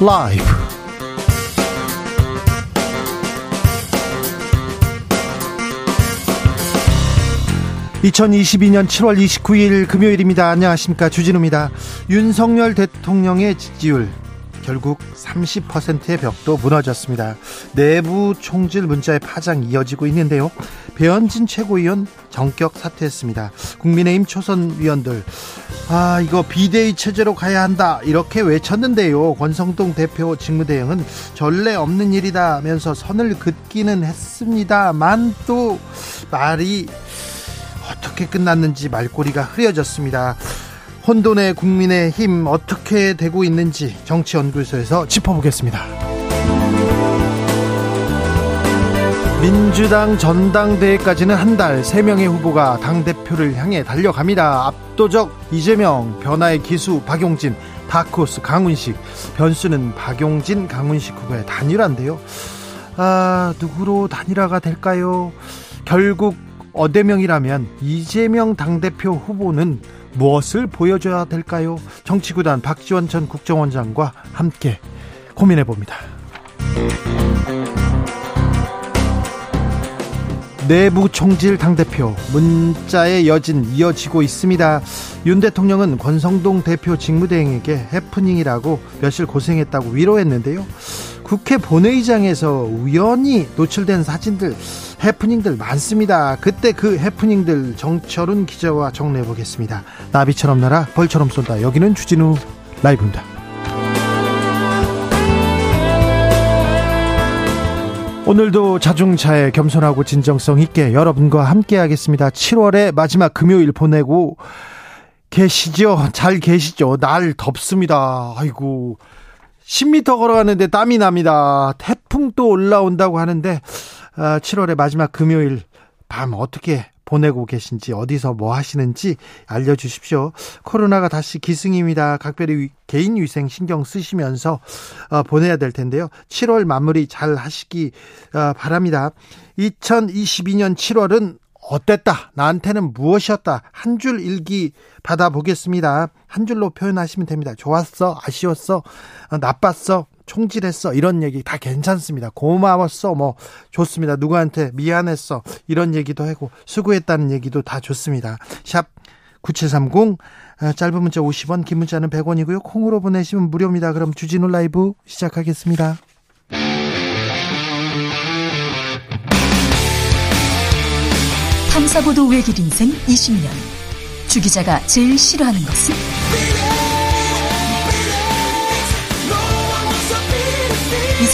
라이브 2022년 7월 29일 금요일입니다. 안녕하십니까, 주진우입니다. 윤석열 대통령의 지지율 결국 30%의 벽도 무너졌습니다. 내부 총질 문자의 파장이 이어지고 있는데요. 배현진 최고위원 전격 사퇴했습니다. 국민의힘 초선 위원들 이거 비대위 체제로 가야 한다 이렇게 외쳤는데요. 권성동 대표 직무대행은 전례 없는 일이다면서 선을 긋기는 했습니다만 또 말이 어떻게 끝났는지 말꼬리가 흐려졌습니다. 혼돈의 국민의힘 어떻게 되고 있는지 정치연구소에서 짚어보겠습니다. 민주당 전당대회까지는 한 달 3명의 후보가 당대표를 향해 달려갑니다. 압도적 이재명, 변화의 기수 박용진, 다크호스 강훈식. 변수는 박용진, 강훈식 후보의 단일화인데요. 누구로 단일화가 될까요? 결국 어대명이라면 이재명 당대표 후보는 무엇을 보여줘야 될까요? 정치구단 박지원 전 국정원장과 함께 고민해봅니다. 내부 총질 당대표 문자의 여진 이어지고 있습니다. 윤 대통령은 권성동 대표 직무대행에게 해프닝이라고 며칠 고생했다고 위로했는데요. 국회 본회의장에서 우연히 노출된 사진들, 해프닝들 많습니다. 그때 그 해프닝들 정철훈 기자와 정리해보겠습니다. 나비처럼 날아 벌처럼 쏜다. 여기는 주진우 라이브입니다. 오늘도 자중차에 겸손하고 진정성 있게 여러분과 함께 하겠습니다. 7월의 마지막 금요일 보내고 계시죠? 잘 계시죠? 날 덥습니다. 아이고, 10m 걸어가는데 땀이 납니다. 태풍 또 올라온다고 하는데 7월의 마지막 금요일 밤 어떻게 보내고 계신지, 어디서 뭐 하시는지 알려주십시오. 코로나가 다시 기승입니다. 각별히 개인 위생 신경 쓰시면서 보내야 될 텐데요. 7월 마무리 잘 하시기 바랍니다. 2022년 7월은 어땠다? 나한테는 무엇이었다? 한 줄 일기 받아보겠습니다. 한 줄로 표현하시면 됩니다. 좋았어, 아쉬웠어, 나빴어, 총질했어, 이런 얘기 다 괜찮습니다. 고마웠어, 뭐 좋습니다. 누구한테 미안했어, 이런 얘기도 하고 수고했다는 얘기도 다 좋습니다. 샵 9730, 짧은 문자 50원, 긴 문자는 100원이고요. 콩으로 보내시면 무료입니다. 그럼 주진우 라이브 시작하겠습니다. 탐사보도 외길 인생 20년, 주 기자가 제일 싫어하는 것은? 이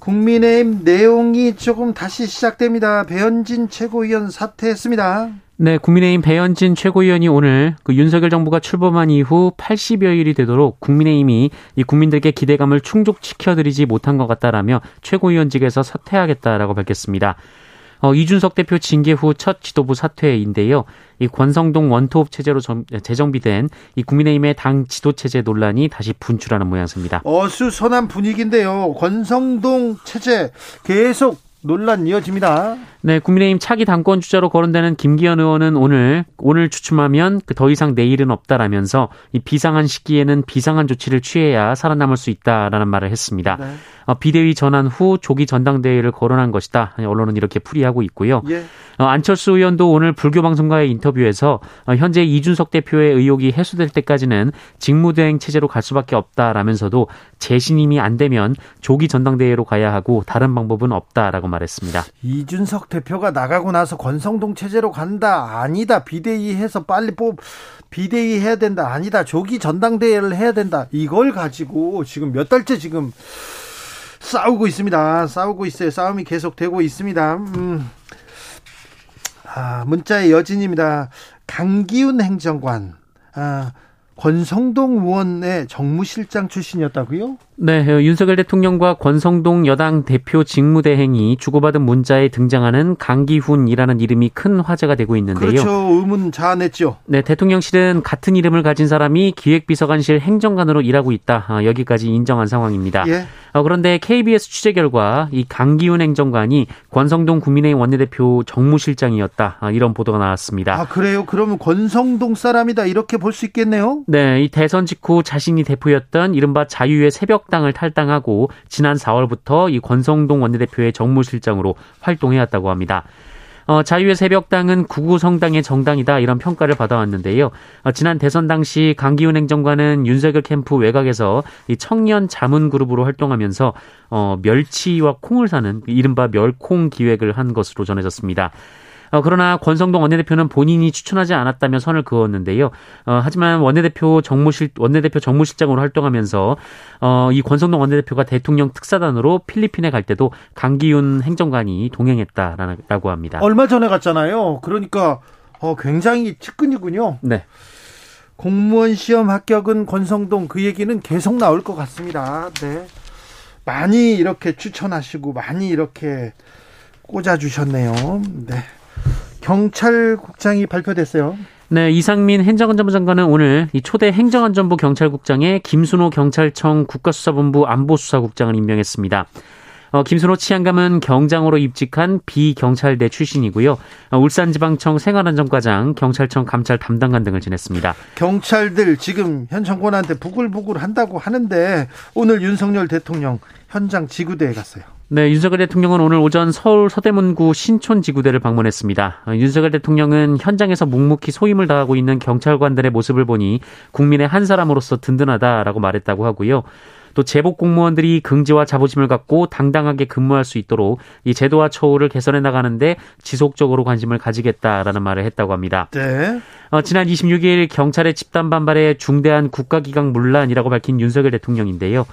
국민의힘 내용이 조금 다시 시작됩니다. 배현진 최고위원 사퇴했습니다. 네, 국민의힘 배현진 최고위원이 오늘 그 윤석열 정부가 출범한 이후 80여일이 되도록 국민의힘이 이 국민들께 기대감을 충족시켜드리지 못한 것 같다라며 최고위원직에서 사퇴하겠다라고 밝혔습니다. 이준석 대표 징계 후 첫 지도부 사퇴인데요. 이 권성동 원톱 체제로 재정비된 이 국민의힘의 당 지도체제 논란이 다시 분출하는 모양새입니다. 어수선한 분위기인데요. 권성동 체제 계속 논란 이어집니다. 네, 국민의힘 차기 당권 주자로 거론되는 김기현 의원은 오늘 주춤하면 더 이상 내일은 없다라면서 이 비상한 시기에는 비상한 조치를 취해야 살아남을 수 있다라는 말을 했습니다. 네. 비대위 전환 후 조기 전당대회를 거론한 것이다. 언론은 이렇게 풀이하고 있고요. 예. 안철수 의원도 오늘 불교방송과의 인터뷰에서 현재 이준석 대표의 의혹이 해소될 때까지는 직무대행 체제로 갈 수밖에 없다라면서도 재신임이 안 되면 조기 전당대회로 가야 하고 다른 방법은 없다라고 말했습니다. 이준석 대표가 나가고 나서 권성동 체제로 간다, 아니다, 비대위 해서 빨리 비대위 해야 된다, 아니다, 조기 전당대회를 해야 된다, 이걸 가지고 지금 몇 달째 지금 싸우고 있습니다. 싸우고 있어요. 싸움이 계속되고 있습니다. 문자의 여진입니다. 강기훈 행정관, 권성동 의원의 정무실장 출신이었다고요? 네, 윤석열 대통령과 권성동 여당 대표 직무대행이 주고받은 문자에 등장하는 강기훈이라는 이름이 큰 화제가 되고 있는데요. 그렇죠. 의문 자아냈죠. 네, 대통령실은 같은 이름을 가진 사람이 기획비서관실 행정관으로 일하고 있다. 여기까지 인정한 상황입니다. 예. 그런데 KBS 취재 결과 이 강기훈 행정관이 권성동 국민의힘 원내대표 정무실장이었다. 이런 보도가 나왔습니다. 아, 그래요? 그러면 권성동 사람이다. 이렇게 볼 수 있겠네요? 네, 이 대선 직후 자신이 대표였던 이른바 자유의 새벽 당을 탈당하고 지난 4월부터 이 권성동 원내대표의 정무실장으로 활동해왔다고 합니다. 자유의 새벽당은 구구성당의 정당이다 이런 평가를 받아왔는데요. 지난 대선 당시 강기훈 행정관은 윤석열 캠프 외곽에서 이 청년 자문그룹으로 활동하면서 멸치와 콩을 사는 이른바 멸콩 기획을 한 것으로 전해졌습니다. 그러나 권성동 원내대표는 본인이 추천하지 않았다며 선을 그었는데요. 하지만 원내대표 정무실장으로 활동하면서 이 권성동 원내대표가 대통령 특사단으로 필리핀에 갈 때도 강기훈 행정관이 동행했다라고 합니다. 얼마 전에 갔잖아요. 그러니까 굉장히 측근이군요. 네. 공무원 시험 합격은 권성동, 그 얘기는 계속 나올 것 같습니다. 네. 많이 이렇게 추천하시고 많이 이렇게 꽂아주셨네요. 네. 경찰국장이 발표됐어요. 네, 이상민 행정안전부 장관은 오늘 이 초대 행정안전부 경찰국장에 김순호 경찰청 국가수사본부 안보수사국장을 임명했습니다. 김순호 치안감은 경장으로 입직한 비경찰대 출신이고요. 울산지방청 생활안전과장, 경찰청 감찰 담당관 등을 지냈습니다. 경찰들 지금 현 정권한테 부글부글 한다고 하는데 오늘 윤석열 대통령 현장 지구대에 갔어요. 네, 윤석열 대통령은 오늘 오전 서울 서대문구 신촌지구대를 방문했습니다. 윤석열 대통령은 현장에서 묵묵히 소임을 다하고 있는 경찰관들의 모습을 보니 국민의 한 사람으로서 든든하다라고 말했다고 하고요. 또 제복 공무원들이 긍지와 자부심을 갖고 당당하게 근무할 수 있도록 이 제도와 처우를 개선해 나가는데 지속적으로 관심을 가지겠다라는 말을 했다고 합니다. 네. 지난 26일 경찰의 집단 반발에 중대한 국가기강 문란이라고 밝힌 윤석열 대통령인데요.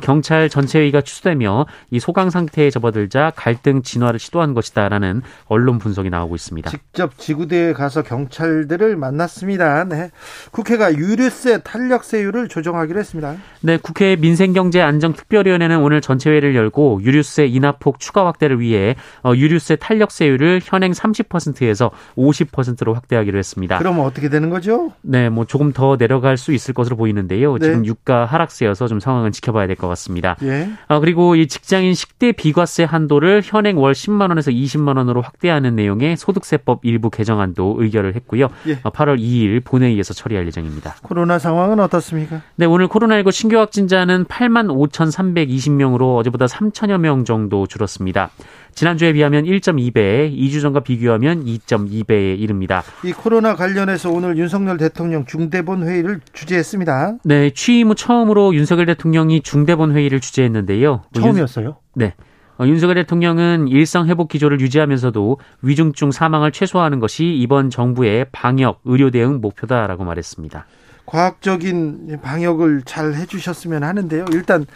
경찰 전체회의가 취소되며 이 소강 상태에 접어들자 갈등 진화를 시도한 것이다라는 언론 분석이 나오고 있습니다. 직접 지구대에 가서 경찰들을 만났습니다. 네. 국회가 유류세 탄력세율을 조정하기로 했습니다. 네, 국회 민생경제안정특별위원회는 오늘 전체회의를 열고 유류세 인하폭 추가 확대를 위해 유류세 탄력세율을 현행 30%에서 50%로 확대하기로 했습니다. 그러면 어떻게 되는 거죠? 네, 뭐 조금 더 내려갈 수 있을 것으로 보이는데요. 네. 지금 유가 하락세여서 좀 상황은 지켜봐야 될 것 같습니다. 예. 그리고 이 직장인 식대 비과세 한도를 현행 월 10만 원에서 20만 원으로 확대하는 내용의 소득세법 일부 개정안도 의결을 했고요. 예. 8월 2일 본회의에서 처리할 예정입니다. 코로나 상황은 어떻습니까? 네, 오늘 코로나19 신규 확진자는 8만 5,320명으로 어제보다 3천여 명 정도 줄었습니다. 지난주에 비하면 1.2배, 2주 전과 비교하면 2.2배에 이릅니다. 이 코로나 관련해서 오늘 윤석열 대통령 중대본 회의를 주재했습니다. 네, 취임 후 처음으로 윤석열 대통령이 중대본 회의를 주재했는데요. 처음이었어요? 네. 윤석열 대통령은 일상회복 기조를 유지하면서도 위중증 사망을 최소화하는 것이 이번 정부의 방역, 의료 대응 목표다라고 말했습니다. 과학적인 방역을 잘 해주셨으면 하는데요. 일단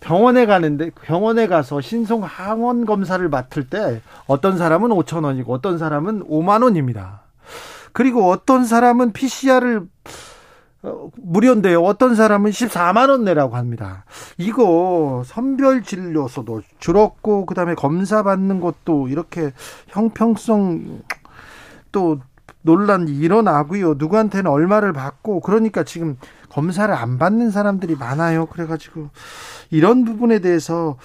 병원에 가서 신속 항원 검사를 맡을 때 어떤 사람은 5천 원이고 어떤 사람은 5만 원입니다. 그리고 어떤 사람은 PCR을 무료인데요. 어떤 사람은 14만 원 내라고 합니다. 이거 선별 진료소도 줄었고 그다음에 검사 받는 것도 이렇게 형평성 또 논란이 일어나고요. 누구한테는 얼마를 받고, 그러니까 지금 검사를 안 받는 사람들이 많아요. 그래가지고 이런 부분에 대해서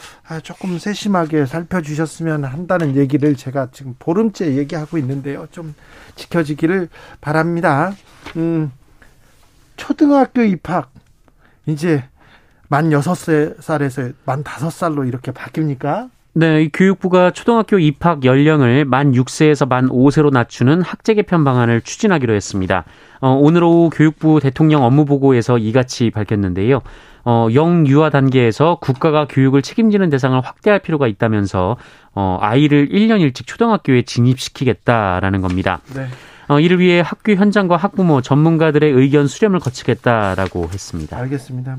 조금 세심하게 살펴주셨으면 한다는 얘기를 제가 지금 보름째 얘기하고 있는데요. 좀 지켜지기를 바랍니다. 초등학교 입학 이제 만 6살에서 만 5살로 이렇게 바뀝니까? 네, 교육부가 초등학교 입학 연령을 만 6세에서 만 5세로 낮추는 학제 개편 방안을 추진하기로 했습니다. 오늘 오후 교육부 대통령 업무보고에서 이같이 밝혔는데요. 영유아 단계에서 국가가 교육을 책임지는 대상을 확대할 필요가 있다면서 아이를 1년 일찍 초등학교에 진입시키겠다라는 겁니다. 네. 이를 위해 학교 현장과 학부모, 전문가들의 의견 수렴을 거치겠다라고 했습니다. 알겠습니다.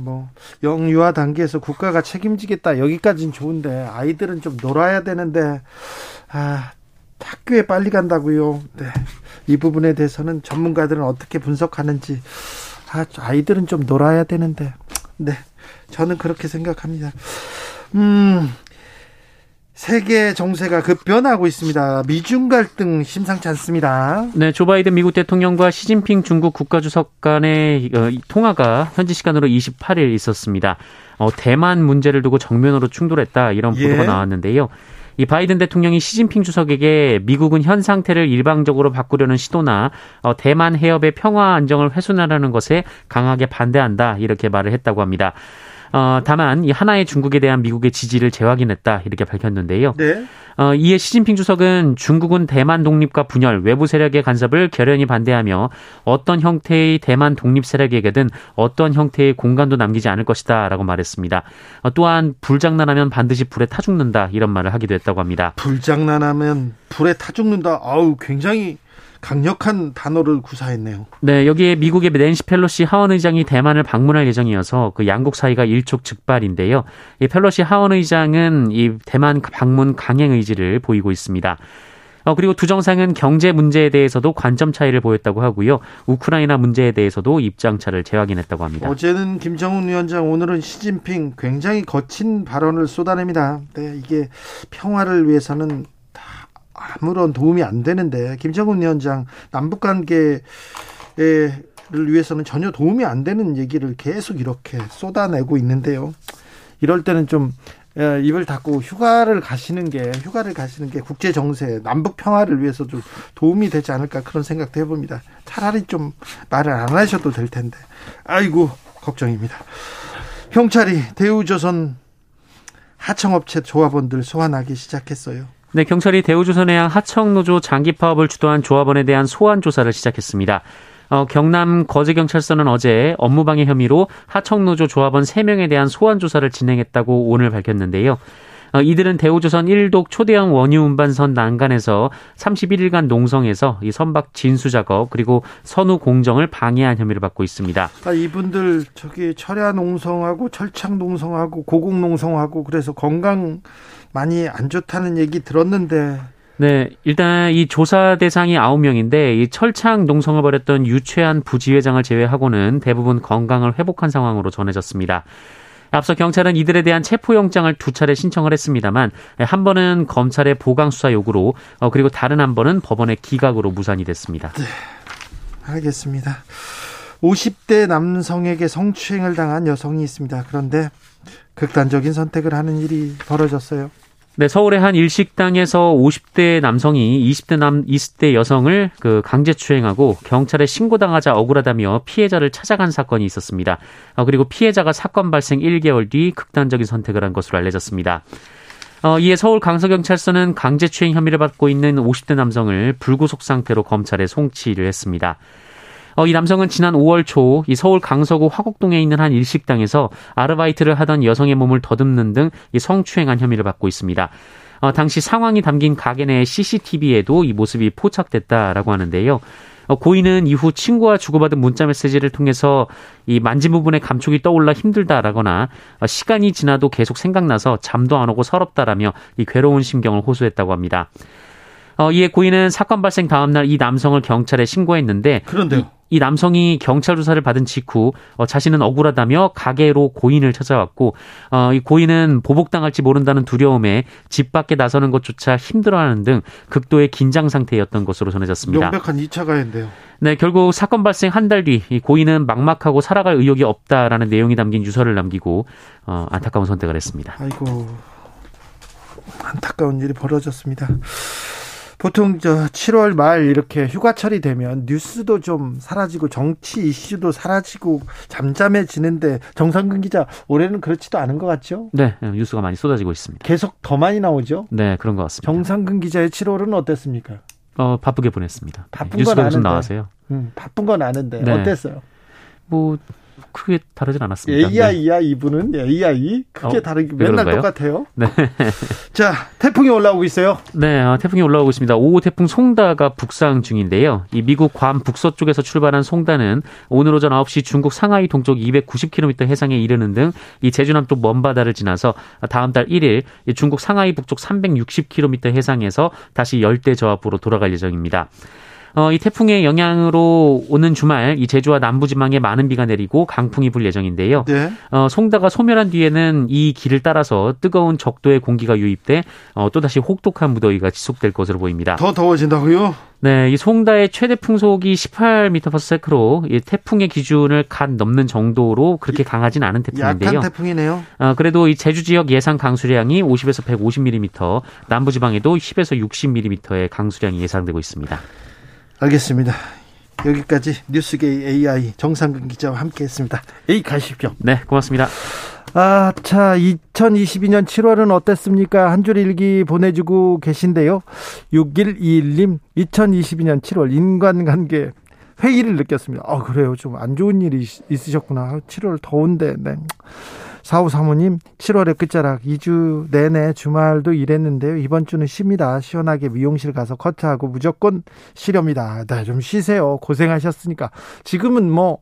영유아 단계에서 국가가 책임지겠다. 여기까지는 좋은데 아이들은 좀 놀아야 되는데 학교에 빨리 간다고요. 네. 이 부분에 대해서는 전문가들은 어떻게 분석하는지 아이들은 좀 놀아야 되는데. 네. 저는 그렇게 생각합니다. 세계 정세가 급변하고 있습니다. 미중 갈등 심상치 않습니다. 네, 조 바이든 미국 대통령과 시진핑 중국 국가주석 간의 통화가 현지 시간으로 28일 있었습니다. 대만 문제를 두고 정면으로 충돌했다, 이런 보도가 나왔는데요. 이 바이든 대통령이 시진핑 주석에게 미국은 현 상태를 일방적으로 바꾸려는 시도나 대만 해협의 평화 안정을 훼손하려는 것에 강하게 반대한다, 이렇게 말을 했다고 합니다. 다만 이 하나의 중국에 대한 미국의 지지를 재확인했다, 이렇게 밝혔는데요. 네. 이에 시진핑 주석은 중국은 대만 독립과 분열, 외부 세력의 간섭을 결연히 반대하며 어떤 형태의 대만 독립 세력에게든 어떤 형태의 공간도 남기지 않을 것이다 라고 말했습니다. 또한 불장난하면 반드시 불에 타 죽는다, 이런 말을 하기도 했다고 합니다. 불장난하면 불에 타 죽는다. 아우, 굉장히 강력한 단어를 구사했네요. 네, 여기에 미국의 낸시 펠로시 하원의장이 대만을 방문할 예정이어서 그 양국 사이가 일촉즉발인데요. 이 펠로시 하원의장은 이 대만 방문 강행 의지를 보이고 있습니다. 그리고 두 정상은 경제 문제에 대해서도 관점 차이를 보였다고 하고요. 우크라이나 문제에 대해서도 입장 차를 재확인했다고 합니다. 어제는 김정은 위원장, 오늘은 시진핑, 굉장히 거친 발언을 쏟아냅니다. 네, 이게 평화를 위해서는 아무런 도움이 안 되는데 김정은 위원장 남북관계를 위해서는 전혀 도움이 안 되는 얘기를 계속 이렇게 쏟아내고 있는데요. 이럴 때는 좀 입을 닫고 휴가를 가시는 게 국제 정세, 남북 평화를 위해서 좀 도움이 되지 않을까, 그런 생각도 해봅니다. 차라리 좀 말을 안 하셔도 될 텐데. 아이고, 걱정입니다. 경찰이 대우조선 하청업체 조합원들 소환하기 시작했어요. 네, 경찰이 대우조선해양 하청노조 장기 파업을 주도한 조합원에 대한 소환 조사를 시작했습니다. 경남 거제경찰서는 어제 업무방해 혐의로 하청노조 조합원 3명에 대한 소환 조사를 진행했다고 오늘 밝혔는데요. 이들은 대우조선 1독 초대형 원유 운반선 난간에서 31일간 농성해서 이 선박 진수 작업 그리고 선후 공정을 방해한 혐의를 받고 있습니다. 이분들 철야 농성하고 철창 농성하고 고공 농성하고 그래서 건강 많이 안 좋다는 얘기 들었는데. 네, 일단 이 조사 대상이 9명인데 이 철창 농성을 벌였던 유채한 부지회장을 제외하고는 대부분 건강을 회복한 상황으로 전해졌습니다. 앞서 경찰은 이들에 대한 체포영장을 2차례 신청을 했습니다만 한 번은 검찰의 보강수사 요구로 그리고 다른 한 번은 법원의 기각으로 무산이 됐습니다. 네, 알겠습니다. 50대 남성에게 성추행을 당한 여성이 있습니다. 그런데 극단적인 선택을 하는 일이 벌어졌어요. 네, 서울의 한 일식당에서 50대 남성이 20대 여성을 강제 추행하고 경찰에 신고당하자 억울하다며 피해자를 찾아간 사건이 있었습니다. 그리고 피해자가 사건 발생 1개월 뒤 극단적인 선택을 한 것으로 알려졌습니다. 이에 서울 강서경찰서는 강제 추행 혐의를 받고 있는 50대 남성을 불구속 상태로 검찰에 송치를 했습니다. 이 남성은 지난 5월 초 이 서울 강서구 화곡동에 있는 한 일식당에서 아르바이트를 하던 여성의 몸을 더듬는 등 이 성추행한 혐의를 받고 있습니다. 당시 상황이 담긴 가게 내 CCTV에도 이 모습이 포착됐다라고 하는데요. 고인은 이후 친구와 주고받은 문자메시지를 통해서 이 만진 부분에 감촉이 떠올라 힘들다라거나 시간이 지나도 계속 생각나서 잠도 안 오고 서럽다라며 이 괴로운 심경을 호소했다고 합니다. 이에 고인은 사건 발생 다음 날 이 남성을 경찰에 신고했는데 그런데요. 이 남성이 경찰 조사를 받은 직후 자신은 억울하다며 가게로 고인을 찾아왔고 이 고인은 보복당할지 모른다는 두려움에 집 밖에 나서는 것조차 힘들어하는 등 극도의 긴장 상태였던 것으로 전해졌습니다. 명백한 2차 가해인데요. 네, 결국 사건 발생 한 달 뒤 이 고인은 막막하고 살아갈 의욕이 없다라는 내용이 담긴 유서를 남기고 안타까운 선택을 했습니다. 아이고, 안타까운 일이 벌어졌습니다. 보통 7월 말 이렇게 휴가철이 되면 뉴스도 좀 사라지고 정치 이슈도 사라지고 잠잠해지는데 정상근 기자, 올해는 그렇지도 않은 것 같죠? 네, 뉴스가 많이 쏟아지고 있습니다. 계속 더 많이 나오죠? 네, 그런 것 같습니다. 정상근 기자의 7월은 어땠습니까? 바쁘게 보냈습니다. 바쁜 건 아는데. 나와서요. 바쁜 건 아는데. 네. 어땠어요? 뭐 크게 다르진 않았습니다. AI야, 이분은 AI 크게 다르게 맨날 그런가요? 똑같아요. 네. 자, 태풍이 올라오고 있어요. 네, 태풍이 올라오고 있습니다. 5호 태풍 송다가 북상 중인데요. 이 미국 괌 북서쪽에서 출발한 송다는 오늘 오전 9시 중국 상하이 동쪽 290km 해상에 이르는 등 이 제주남쪽 먼바다를 지나서 다음 달 1일 중국 상하이 북쪽 360km 해상에서 다시 열대 저압으로 돌아갈 예정입니다. 이 태풍의 영향으로 오는 주말 이 제주와 남부지방에 많은 비가 내리고 강풍이 불 예정인데요. 네. 송다가 소멸한 뒤에는 이 길을 따라서 뜨거운 적도의 공기가 유입돼 또다시 혹독한 무더위가 지속될 것으로 보입니다. 더 더워진다고요? 네, 이 송다의 최대 풍속이 18m/s로 이 태풍의 기준을 갓 넘는 정도로 그렇게 강하진 않은 태풍인데요. 약한 태풍이네요. 그래도 이 제주 지역 예상 강수량이 50에서 150mm, 남부지방에도 10에서 60mm의 강수량이 예상되고 있습니다. 알겠습니다. 여기까지 뉴스게이 AI 정상근 기자와 함께했습니다. 에이 가십시오. 네, 고맙습니다. 아, 자, 2022년 7월은 어땠습니까? 한 줄 일기 보내주고 계신데요. 6121님, 2022년 7월 인간관계 회의를 느꼈습니다. 아, 그래요. 좀 안 좋은 일이 있으셨구나. 7월 더운데. 네. 4535님, 7월의 끝자락 2주 내내 주말도 일했는데요. 이번 주는 쉽니다. 시원하게 미용실 가서 커트하고 무조건 쉬렵니다. 네, 좀 쉬세요. 고생하셨으니까. 지금은 뭐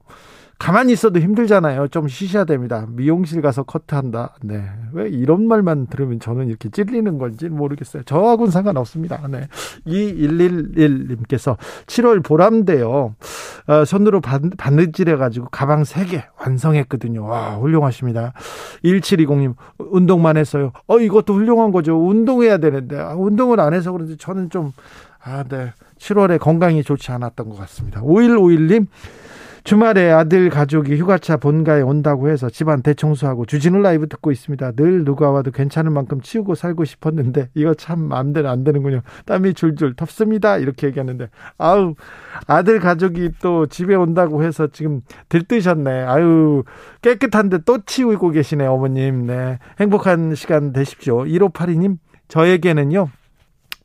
가만히 있어도 힘들잖아요. 좀 쉬셔야 됩니다. 미용실 가서 커트한다. 네. 왜 이런 말만 들으면 저는 이렇게 찔리는 건지 모르겠어요. 저하고는 상관없습니다. 네. 2111님께서 7월 보람대요. 손으로 바느질해가지고 가방 3개 완성했거든요. 와, 훌륭하십니다. 1720님, 운동만 했어요. 이것도 훌륭한 거죠. 운동해야 되는데. 운동을 안 해서 그런지 저는 좀, 네. 7월에 건강이 좋지 않았던 것 같습니다. 5151님, 주말에 아들 가족이 휴가차 본가에 온다고 해서 집안 대청소하고 주진우 라이브 듣고 있습니다. 늘 누가 와도 괜찮을 만큼 치우고 살고 싶었는데 이거 참 마음대로 안 되는군요. 땀이 줄줄 텁습니다. 이렇게 얘기하는데 아우, 아들 가족이 또 집에 온다고 해서 지금 들뜨셨네. 아유, 깨끗한데 또 치우고 계시네, 어머님. 네, 행복한 시간 되십시오. 1582님, 저에게는요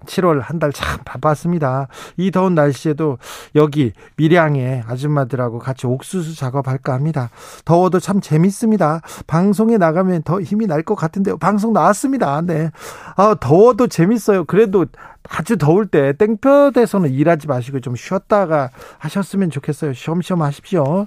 7월 한 달 참 바빴습니다. 이 더운 날씨에도 여기 밀양에 아줌마들하고 같이 옥수수 작업할까 합니다. 더워도 참 재밌습니다. 방송에 나가면 더 힘이 날 것 같은데요. 방송 나왔습니다. 네. 아, 더워도 재밌어요. 그래도 아주 더울 때 땡볕에서는 일하지 마시고 좀 쉬었다가 하셨으면 좋겠어요. 쉬엄쉬엄 하십시오.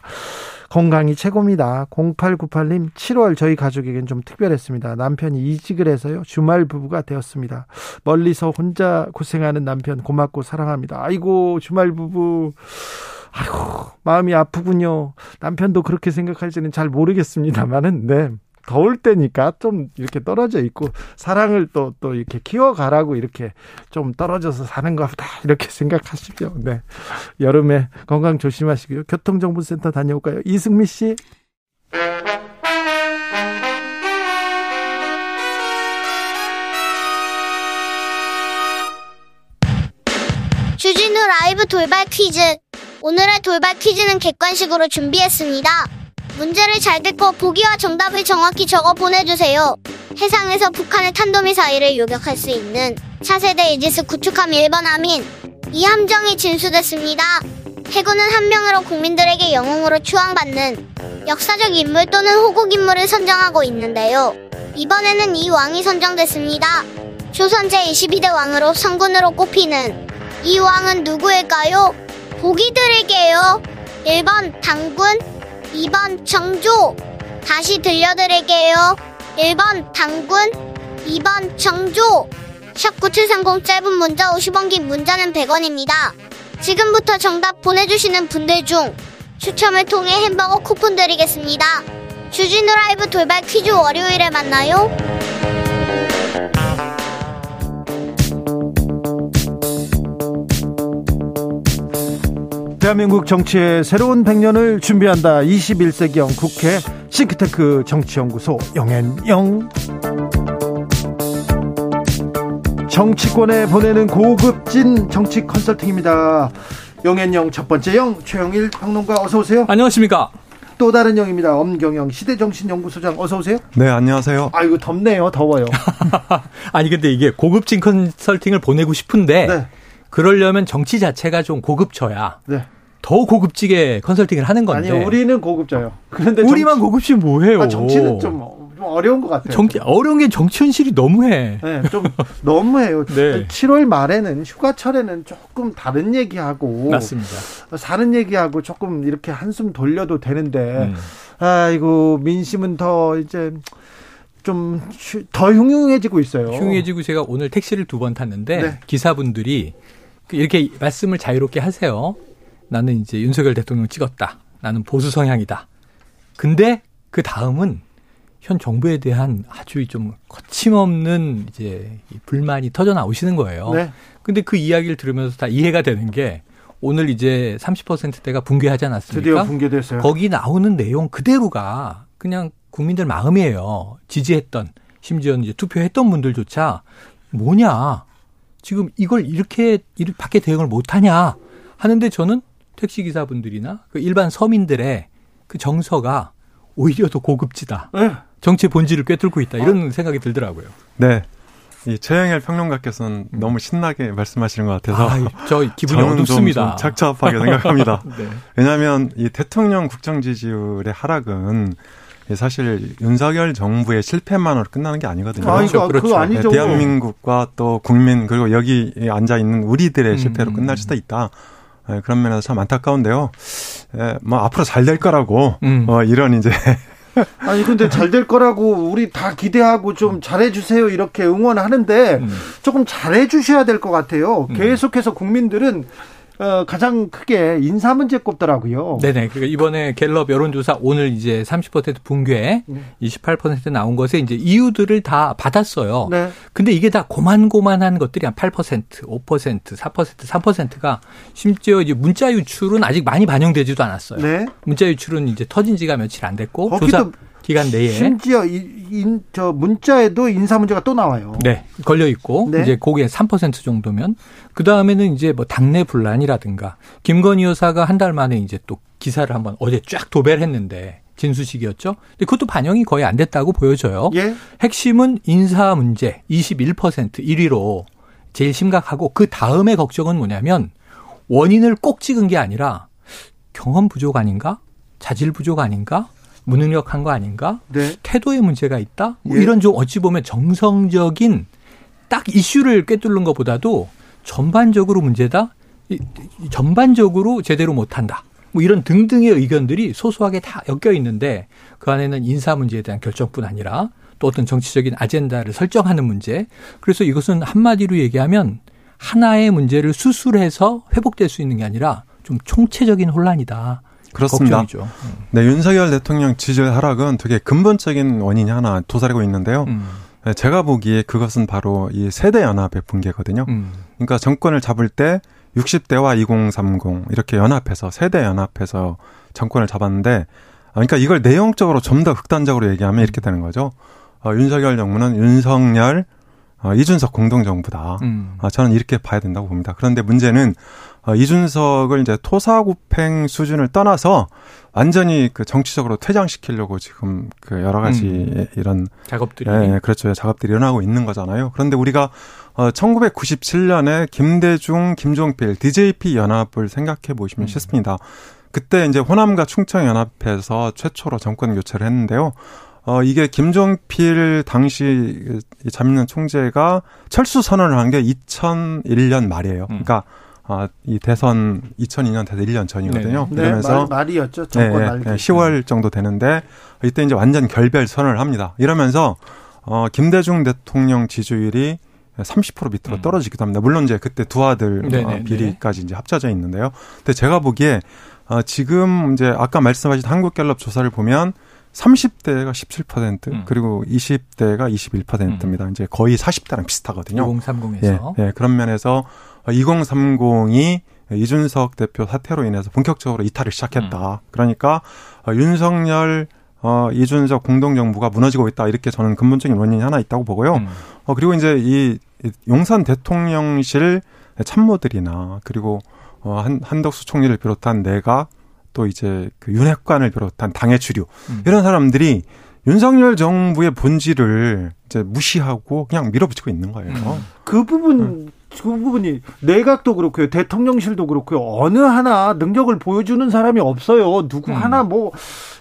건강이 최고입니다. 0898님, 7월 저희 가족에겐 좀 특별했습니다. 남편이 이직을 해서요. 주말 부부가 되었습니다. 멀리서 혼자 고생하는 남편 고맙고 사랑합니다. 아이고, 주말 부부. 아이고, 마음이 아프군요. 남편도 그렇게 생각할지는 잘 모르겠습니다만은, 네. 더울 때니까 좀 이렇게 떨어져 있고 사랑을 또 이렇게 키워가라고 이렇게 좀 떨어져서 사는가 보다 이렇게 생각하십시오. 네, 여름에 건강 조심하시고요. 교통정보센터 다녀올까요? 이승미 씨. 주진우 라이브 돌발 퀴즈. 오늘의 돌발 퀴즈는 객관식으로 준비했습니다. 문제를 잘 듣고 보기와 정답을 정확히 적어 보내주세요. 해상에서 북한의 탄도미사일을 요격할 수 있는 차세대 이지스 구축함 1번 아민 이 함정이 진수됐습니다. 해군은 한 명으로 국민들에게 영웅으로 추앙받는 역사적 인물 또는 호국 인물을 선정하고 있는데요. 이번에는 이 왕이 선정됐습니다. 조선 제22대 왕으로 성군으로 꼽히는 이 왕은 누구일까요? 보기 드릴게요. 1번 당군, 2번 정조. 다시 들려드릴게요. 1번 당군, 2번 정조. 샵9730, 짧은 문자 50원, 긴 문자는 100원입니다. 지금부터 정답 보내주시는 분들 중 추첨을 통해 햄버거 쿠폰 드리겠습니다. 주진우 라이브 돌발 퀴즈 월요일에 만나요. 대한민국 정치의 새로운 100년을 준비한다. 21세기형 국회 싱크탱크 정치연구소 영앤영. 정치권에 보내는 고급진 정치 컨설팅입니다. 영앤영 첫 번째 영, 최영일 평론가 어서 오세요. 안녕하십니까. 또 다른 영입니다. 엄경영 시대정신연구소장 어서 오세요. 네, 안녕하세요. 아이고, 덥네요. 더워요. 아니 근데 이게 고급진 컨설팅을 보내고 싶은데 네. 그러려면 정치 자체가 좀 고급져야 네. 더 고급지게 컨설팅을 하는 건데. 아니, 우리는 고급져요. 그런데 우리만 고급지면 뭐해요? 아, 정치는 좀 어려운 것 같아요. 정치 어려운 게 정치 현실이 너무해. 네, 좀 너무해요. 네. 7월 말에는 휴가철에는 조금 다른 얘기하고, 맞습니다. 사는 얘기하고 조금 이렇게 한숨 돌려도 되는데, 아이고 민심은 더 이제. 좀 더 흉흉해지고 있어요. 흉흉해지고 제가 오늘 택시를 2번 탔는데 네. 기사분들이 이렇게 말씀을 자유롭게 하세요. 나는 이제 윤석열 대통령 찍었다. 나는 보수 성향이다. 근데 그 다음은 현 정부에 대한 아주 좀 거침없는 이제 불만이 터져 나오시는 거예요. 네. 근데 그 이야기를 들으면서 다 이해가 되는 게 오늘 이제 30%대가 붕괴하지 않았습니까? 드디어 붕괴됐어요. 거기 나오는 내용 그대로가 그냥 국민들 마음이에요. 지지했던, 심지어는 이제 투표했던 분들조차 뭐냐. 지금 이걸 이렇게 밖에 대응을 못하냐 하는데 저는 택시기사분들이나 그 일반 서민들의 그 정서가 오히려 더 고급지다. 네. 정치의 본질을 꿰뚫고 있다. 이런 생각이 들더라고요. 네. 이 최영일 평론가께서는 너무 신나게 말씀하시는 것 같아서 저 기분이 어둡습니다. 좀 착잡하게 생각합니다. 네. 왜냐하면 이 대통령 국정 지지율의 하락은 사실 윤석열 정부의 실패만으로 끝나는 게 아니거든요. 그렇죠. 아니죠. 대한민국과 또 국민 그리고 여기 앉아 있는 우리들의 실패로 끝날 수도 있다. 그런 면에서 참 안타까운데요. 뭐 앞으로 잘 될 거라고 이런 이제. 아니 근데 잘 될 거라고 우리 다 기대하고 좀 잘해주세요 이렇게 응원하는데 조금 잘해주셔야 될 것 같아요. 계속해서 국민들은 가장 크게 인사 문제 꼽더라고요. 네네. 그러니까 이번에 갤럽 여론조사 오늘 이제 30% 붕괴, 28% 나온 것에 이제 이유들을 다 받았어요. 네. 근데 이게 다 고만고만한 것들이 한 8%, 5%, 4%, 3%가 심지어 이제 문자 유출은 아직 많이 반영되지도 않았어요. 네. 문자 유출은 이제 터진 지가 며칠 안 됐고 조사 기간 내에 심지어 저 문자에도 인사 문제가 또 나와요. 네, 걸려 있고 네. 이제 거기에 3% 정도면 그 다음에는 이제 뭐 당내 분란이라든가 김건희 여사가 한 달 만에 이제 또 기사를 한번 어제 쫙 도배를 했는데 진수식이었죠. 근데 그것도 반영이 거의 안 됐다고 보여져요. 예. 핵심은 인사 문제 21% 1위로 제일 심각하고 그 다음에 걱정은 뭐냐면 원인을 꼭 찍은 게 아니라 경험 부족 아닌가, 자질 부족 아닌가. 무능력한 거 아닌가? 네. 태도의 문제가 있다? 뭐 예. 이런 좀 어찌 보면 정성적인 딱 이슈를 꿰뚫는 것보다도 전반적으로 문제다? 전반적으로 제대로 못한다. 뭐 이런 등등의 의견들이 소소하게 다 엮여 있는데 그 안에는 인사 문제에 대한 결정뿐 아니라 또 어떤 정치적인 아젠다를 설정하는 문제. 그래서 이것은 한마디로 얘기하면 하나의 문제를 수술해서 회복될 수 있는 게 아니라 좀 총체적인 혼란이다. 그렇습니다. 걱정이죠. 네, 윤석열 대통령 지지율 하락은 되게 근본적인 원인이 하나 도사리고 있는데요. 제가 보기에 그것은 바로 이 세대 연합의 붕괴거든요. 그러니까 정권을 잡을 때 60대와 2030 이렇게 연합해서 세대 연합해서 정권을 잡았는데 그러니까 이걸 내용적으로 좀 더 극단적으로 얘기하면 이렇게 되는 거죠. 윤석열 정부는 윤석열, 이준석 공동정부다. 저는 이렇게 봐야 된다고 봅니다. 그런데 문제는 이준석을 이제 토사구팽 수준을 떠나서 완전히 그 정치적으로 퇴장시키려고 지금 그 여러 가지 이런 작업들이 그렇죠. 작업들이 일어나고 있는 거잖아요. 그런데 우리가 1997년에 김대중, 김종필, DJP 연합을 생각해 보시면 쉽습니다. 그때 이제 호남과 충청 연합해서 최초로 정권 교체를 했는데요. 이게 김종필 당시 자민련 총재가 철수 선언을 한 게 2001년 말이에요. 그러니까 이 대선 2002년 대선 1년 전이거든요. 네. 그러면서 네, 말이었죠. 정권 네, 말기. 10월 정도 되는데 이때 이제 완전 결별 선언을 합니다. 이러면서 김대중 대통령 지지율이 30% 밑으로 떨어지기도 합니다. 물론 이제 그때 두 아들 비리까지 이제 합쳐져 있는데요. 근데 제가 보기에 지금 이제 아까 말씀하신 한국갤럽 조사를 보면 30대가 17% 그리고 20대가 21%입니다. 이제 거의 40대랑 비슷하거든요. 2030에서. 예, 예, 그런 면에서 2030이 이준석 대표 사퇴로 인해서 본격적으로 이탈을 시작했다. 그러니까 윤석열, 이준석 공동정부가 무너지고 있다. 이렇게 저는 근본적인 원인이 하나 있다고 보고요. 그리고 이제 이 용산 대통령실 참모들이나 그리고 한덕수 총리를 비롯한 내각 또 이제 그 윤핵관을 비롯한 당의 주류 이런 사람들이 윤석열 정부의 본질을 이제 무시하고 그냥 밀어붙이고 있는 거예요. 그 부분이 내각도 그렇고요, 대통령실도 그렇고요. 어느 하나 능력을 보여주는 사람이 없어요. 누구 하나 뭐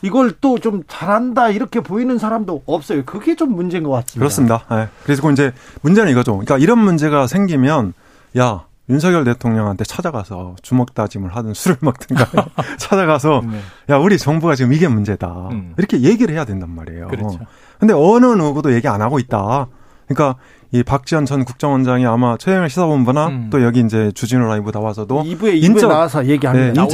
이걸 또 좀 잘한다 이렇게 보이는 사람도 없어요. 그게 좀 문제인 것 같습니다. 그렇습니다. 네. 그래서 이제 문제는 이거죠. 그러니까 이런 문제가 생기면 야. 윤석열 대통령한테 찾아가서 주먹 다짐을 하든 술을 먹든가 찾아가서 야 우리 정부가 지금 이게 문제다 이렇게 얘기를 해야 된단 말이에요. 그런데 그렇죠. 어느 누구도 얘기 안 하고 있다. 그러니까 이 박지원 전 국정원장이 아마 최영일 시사본부나 또 여기 이제 주진우 라이브 나와서도 2부에 인적, 나와서 얘기합니다.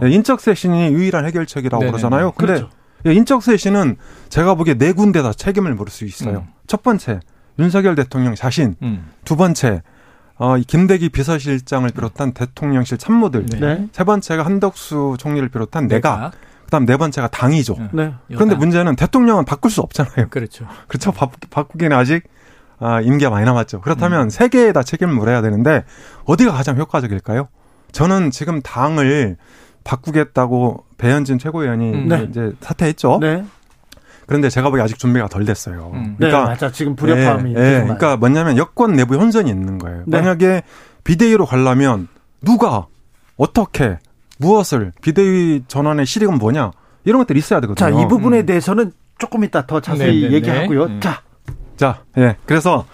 네, 인적 쇄신이 유일한 해결책이라고 네네. 그러잖아요. 근데 그렇죠. 인적 쇄신은 제가 보기에 네 군데 다 책임을 물을 수 있어요. 첫 번째, 윤석열 대통령 자신. 두 번째, 김대기 비서실장을 비롯한 대통령실 참모들. 네. 세 번째가 한덕수 총리를 비롯한 내각. 그다음 네 번째가 당이죠. 네. 그런데 문제는 대통령은 바꿀 수 없잖아요. 그렇죠. 그렇죠. 바꾸기는 아직 임기가 많이 남았죠. 그렇다면 세 개에 다 책임을 물어야 되는데 어디가 가장 효과적일까요? 저는 지금 당을 바꾸겠다고 배현진 최고위원이 이제 사퇴했죠. 네. 그런데 제가 보기에 아직 준비가 덜 됐어요. 그러니까 네, 맞아. 지금 불협화음이. 네, 네. 그러니까 뭐냐면 여권 내부 혼선이 있는 거예요. 네. 만약에 비대위로 가려면 누가 어떻게 무엇을 비대위 전환의 실익은 뭐냐 이런 것들이 있어야 되거든요. 자, 이 부분에 대해서는 조금 이따 더 자세히 네네네. 얘기하고요. 자, 예. 그래서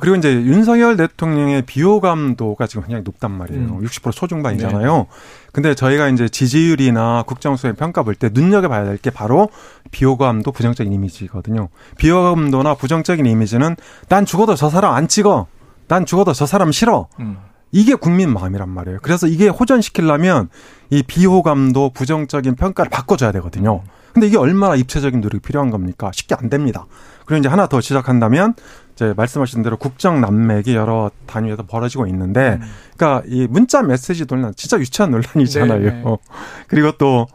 그리고 이제 윤석열 대통령의 비호감도가 지금 굉장히 높단 말이에요. 60% 초중반이잖아요. 네. 근데 저희가 이제 지지율이나 국정수행 평가 볼 때 눈여겨봐야 될 게 바로 비호감도 부정적인 이미지거든요. 비호감도나 부정적인 이미지는 난 죽어도 저 사람 안 찍어. 난 죽어도 저 사람 싫어. 이게 국민 마음이란 말이에요. 그래서 이게 호전시키려면 이 비호감도 부정적인 평가를 바꿔줘야 되거든요. 근데 이게 얼마나 입체적인 노력이 필요한 겁니까? 쉽게 안 됩니다. 그리고 이제 하나 더 시작한다면 이제 말씀하신 대로 국정 난맥이 여러 단위에서 벌어지고 있는데, 그러니까 이 문자 메시지 논란 진짜 유치한 논란이잖아요. 그리고 또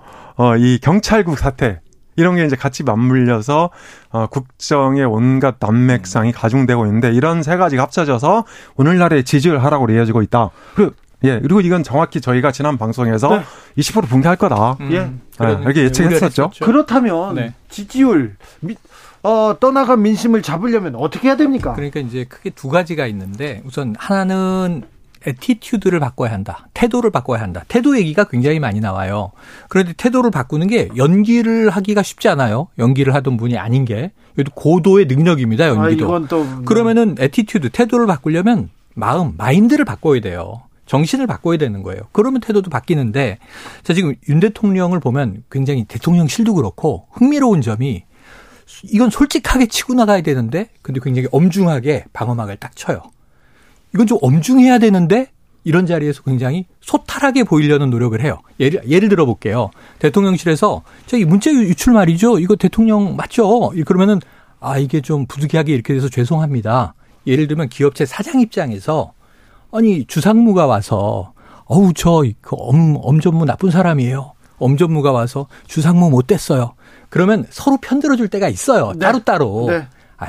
이 경찰국 사태 이런 게 이제 같이 맞물려서 국정의 온갖 난맥상이 가중되고 있는데 이런 세 가지가 합쳐져서 오늘날의 지지율 하락으로 이어지고 있다. 그리고 이건 정확히 저희가 지난 방송에서 20% 붕괴할 거다. 이렇게 예측했었죠. 그렇다면 지지율 떠나간 민심을 잡으려면 어떻게 해야 됩니까? 그러니까 이제 크게 두 가지가 있는데 우선 하나는 애티튜드를 바꿔야 한다. 태도를 바꿔야 한다. 태도 얘기가 굉장히 많이 나와요. 그런데 태도를 바꾸는 게 연기를 하기가 쉽지 않아요. 연기를 하던 분이 아닌 게. 이것도 고도의 능력입니다. 연기도. 이건 또 그러면은 애티튜드, 태도를 바꾸려면 마인드를 바꿔야 돼요. 정신을 바꿔야 되는 거예요. 그러면 태도도 바뀌는데 자 지금 윤 대통령을 보면 굉장히 대통령실도 그렇고 흥미로운 점이 이건 솔직하게 치고 나가야 되는데 근데 굉장히 엄중하게 방어막을 딱 쳐요. 이건 좀 엄중해야 되는데 이런 자리에서 굉장히 소탈하게 보이려는 노력을 해요. 예를 들어 볼게요. 대통령실에서 저기 문자 유출 말이죠. 이거 대통령 맞죠? 그러면은 이게 좀 부득이하게 이렇게 돼서 죄송합니다. 예를 들면 기업체 사장 입장에서 아니 주상무가 와서 저 엄 전무 나쁜 사람이에요. 엄 전무가 와서 주상무 못 됐어요. 그러면 서로 편들어줄 때가 있어요. 따로따로. 네.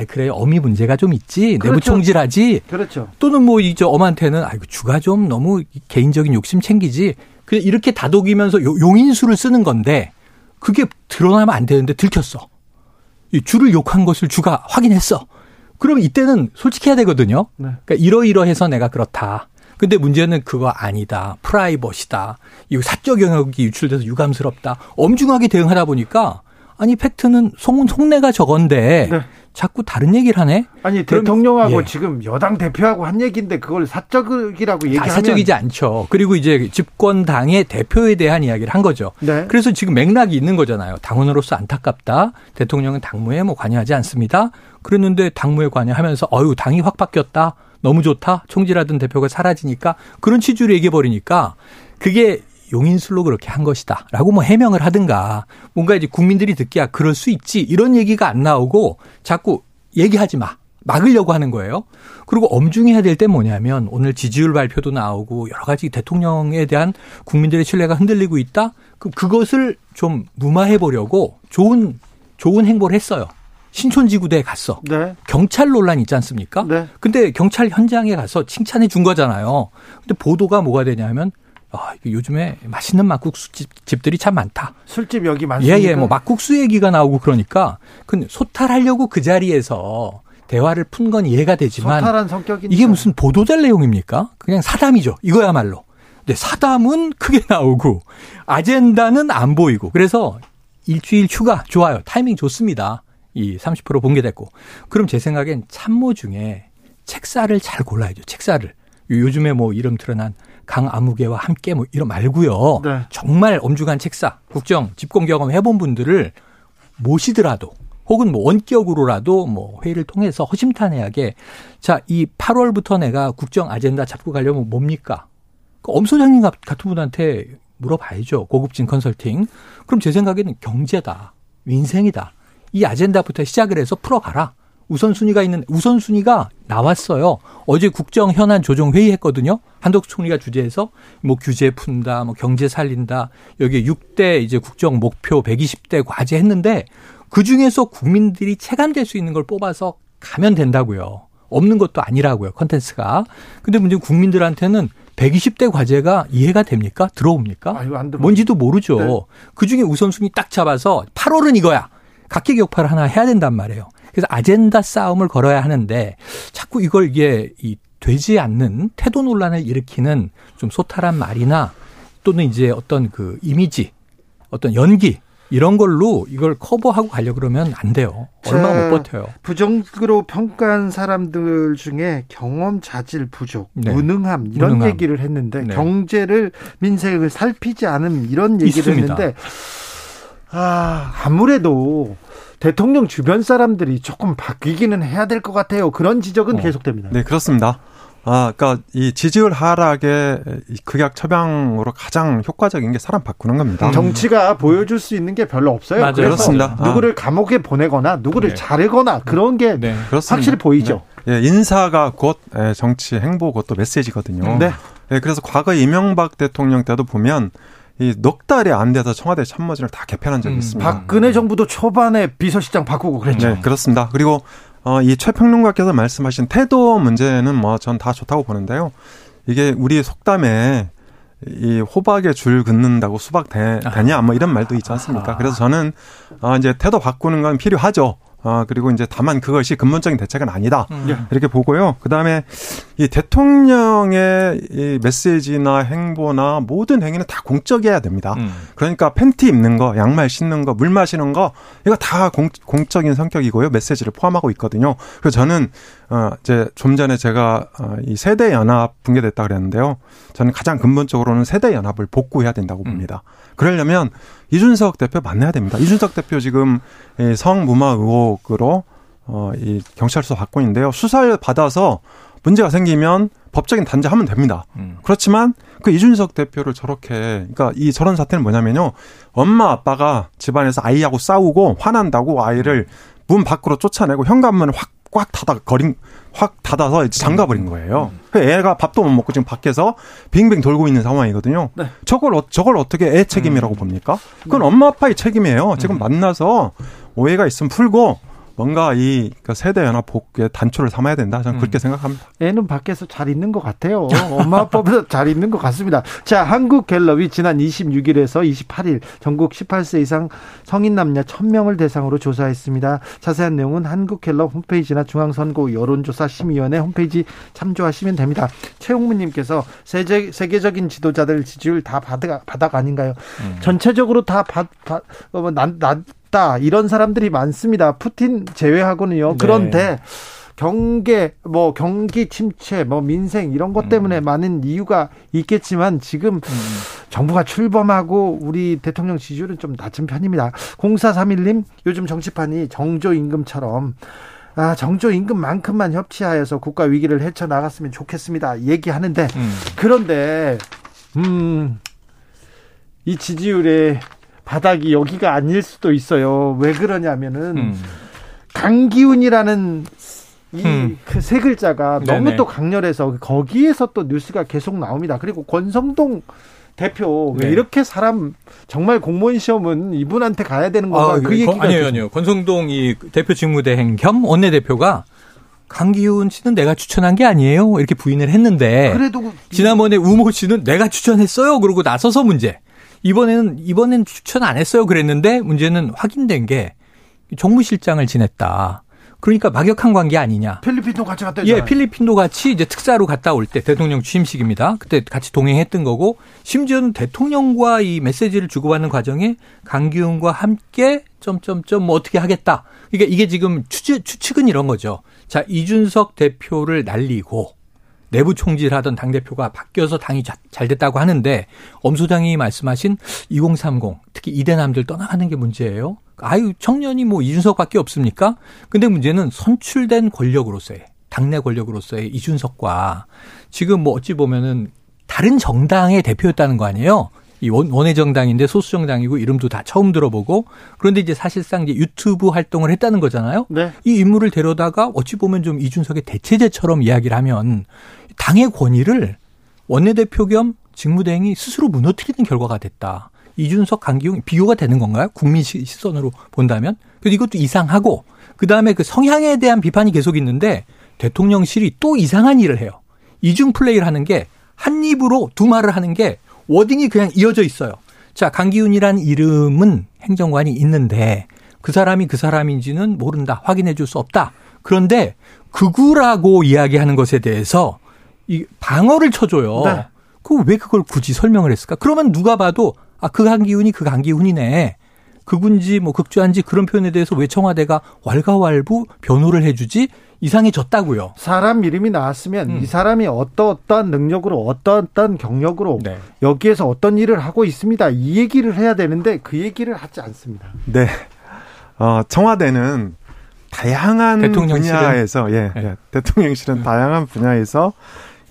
그래 엄이 문제가 좀 있지. 그렇죠. 내부 총질하지. 그렇죠. 또는 이 엄한테는 주가 좀 너무 개인적인 욕심 챙기지. 그래 이렇게 다독이면서 용인수를 쓰는 건데 그게 드러나면 안 되는데 들켰어. 이 주를 욕한 것을 주가 확인했어. 그럼 이때는 솔직해야 되거든요. 그러니까 이러이러해서 내가 그렇다. 근데 문제는 그거 아니다. 프라이버시다. 이거 사적 영역이 유출돼서 유감스럽다. 엄중하게 대응하다 보니까 팩트는 속내가 저건데 자꾸 다른 얘기를 하네. 대통령하고 지금 여당 대표하고 한 얘기인데 그걸 사적이라고 얘기하면. 사적이지 않죠. 그리고 이제 집권당의 대표에 대한 이야기를 한 거죠. 네. 그래서 지금 맥락이 있는 거잖아요. 당원으로서 안타깝다. 대통령은 당무에 관여하지 않습니다. 그랬는데 당무에 관여하면서 당이 확 바뀌었다. 너무 좋다. 총질하던 대표가 사라지니까 그런 취지로 얘기해버리니까 그게 용인술로 그렇게 한 것이다. 라고 해명을 하든가 뭔가 이제 국민들이 듣기야 그럴 수 있지 이런 얘기가 안 나오고 자꾸 얘기하지 마. 막으려고 하는 거예요. 그리고 엄중해야 될 때 뭐냐면 오늘 지지율 발표도 나오고 여러 가지 대통령에 대한 국민들의 신뢰가 흔들리고 있다. 그것을 좀 무마해 보려고 좋은 행보를 했어요. 신촌지구대에 갔어. 네. 경찰 논란 있지 않습니까? 네. 근데 경찰 현장에 가서 칭찬해 준 거잖아요. 근데 보도가 뭐가 되냐면 요즘에 맛있는 막국수 집들이 참 많다. 술집 여기 많습니다. 예예, 막국수 얘기가 나오고 그러니까 근데 소탈하려고 그 자리에서 대화를 푼 건 이해가 되지만 소탈한 성격인데 이게 무슨 보도될 내용입니까? 그냥 사담이죠. 이거야말로. 근데 사담은 크게 나오고 아젠다는 안 보이고 그래서 일주일 휴가 좋아요. 타이밍 좋습니다. 이 30% 공개됐고. 그럼 제 생각엔 참모 중에 책사를 잘 골라야죠. 책사를. 요즘에 이름 드러난 강아무개와 함께 이런 말고요. 네. 정말 엄중한 책사, 국정, 집권 경험 해본 분들을 모시더라도 혹은 뭐 원격으로라도 뭐 회의를 통해서 허심탄회하게 자, 이 8월부터 내가 국정 아젠다 잡고 가려면 뭡니까? 엄 소장님 같은 분한테 물어봐야죠. 고급진 컨설팅. 그럼 제 생각에는 경제다. 민생이다. 이 아젠다부터 시작을 해서 풀어가라. 우선순위가 있는, 우선순위가 나왔어요. 어제 국정 현안 조정 회의 했거든요. 한덕수 총리가 주재해서 뭐 규제 푼다, 뭐 경제 살린다, 여기 6대 이제 국정 목표 120대 과제 했는데 그 중에서 국민들이 체감될 수 있는 걸 뽑아서 가면 된다고요. 없는 것도 아니라고요, 컨텐츠가. 근데 문제는 국민들한테는 120대 과제가 이해가 됩니까? 들어옵니까? 아니, 안 들어옵니다. 뭔지도 모르죠. 네. 그중에 우선순위 딱 잡아서 8월은 이거야. 각계격파를 하나 해야 된단 말이에요. 그래서 아젠다 싸움을 걸어야 하는데 자꾸 이걸 이게 되지 않는 태도 논란을 일으키는 좀 소탈한 말이나 또는 이제 어떤 그 이미지, 어떤 연기 이런 걸로 이걸 커버하고 가려고 그러면 안 돼요. 얼마 못 버텨요. 부정적으로 평가한 사람들 중에 경험, 자질 부족, 네. 무능함 이런 무능함. 얘기를 했는데 네. 경제를, 민생을 살피지 않음 이런 얘기를 있습니다. 했는데 아, 아무래도 대통령 주변 사람들이 조금 바뀌기는 해야 될 것 같아요. 그런 지적은 계속됩니다. 네, 그렇습니다. 아, 그러니까 이 지지율 하락의 극약 처방으로 가장 효과적인 게 사람 바꾸는 겁니다. 정치가 보여줄 수 있는 게 별로 없어요. 맞아요. 그렇습니다. 누구를 감옥에 보내거나 누구를 네. 자르거나 그런 게 네. 확실히 보이죠. 네. 네. 인사가 곧 정치 행보고 또 메시지거든요. 네. 네. 그래서 과거 이명박 대통령 때도 보면 이 넉 달이 안 돼서 청와대 참모진을 다 개편한 적이 있습니다. 박근혜 정부도 초반에 비서실장 바꾸고 그랬죠. 네, 그렇습니다. 그리고 이 최평론가께서 말씀하신 태도 문제는 뭐 전 다 좋다고 보는데요. 이게 우리 속담에 이 호박에 줄 긋는다고 수박 되냐 뭐 이런 말도 있지 않습니까? 그래서 저는 이제 태도 바꾸는 건 필요하죠. 그리고 이제 다만 그것이 근본적인 대책은 아니다. 이렇게 보고요. 그 다음에 이 대통령의 이 메시지나 행보나 모든 행위는 다 공적이어야 됩니다. 그러니까 팬티 입는 거, 양말 신는 거, 물 마시는 거, 이거 다 공적인 성격이고요. 메시지를 포함하고 있거든요. 그래서 저는, 이제 좀 전에 제가 이 세대연합 붕괴됐다 그랬는데요. 저는 가장 근본적으로는 세대연합을 복구해야 된다고 봅니다. 그러려면 이준석 대표 만나야 됩니다. 이준석 대표 지금 성무마 의혹으로 이 경찰 수사 받고 있는데요. 수사를 받아서 문제가 생기면 법적인 단죄하면 됩니다. 그렇지만 그 이준석 대표를 저렇게, 그러니까 이 저런 사태는 뭐냐면요. 엄마 아빠가 집안에서 아이하고 싸우고 화난다고 아이를 문 밖으로 쫓아내고 현관문을 확 닫아서 이제 잠가버린 거예요. 애가 밥도 못 먹고 지금 밖에서 빙빙 돌고 있는 상황이거든요. 네. 저걸 어떻게 애 책임이라고 봅니까? 그건 엄마 아빠의 책임이에요. 지금 만나서 오해가 있으면 풀고 뭔가 이 세대연합 복구의 단초를 삼아야 된다. 저는 그렇게 생각합니다. 애는 밖에서 잘 있는 것 같아요. 엄마 아빠보다 잘 있는 것 같습니다. 자, 한국갤럽이 지난 26일에서 28일 전국 18세 이상 성인 남녀 1000명을 대상으로 조사했습니다. 자세한 내용은 한국갤럽 홈페이지나 중앙선거 여론조사심의위원회 홈페이지 참조하시면 됩니다. 최홍무님께서 세계적인 지도자들 지지율 다 바닥 아닌가요? 전체적으로 다 이런 사람들이 많습니다. 푸틴 제외하고는요. 네. 그런데 경기 침체, 민생 이런 것 때문에 많은 이유가 있겠지만 지금 정부가 출범하고 우리 대통령 지지율은 좀 낮은 편입니다. 0431님, 요즘 정치판이 정조 임금처럼 정조 임금만큼만 협치하여서 국가 위기를 헤쳐나갔으면 좋겠습니다. 얘기하는데 그런데 이 지지율에 바닥이 여기가 아닐 수도 있어요. 왜 그러냐면은 강기훈이라는 그 세 글자가 네네. 너무 또 강렬해서 거기에서 또 뉴스가 계속 나옵니다. 그리고 권성동 대표 네. 왜 이렇게 사람 정말 공무원 시험은 이분한테 가야 되는 건가? 얘기가 아니에요. 권성동 이 대표 직무대행 겸 원내대표가 강기훈 씨는 내가 추천한 게 아니에요. 이렇게 부인을 했는데 그래도 지난번에 우모 씨는 내가 추천했어요. 그러고 나서서 문제. 이번엔 추천 안 했어요 그랬는데 문제는 확인된 게 정무실장을 지냈다. 그러니까 막역한 관계 아니냐. 필리핀도 같이 갔다 했잖아요. 예, 필리핀도 같이 이제 특사로 갔다 올 때 대통령 취임식입니다. 그때 같이 동행했던 거고 심지어는 대통령과 이 메시지를 주고받는 과정에 강기훈과 함께 뭐 어떻게 하겠다. 그러니까 이게 지금 추측은 이런 거죠. 자, 이준석 대표를 날리고 내부 총질하던 당대표가 바뀌어서 당이 잘 됐다고 하는데 엄 소장이 말씀하신 2030, 특히 특히 이대남들 떠나가는 게 문제예요. 아유, 청년이 뭐 이준석밖에 없습니까? 근데 문제는 선출된 권력으로서의, 당내 권력으로서의 이준석과 지금 뭐 어찌 보면은 다른 정당의 대표였다는 거 아니에요? 이 원외 정당인데 소수 정당이고 이름도 다 처음 들어보고, 그런데 이제 사실상 이제 유튜브 활동을 했다는 거잖아요. 네. 이 인물을 데려다가 어찌 보면 좀 이준석의 대체제처럼 이야기를 하면 당의 권위를 원내대표 겸 직무대행이 스스로 무너뜨리는 결과가 됐다. 이준석, 강기훈 비교가 되는 건가요? 국민 시선으로 본다면. 그래서 이것도 이상하고, 그다음에 그 성향에 대한 비판이 계속 있는데 대통령실이 또 이상한 일을 해요. 이중 플레이를 하는 게, 한 입으로 두 말을 하는 게 워딩이 그냥 이어져 있어요. 자, 강기훈이라는 이름은 행정관이 있는데 그 사람이 그 사람인지는 모른다. 확인해 줄 수 없다. 그런데 극우라고 이야기하는 것에 대해서 이 방어를 쳐줘요. 네. 그럼 왜 그걸 굳이 설명을 했을까? 그러면 누가 봐도 아, 그 강기훈이 그 강기훈이네. 극우인지 뭐 극좌인지 그런 표현에 대해서 왜 청와대가 왈가왈부 변호를 해주지? 이상해졌다고요. 사람 이름이 나왔으면 이 사람이 어떠한 능력으로 어떠한 경력으로 네. 여기에서 어떤 일을 하고 있습니다. 이 얘기를 해야 되는데 그 얘기를 하지 않습니다. 네, 청와대는 다양한 분야에서 대통령실은 다양한 분야에서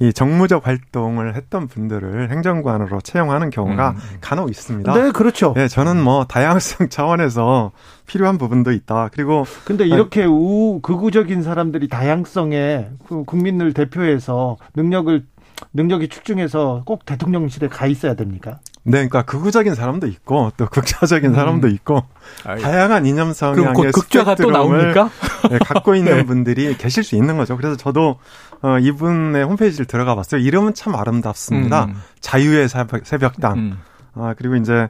이 정무적 활동을 했던 분들을 행정관으로 채용하는 경우가 간혹 있습니다. 네, 그렇죠. 예, 저는 뭐 다양성 차원에서 필요한 부분도 있다. 그리고 근데 이렇게 극우적인 사람들이 다양성에 국민을 대표해서 능력이 출중해서 꼭 대통령실에 가 있어야 됩니까? 네, 그러니까 극우적인 사람도 있고 또 극좌적인 사람도 있고 다양한 이념 성향의 그 극좌가 또 나옵니까? 네, 갖고 있는 네. 분들이 계실 수 있는 거죠. 그래서 저도 이분의 홈페이지를 들어가 봤어요. 이름은 참 아름답습니다. 자유의 새벽당. 그리고 이제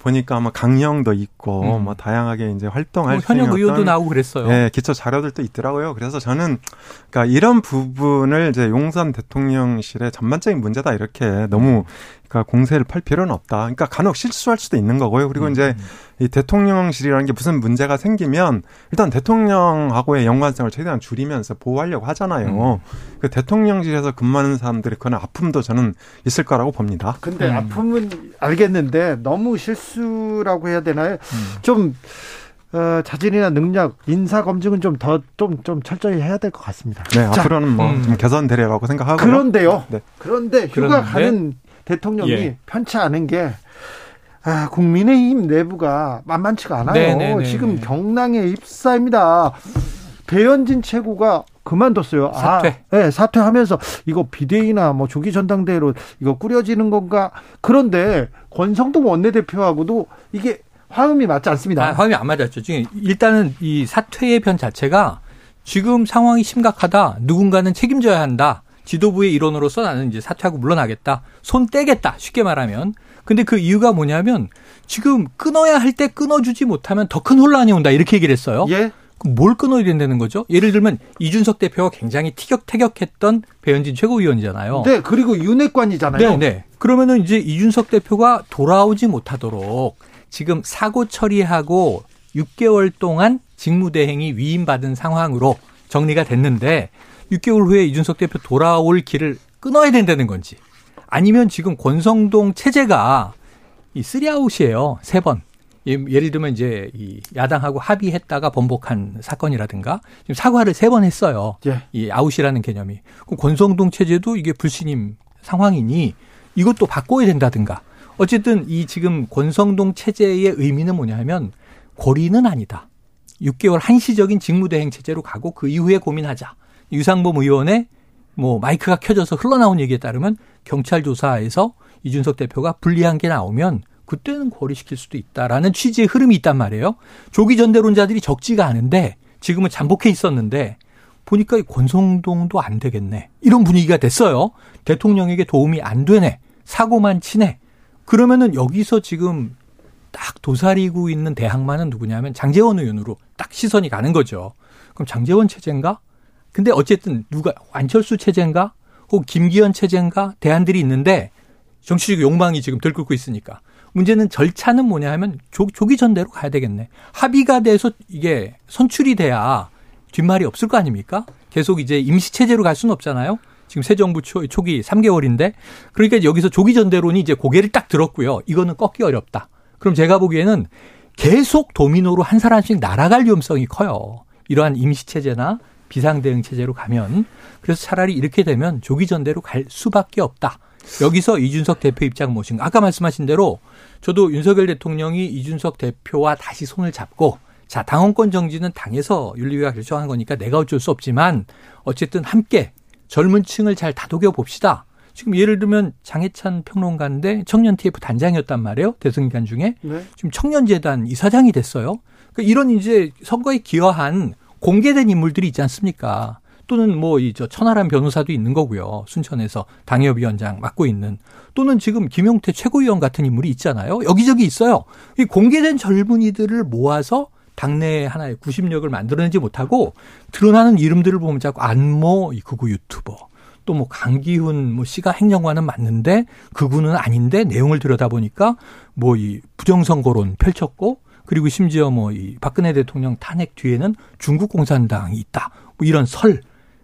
보니까 아마 강령도 있고 뭐 다양하게 이제 활동할 수 있는 현역 의원도 나오고 그랬어요. 네, 기초 자료들도 있더라고요. 그래서 저는 그러니까 이런 부분을 이제 용산 대통령실의 전반적인 문제다 이렇게 너무 그러니까 공세를 팔 필요는 없다. 그러니까 간혹 실수할 수도 있는 거고요. 그리고 이제 이 대통령실이라는 게 무슨 문제가 생기면 일단 대통령하고의 연관성을 최대한 줄이면서 보호하려고 하잖아요. 그 대통령실에서 근무하는 사람들이 그런 아픔도 저는 있을 거라고 봅니다. 근데 아픔은 알겠는데 너무 실수라고 해야 되나요? 좀 자질이나 능력, 인사 검증은 좀 철저히 해야 될 것 같습니다. 네, 자, 앞으로는 뭐 좀 개선되려고 생각하고요. 그런데요. 네. 그런데 휴가 가는 대통령이 편치 않은 게 국민의힘 내부가 만만치가 않아요. 네네네네. 지금 경랑에 입사입니다. 배현진 최고가 그만뒀어요. 사퇴. 아, 네, 사퇴하면서 이거 비대위나 뭐 조기 전당대회로 이거 꾸려지는 건가? 그런데 권성동 원내대표하고도 이게 화음이 맞지 않습니다. 아, 화음이 안 맞았죠. 지금 일단은 이 사퇴의 변 자체가 지금 상황이 심각하다. 누군가는 책임져야 한다. 지도부의 일원으로서 나는 이제 사퇴하고 물러나겠다. 손 떼겠다. 쉽게 말하면. 근데 그 이유가 뭐냐면 지금 끊어야 할 때 끊어주지 못하면 더 큰 혼란이 온다. 이렇게 얘기를 했어요. 예. 그럼 뭘 끊어야 된다는 거죠? 예를 들면 이준석 대표가 굉장히 티격태격했던 배현진 최고위원이잖아요. 네. 그리고 윤핵관이잖아요. 네. 네. 그러면은 이제 이준석 대표가 돌아오지 못하도록 지금 사고 처리하고 6개월 동안 직무대행이 위임받은 상황으로 정리가 됐는데 6개월 후에 이준석 대표 돌아올 길을 끊어야 된다는 건지, 아니면 지금 권성동 체제가 이 쓰리아웃이에요. 3번. 예를 들면 이제 이 야당하고 합의했다가 번복한 사건이라든가 지금 사과를 3번 했어요. 예. 이 아웃이라는 개념이. 그럼 권성동 체제도 이게 불신임 상황이니 이것도 바꿔야 된다든가. 어쨌든 이 지금 권성동 체제의 의미는 뭐냐면 고리는 아니다. 6개월 한시적인 직무대행 체제로 가고 그 이후에 고민하자. 유상범 의원의 뭐 마이크가 켜져서 흘러나온 얘기에 따르면 경찰 조사에서 이준석 대표가 불리한 게 나오면 그때는 고리시킬 수도 있다라는 취지의 흐름이 있단 말이에요. 조기 전대론자들이 적지가 않은데 지금은 잠복해 있었는데 보니까 권성동도 안 되겠네. 이런 분위기가 됐어요. 대통령에게 도움이 안 되네. 사고만 치네. 그러면은 여기서 지금 딱 도사리고 있는 대항마는 누구냐면 장제원 의원으로 딱 시선이 가는 거죠. 그럼 장제원 체제인가? 근데 어쨌든 누가 안철수 체제인가 혹은 김기현 체제인가 대안들이 있는데 정치적 욕망이 지금 들끓고 있으니까 문제는 절차는 뭐냐 하면 조기 전대로 가야 되겠네. 합의가 돼서 이게 선출이 돼야 뒷말이 없을 거 아닙니까? 계속 이제 임시 체제로 갈 수는 없잖아요. 지금 새 정부 초기 3개월인데 그러니까 여기서 조기 전대론이 이제 고개를 딱 들었고요. 이거는 꺾기 어렵다. 그럼 제가 보기에는 계속 도미노로 한 사람씩 날아갈 위험성이 커요. 이러한 임시체제나 비상대응체제로 가면. 그래서 차라리 이렇게 되면 조기전대로 갈 수밖에 없다. 여기서 이준석 대표 입장 무엇인가. 아까 말씀하신 대로 저도 윤석열 대통령이 이준석 대표와 다시 손을 잡고 자 당원권 정지는 당에서 윤리위가 결정한 거니까 내가 어쩔 수 없지만 어쨌든 함께 젊은 층을 잘 다독여 봅시다. 지금 예를 들면 장해찬 평론가인데 청년 TF 단장이었단 말이에요. 대선 기간 중에. 네. 지금 청년재단 이사장이 됐어요. 그러니까 이런 이제 선거에 기여한 공개된 인물들이 있지 않습니까? 또는 뭐 이 저 천하람 변호사도 있는 거고요. 순천에서 당협위원장 맡고 있는. 또는 지금 김용태 최고위원 같은 인물이 있잖아요. 여기저기 있어요. 이 공개된 젊은이들을 모아서 당내 하나의 구심력을 만들어내지 못하고 드러나는 이름들을 보면 자꾸 안모 극우 유튜버. 또 뭐 강기훈 뭐 씨가 행정관은 맞는데 극우는 아닌데 내용을 들여다보니까 뭐 이 부정선거론 펼쳤고 그리고 심지어 뭐 이 박근혜 대통령 탄핵 뒤에는 중국 공산당이 있다. 뭐 이런 설.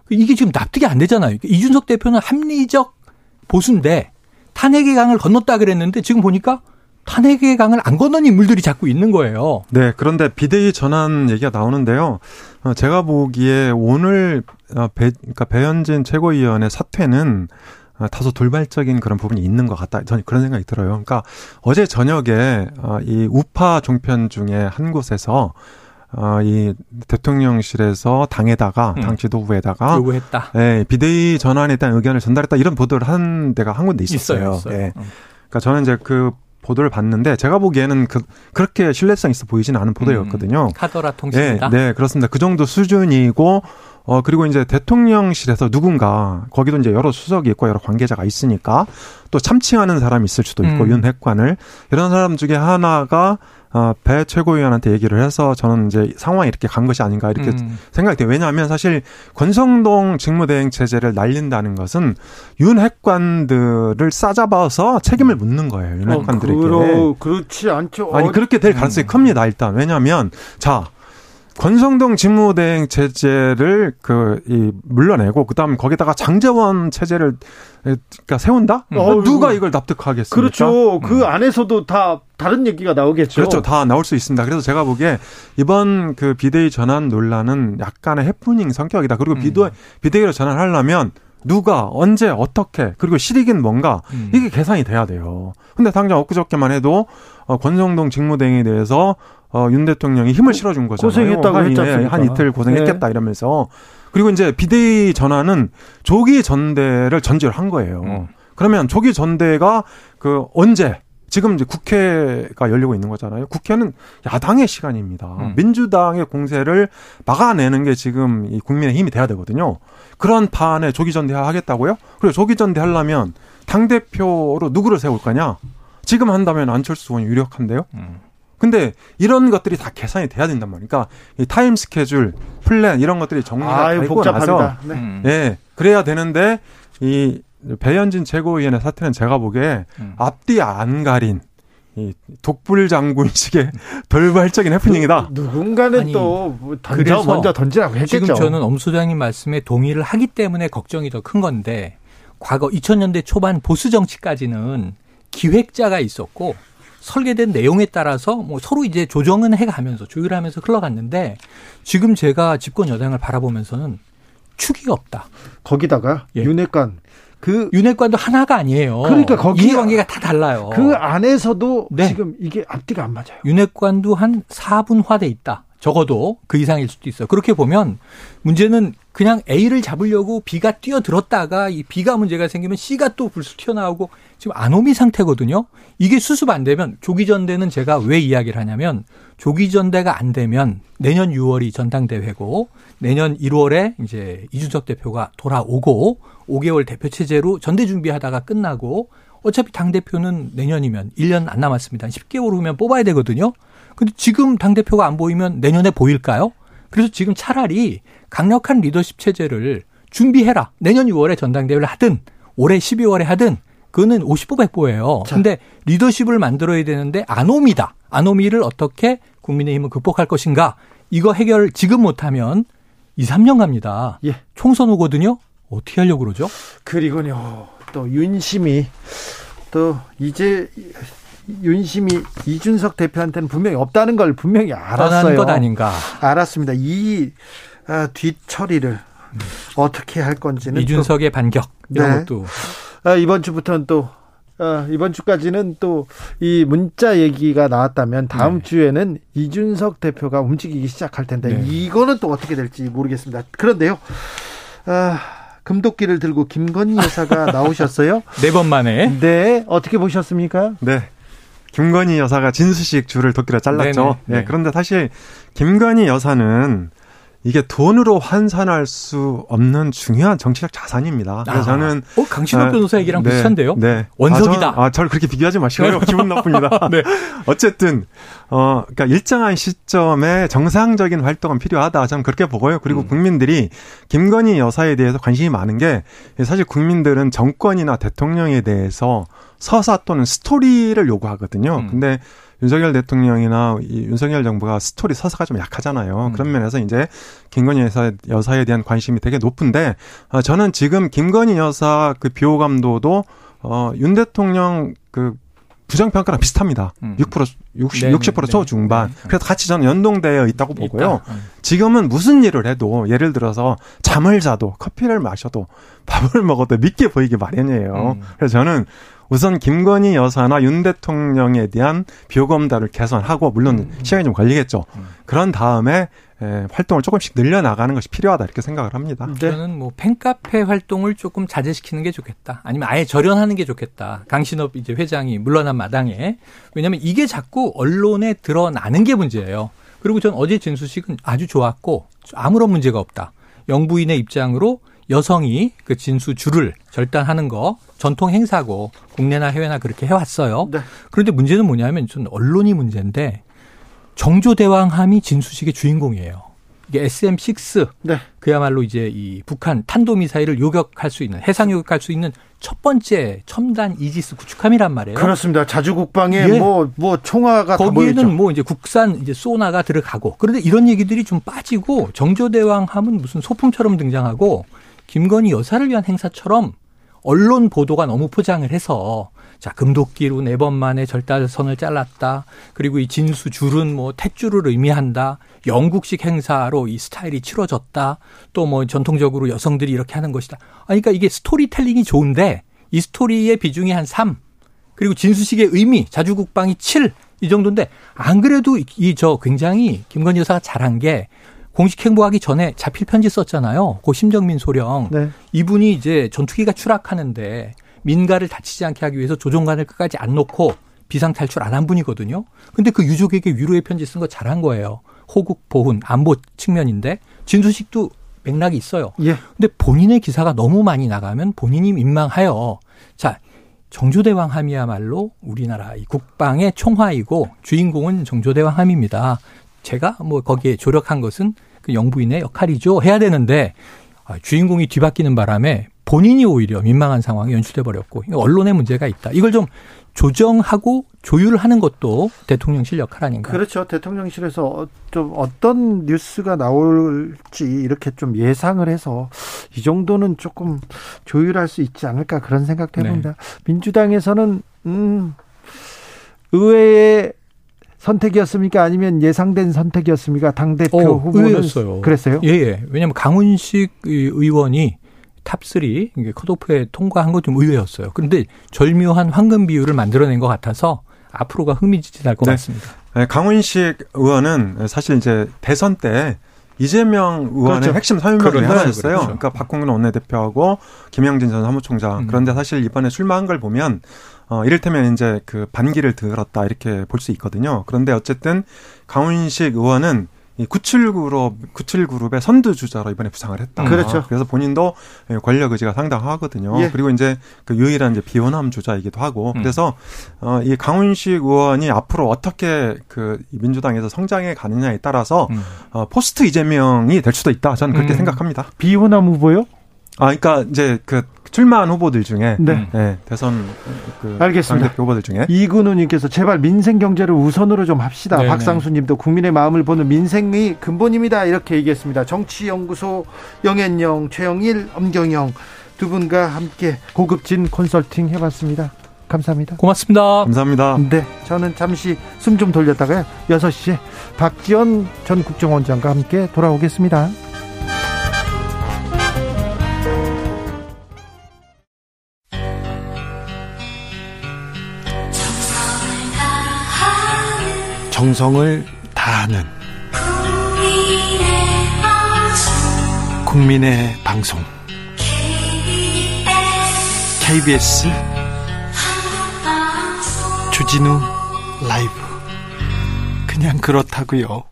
이게 지금 납득이 안 되잖아요. 이준석 대표는 합리적 보수인데 탄핵의 강을 건넜다 그랬는데 지금 보니까 탄핵의 강을 안 건넌 인물들이 자꾸 있는 거예요. 네, 그런데 비대위 전환 얘기가 나오는데요. 제가 보기에 오늘 배현진 최고위원의 사퇴는 다소 돌발적인 그런 부분이 있는 것 같다. 저는 그런 생각이 들어요. 그러니까 어제 저녁에 이 우파 종편 중에 한 곳에서 이 대통령실에서 당에다가 당 지도부에다가 요구했다. 예, 비대위 전환에 대한 의견을 전달했다. 이런 보도를 한 데가 한 군데 있었어요. 예. 그러니까 저는 이제 그 보도를 봤는데 제가 보기에는 그렇게 신뢰성 있어 보이지는 않은 보도였거든요. 카더라 통신이다. 네, 네, 그렇습니다. 그 정도 수준이고 그리고 이제 대통령실에서 누군가 거기도 이제 여러 수석이 있고 여러 관계자가 있으니까 또 참칭하는 사람이 있을 수도 있고 윤핵관을 이런 사람 중에 하나가 배 최고위원한테 얘기를 해서 저는 이제 상황이 이렇게 간 것이 아닌가 이렇게 생각이 돼요. 왜냐하면 사실 권성동 직무대행 체제를 날린다는 것은 윤핵관들을 싸잡아서 책임을 묻는 거예요. 윤핵관들에게. 그렇지 않죠. 아니 그렇게 될 가능성이 큽니다. 일단 왜냐하면 자 권성동 직무대행 체제를 물러내고 그다음 거기다가 장제원 체제를 그러니까 세운다? 누가 이걸 납득하겠습니까? 그렇죠. 그 안에서도 다 다른 얘기가 나오겠죠. 그렇죠. 다 나올 수 있습니다. 그래서 제가 보기에 이번 그 비대위 전환 논란은 약간의 해프닝 성격이다. 그리고 비대위로 전환하려면 누가 언제 어떻게 그리고 실익인 뭔가 이게 계산이 돼야 돼요. 근데 당장 엊그저께만 해도 권성동 직무대행에 대해서 윤 대통령이 힘을 실어준 거잖아요. 고생했다고 했잖아요. 한 이틀 고생했겠다 네. 이러면서. 그리고 이제 비대위 전환은 조기 전대를 전제로 한 거예요. 그러면 조기 전대가 언제? 지금 이제 국회가 열리고 있는 거잖아요. 국회는 야당의 시간입니다. 민주당의 공세를 막아내는 게 지금 이 국민의 힘이 돼야 되거든요. 그런 판에 조기 전대 하겠다고요? 그리고 조기 전대 하려면 당대표로 누구를 세울 거냐? 지금 한다면 안철수 의원이 유력한데요. 근데 이런 것들이 다 계산이 돼야 된단 말이에요. 그러니까 이 타임 스케줄, 플랜 이런 것들이 정리가 되고 나서 네. 예, 그래야 되는데 이 배현진 최고위원의 사태는 제가 보기에 앞뒤 안 가린 이 독불 장군식의 돌발적인 해프닝이다. 누군가는 아니, 또 먼저 던지라고 했겠죠. 지금 저는 엄 소장님 말씀에 동의를 하기 때문에 걱정이 더 큰 건데 과거 2000년대 초반 보수 정치까지는 기획자가 있었고 설계된 내용에 따라서 뭐 서로 이제 조정은 해가면서 조율하면서 흘러갔는데 지금 제가 집권 여당을 바라보면서는 축이 없다. 거기다가 예. 윤핵관 윤핵관도 하나가 아니에요. 그러니까 거기 이해관계가 다 달라요. 그 안에서도 네. 지금 이게 앞뒤가 안 맞아요. 윤핵관도 한 4분화돼 있다. 적어도 그 이상일 수도 있어요. 그렇게 보면 문제는 그냥 A를 잡으려고 B가 뛰어들었다가 이 B가 문제가 생기면 C가 또 불쑥 튀어나오고 지금 아노미 상태거든요. 이게 수습 안 되면 조기전대는 제가 왜 이야기를 하냐면 조기전대가 안 되면 내년 6월이 전당대회고 내년 1월에 이제 이준석 대표가 돌아오고 5개월 대표체제로 전대 준비하다가 끝나고 어차피 당대표는 내년이면 1년 안 남았습니다. 10개월 후면 뽑아야 되거든요. 근데 지금 당대표가 안 보이면 내년에 보일까요? 그래서 지금 차라리 강력한 리더십 체제를 준비해라. 내년 6월에 전당대회를 하든 올해 12월에 하든 그거는 50-100보예요. 근데 리더십을 만들어야 되는데 아노미다. 아노미를 어떻게 국민의힘은 극복할 것인가. 이거 해결 지금 못하면 2, 3년 갑니다. 예. 총선 오거든요. 어떻게 하려고 그러죠? 그리고요. 또 윤심이 또 이제 윤심이 이준석 대표한테는 분명히 없다는 걸 분명히 알았어요. 뻔한 것 아닌가. 알았습니다. 이 뒷처리를 어떻게 할 건지는. 이준석의 또. 반격 이런 네. 것도. 이번 주부터는 또. 이번 주까지는 또 이 문자 얘기가 나왔다면 다음 네. 주에는 이준석 대표가 움직이기 시작할 텐데 네. 이거는 또 어떻게 될지 모르겠습니다. 그런데요. 금도끼를 들고 김건희 여사가 나오셨어요. 네 번 만에. 네. 어떻게 보셨습니까? 네. 김건희 여사가 진수식 줄을 도끼로 잘랐죠. 네, 그런데 사실 김건희 여사는 이게 돈으로 환산할 수 없는 중요한 정치적 자산입니다. 그래서 저는 강신호 변호사 얘기랑 네, 비슷한데요. 네. 원석이다. 저를 그렇게 비교하지 마시고요. 기분 나쁩니다. 네. 어쨌든 그러니까 일정한 시점에 정상적인 활동은 필요하다. 저는 그렇게 보고요. 그리고 국민들이 김건희 여사에 대해서 관심이 많은 게 사실 국민들은 정권이나 대통령에 대해서 서사 또는 스토리를 요구하거든요. 근데 윤석열 대통령이나 윤석열 정부가 스토리 서사가 좀 약하잖아요. 그런 면에서 이제 김건희 여사에 대한 관심이 되게 높은데 저는 지금 김건희 여사 그 비호감도도 윤 대통령 그 부정평가랑 비슷합니다. 60% 초중반. 그래서 같이 저는 연동되어 있다고 보고요. 지금은 무슨 일을 해도 예를 들어서 잠을 자도 커피를 마셔도 밥을 먹어도 믿게 보이기 마련이에요. 그래서 저는 우선 김건희 여사나 윤 대통령에 대한 비호감도를 개선하고 물론 시간이 좀 걸리겠죠. 그런 다음에 활동을 조금씩 늘려나가는 것이 필요하다 이렇게 생각을 합니다. 네. 저는 뭐 팬카페 활동을 조금 자제시키는 게 좋겠다. 아니면 아예 절연하는 게 좋겠다. 강신업 이제 회장이 물러난 마당에. 왜냐하면 이게 자꾸 언론에 드러나는 게 문제예요. 그리고 전 어제 진수식은 아주 좋았고 아무런 문제가 없다. 영부인의 입장으로 여성이 그 진수줄을 절단하는 거 전통 행사고 국내나 해외나 그렇게 해왔어요. 네. 그런데 문제는 뭐냐면 전 언론이 문제인데 정조 대왕함이 진수식의 주인공이에요. 이게 SM6 네. 그야말로 이제 이 북한 탄도미사일을 요격할 수 있는 해상 요격할 수 있는 첫 번째 첨단 이지스 구축함이란 말이에요. 그렇습니다. 자주 국방에 예. 뭐 총화가 거기에는 뭐 이제 국산 이제 소나가 들어가고 그런데 이런 얘기들이 좀 빠지고 정조 대왕함은 무슨 소품처럼 등장하고. 김건희 여사를 위한 행사처럼 언론 보도가 너무 포장을 해서 자 금도끼로 4번 만에 절단선을 잘랐다. 그리고 이 진수줄은 뭐 탯줄을 의미한다. 영국식 행사로 이 스타일이 치러졌다. 또 뭐 전통적으로 여성들이 이렇게 하는 것이다. 그러니까 이게 스토리텔링이 좋은데 이 스토리의 비중이 한 3. 그리고 진수식의 의미 자주국방이 7. 이 정도인데 안 그래도 저 굉장히 김건희 여사가 잘한 게 공식 행보하기 전에 자필 편지 썼잖아요. 고 심정민 소령. 네. 이분이 이제 전투기가 추락하는데 민가를 다치지 않게 하기 위해서 조종관을 끝까지 안 놓고 비상 탈출 안 한 분이거든요. 근데 그 유족에게 위로의 편지 쓴 거 잘한 거예요. 호국 보훈 안보 측면인데 진수식도 맥락이 있어요. 예. 근데 본인의 기사가 너무 많이 나가면 본인이 민망하여. 자, 정조대왕함이야말로 우리나라 이 국방의 총화이고 주인공은 정조대왕함입니다. 제가 뭐 거기에 조력한 것은 영부인의 역할이죠. 해야 되는데 주인공이 뒤바뀌는 바람에 본인이 오히려 민망한 상황이 연출돼버렸고 언론의 문제가 있다. 이걸 좀 조정하고 조율하는 것도 대통령실 역할 아닌가. 그렇죠. 대통령실에서 좀 어떤 뉴스가 나올지 이렇게 좀 예상을 해서 이 정도는 조금 조율할 수 있지 않을까 그런 생각도 해봅니다. 네. 민주당에서는 의회에 선택이었습니까? 아니면 예상된 선택이었습니까? 당대표 후보는 의외였어요. 그랬어요? 예. 왜냐하면 강훈식 의원이 탑3 컷오프에 통과한 것 좀 의외였어요. 그런데 절묘한 황금 비율을 만들어낸 것 같아서 앞으로가 흥미진진할 것 네. 같습니다. 강훈식 의원은 사실 이제 대선 때 이재명 의원의 그렇죠. 핵심 설명이 하나였어요. 그렇죠. 그러니까 박홍근 원내대표하고 김영진 전 사무총장. 그런데 사실 이번에 출마한 걸 보면 이를테면 이제 그 반기를 들었다 이렇게 볼 수 있거든요. 그런데 어쨌든 강훈식 의원은 이 97그룹의 선두주자로 이번에 부상을 했다. 그렇죠. 그래서 본인도 권력 의지가 상당하거든요. 예. 그리고 이제 그 유일한 이제 비호남 주자이기도 하고. 그래서 이 강훈식 의원이 앞으로 어떻게 그 민주당에서 성장해 가느냐에 따라서 포스트 이재명이 될 수도 있다. 저는 그렇게 생각합니다. 비호남 후보요? 그러니까 이제 그 출마한 후보들 중에 네. 네, 대선 그 알겠습니다. 후보들 중에 이근우님께서 제발 민생 경제를 우선으로 좀 합시다. 네네. 박상수님도 국민의 마음을 보는 민생이 근본입니다. 이렇게 얘기했습니다. 정치연구소 영앤영, 최영일, 엄경영 두 분과 함께 고급진 컨설팅 해봤습니다. 감사합니다. 고맙습니다. 감사합니다. 네, 저는 잠시 숨 좀 돌렸다가 6시에 박지원 전 국정원장과 함께 돌아오겠습니다. 정성을 다하는 국민의 방송 KBS 주진우 라이브. 그냥 그렇다고요.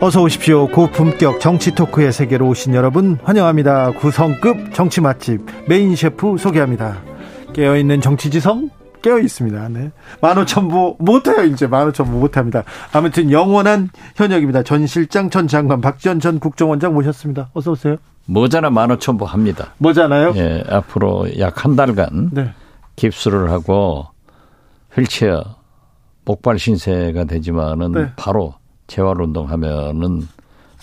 어서 오십시오. 고품격 정치 토크의 세계로 오신 여러분 환영합니다. 구성급 정치 맛집 메인 셰프 소개합니다. 깨어있는 정치지성 깨어있습니다. 네. 15,000보 못해요. 이제 15,000보 못합니다. 아무튼 영원한 현역입니다. 전 실장, 전 장관, 박지원 전 국정원장 모셨습니다. 어서 오세요. 모자나 15,000보 합니다. 모자나요? 예, 앞으로 약 한 달간 네. 깁스를 하고 휠체어, 목발 신세가 되지만은 네. 바로 재활 운동하면은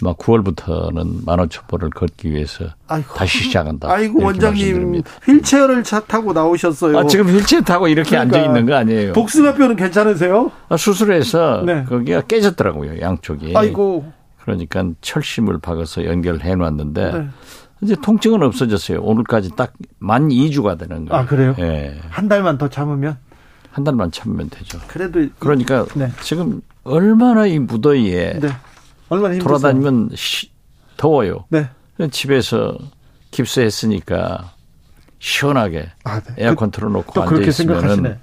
막 9월부터는 15,000보를 걷기 위해서 아이고, 다시 시작한다. 아이고 원장님 말씀드립니다. 휠체어를 차 타고 나오셨어요. 아, 지금 휠체어 타고 이렇게 그러니까, 앉아있는 거 아니에요. 복숭아뼈는 괜찮으세요? 아, 수술해서 네. 거기가 깨졌더라고요. 양쪽이. 아이고. 그러니까 철심을 박아서 연결해 놨는데 네. 이제 통증은 없어졌어요. 오늘까지 딱 만 2주가 되는 거예요. 아 그래요? 예. 한 달만 더 참으면? 한 달만 참으면 되죠. 그래도 그러니까 네. 지금 얼마나 이 무더위에 네. 얼마나 돌아다니면 더워요. 네. 집에서 깁스했으니까 시원하게 아, 네. 에어컨 틀어놓고 또 앉아 그렇게 있으면은 생각하시네.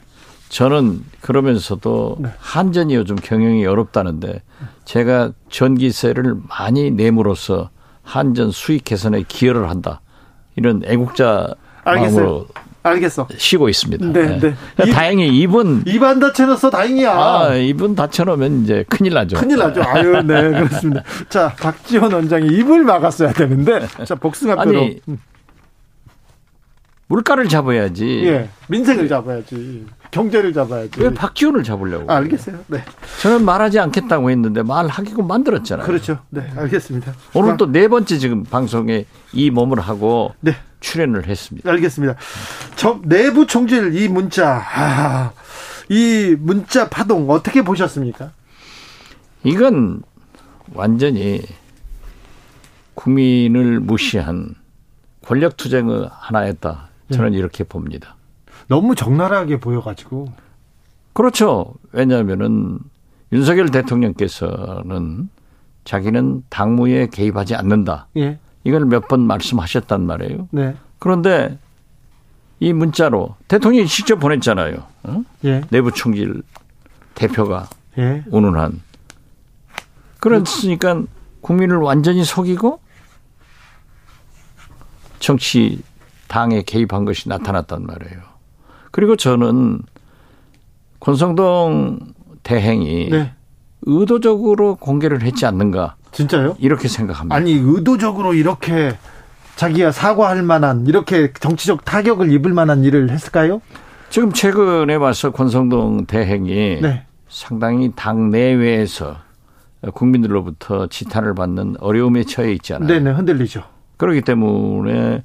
저는 그러면서도 네. 한전이 요즘 경영이 어렵다는데 제가 전기세를 많이 내므로써 한전 수익 개선에 기여를 한다. 이런 애국자 마음으로. 알겠어. 쉬고 있습니다. 네, 네. 네. 다행히 입은 다쳐놨어. 다행이야. 아, 입은 다쳐놓으면 이제 큰일 나죠. 큰일 나죠. 아유, 네, 그렇습니다. 자, 박지원 원장이 입을 막았어야 되는데, 자, 복숭아뼈로 아니, 물가를 잡아야지. 예, 민생을 잡아야지. 경제를 잡아야지. 왜 박지원을 잡으려고? 아, 알겠어요. 네. 저는 말하지 않겠다고 했는데 말하기고 만들었잖아요. 그렇죠. 네, 알겠습니다. 오늘 또 4번째 지금 방송에 이 몸을 하고. 네. 출연을 했습니다. 알겠습니다. 내부 총질 이 문자, 아, 이 문자 파동 어떻게 보셨습니까? 이건 완전히 국민을 무시한 권력투쟁의 하나였다. 저는 이렇게 봅니다. 너무 적나라하게 보여가지고. 그렇죠. 왜냐하면은 윤석열 대통령께서는 자기는 당무에 개입하지 않는다. 예. 이걸 몇 번 말씀하셨단 말이에요. 네. 그런데 이 문자로 대통령이 직접 보냈잖아요. 어? 예. 내부 총질 대표가 예. 운운한. 그랬으니까 국민을 완전히 속이고 정치 당에 개입한 것이 나타났단 말이에요. 그리고 저는 권성동 대행이 네. 의도적으로 공개를 했지 않는가. 진짜요? 이렇게 생각합니다. 아니 의도적으로 이렇게 자기가 사과할 만한 이렇게 정치적 타격을 입을 만한 일을 했을까요? 지금 최근에 와서 권성동 대행이 네. 상당히 당 내외에서 국민들로부터 지탄을 받는 어려움에 처해 있잖아요. 네네 흔들리죠. 그렇기 때문에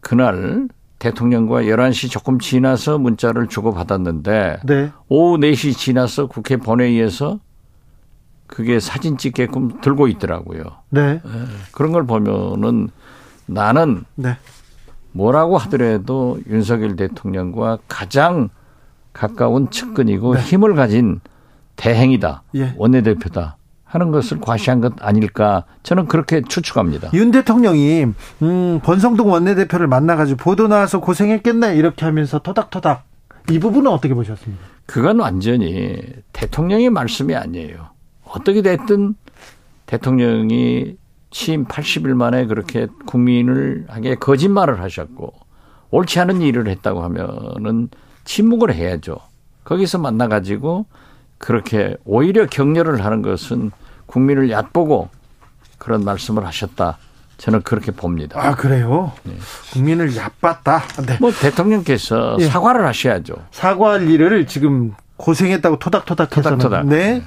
그날 대통령과 11시 조금 지나서 문자를 주고받았는데 네. 오후 4시 지나서 국회 본회의에서 그게 사진 찍게끔 들고 있더라고요. 네. 그런 걸 보면은 나는 네. 뭐라고 하더라도 윤석열 대통령과 가장 가까운 측근이고 네. 힘을 가진 대행이다. 예. 원내대표다. 하는 것을 과시한 것 아닐까. 저는 그렇게 추측합니다. 윤 대통령이 권성동 원내대표를 만나가지고 보도 나와서 고생했겠네. 이렇게 하면서 토닥토닥. 이 부분은 어떻게 보셨습니까? 그건 완전히 대통령의 말씀이 아니에요. 어떻게 됐든 대통령이 취임 80일 만에 그렇게 국민을 하게 거짓말을 하셨고 옳지 않은 일을 했다고 하면은 침묵을 해야죠. 거기서 만나가지고 그렇게 오히려 격려를 하는 것은 국민을 얕보고 그런 말씀을 하셨다. 저는 그렇게 봅니다. 아 그래요? 네. 국민을 얕봤다. 네. 뭐 대통령께서 예. 사과를 하셔야죠. 사과할 일을 지금 고생했다고 토닥토닥해서는. 토닥토닥. 네. 네.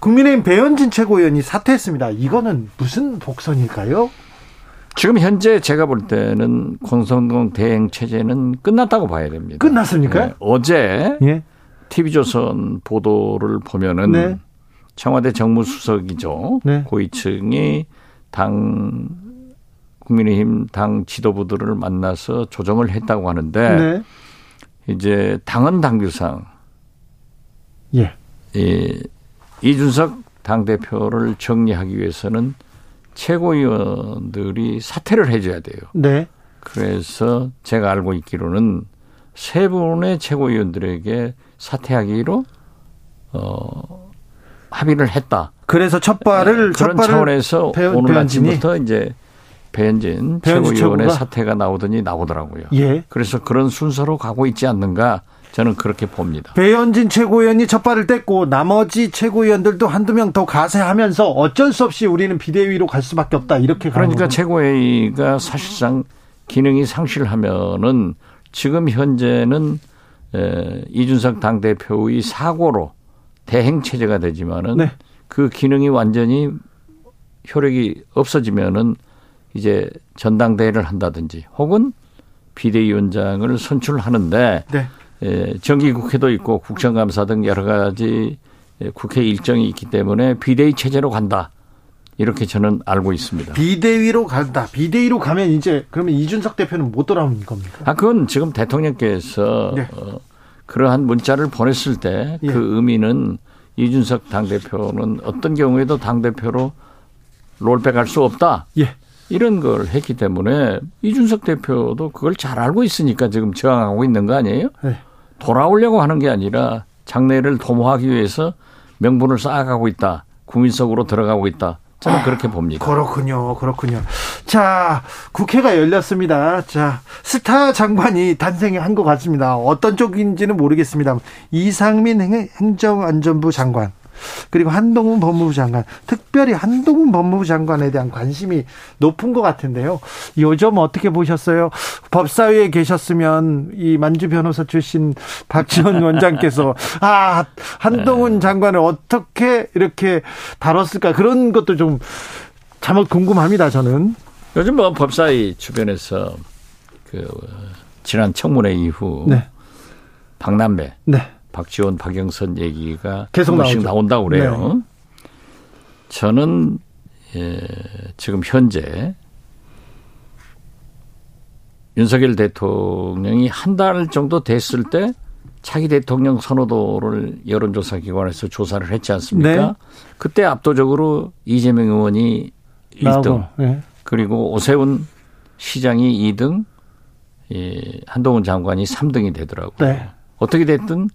국민의힘 배현진 최고위원이 사퇴했습니다. 이거는 무슨 복선일까요? 지금 현재 제가 볼 때는 권성동 대행 체제는 끝났다고 봐야 됩니다. 끝났습니까? 네. 어제 예? TV조선 보도를 보면은 네. 청와대 정무수석이죠. 네. 고위층이 당 국민의힘 당 지도부들을 만나서 조정을 했다고 하는데 네. 이제 당헌 당규상 예. 이준석 당대표를 정리하기 위해서는 최고위원들이 사퇴를 해줘야 돼요. 네. 그래서 제가 알고 있기로는 세 분의 최고위원들에게 사퇴하기로 합의를 했다. 그래서 첫 발을 차원에서 오늘 아침부터 이제 배현진 최고위원의 사퇴가 나오더니 나오더라고요. 예. 그래서 그런 순서로 가고 있지 않는가 저는 그렇게 봅니다. 배현진 최고위원이 첫 발을 뗐고 나머지 최고위원들도 한두 명 더 가세하면서 어쩔 수 없이 우리는 비대위로 갈 수밖에 없다. 이렇게 그러니까 최고회의가 사실상 기능이 상실하면은 지금 현재는 이준석 당대표의 사고로 대행 체제가 되지만은 네. 그 기능이 완전히 효력이 없어지면은 이제 전당대회를 한다든지 혹은 비대위원장을 선출하는데 네. 정기국회도 있고 국정감사 등 여러 가지 국회 일정이 있기 때문에 비대위 체제로 간다. 이렇게 저는 알고 있습니다. 비대위로 간다. 비대위로 가면 이제 그러면 이준석 대표는 못 돌아오는 겁니까? 아, 그건 지금 대통령께서 네. 그러한 문자를 보냈을 때 그 의미는 이준석 당대표는 어떤 경우에도 당대표로 롤백할 수 없다. 예. 이런 걸 했기 때문에 이준석 대표도 그걸 잘 알고 있으니까 지금 저항하고 있는 거 아니에요? 네. 돌아오려고 하는 게 아니라 장래를 도모하기 위해서 명분을 쌓아가고 있다. 국민 속으로 들어가고 있다. 저는 그렇게 봅니다. 그렇군요. 그렇군요. 자, 국회가 열렸습니다. 자, 스타 장관이 탄생한 것 같습니다. 어떤 쪽인지는 모르겠습니다만 이상민 행정안전부 장관 그리고 한동훈 법무부 장관, 특별히 한동훈 법무부 장관에 대한 관심이 높은 것 같은데요. 요즘 어떻게 보셨어요? 법사위에 계셨으면 이 만주 변호사 출신 박지원 원장께서 아 한동훈 장관을 어떻게 이렇게 다뤘을까 그런 것도 좀 자막 궁금합니다. 저는 요즘 뭐 법사위 주변에서 그 지난 청문회 이후 네. 박남배. 네. 박지원, 박영선 얘기가 계속 나온다고 그래요. 네. 저는 지금 현재 윤석열 대통령이 한 달 정도 됐을 때 차기 대통령 선호도를 여론조사기관에서 조사를 했지 않습니까? 네. 그때 압도적으로 이재명 의원이 1등 네. 그리고 오세훈 시장이 2등 한동훈 장관이 3등이 되더라고요. 네. 어떻게 됐든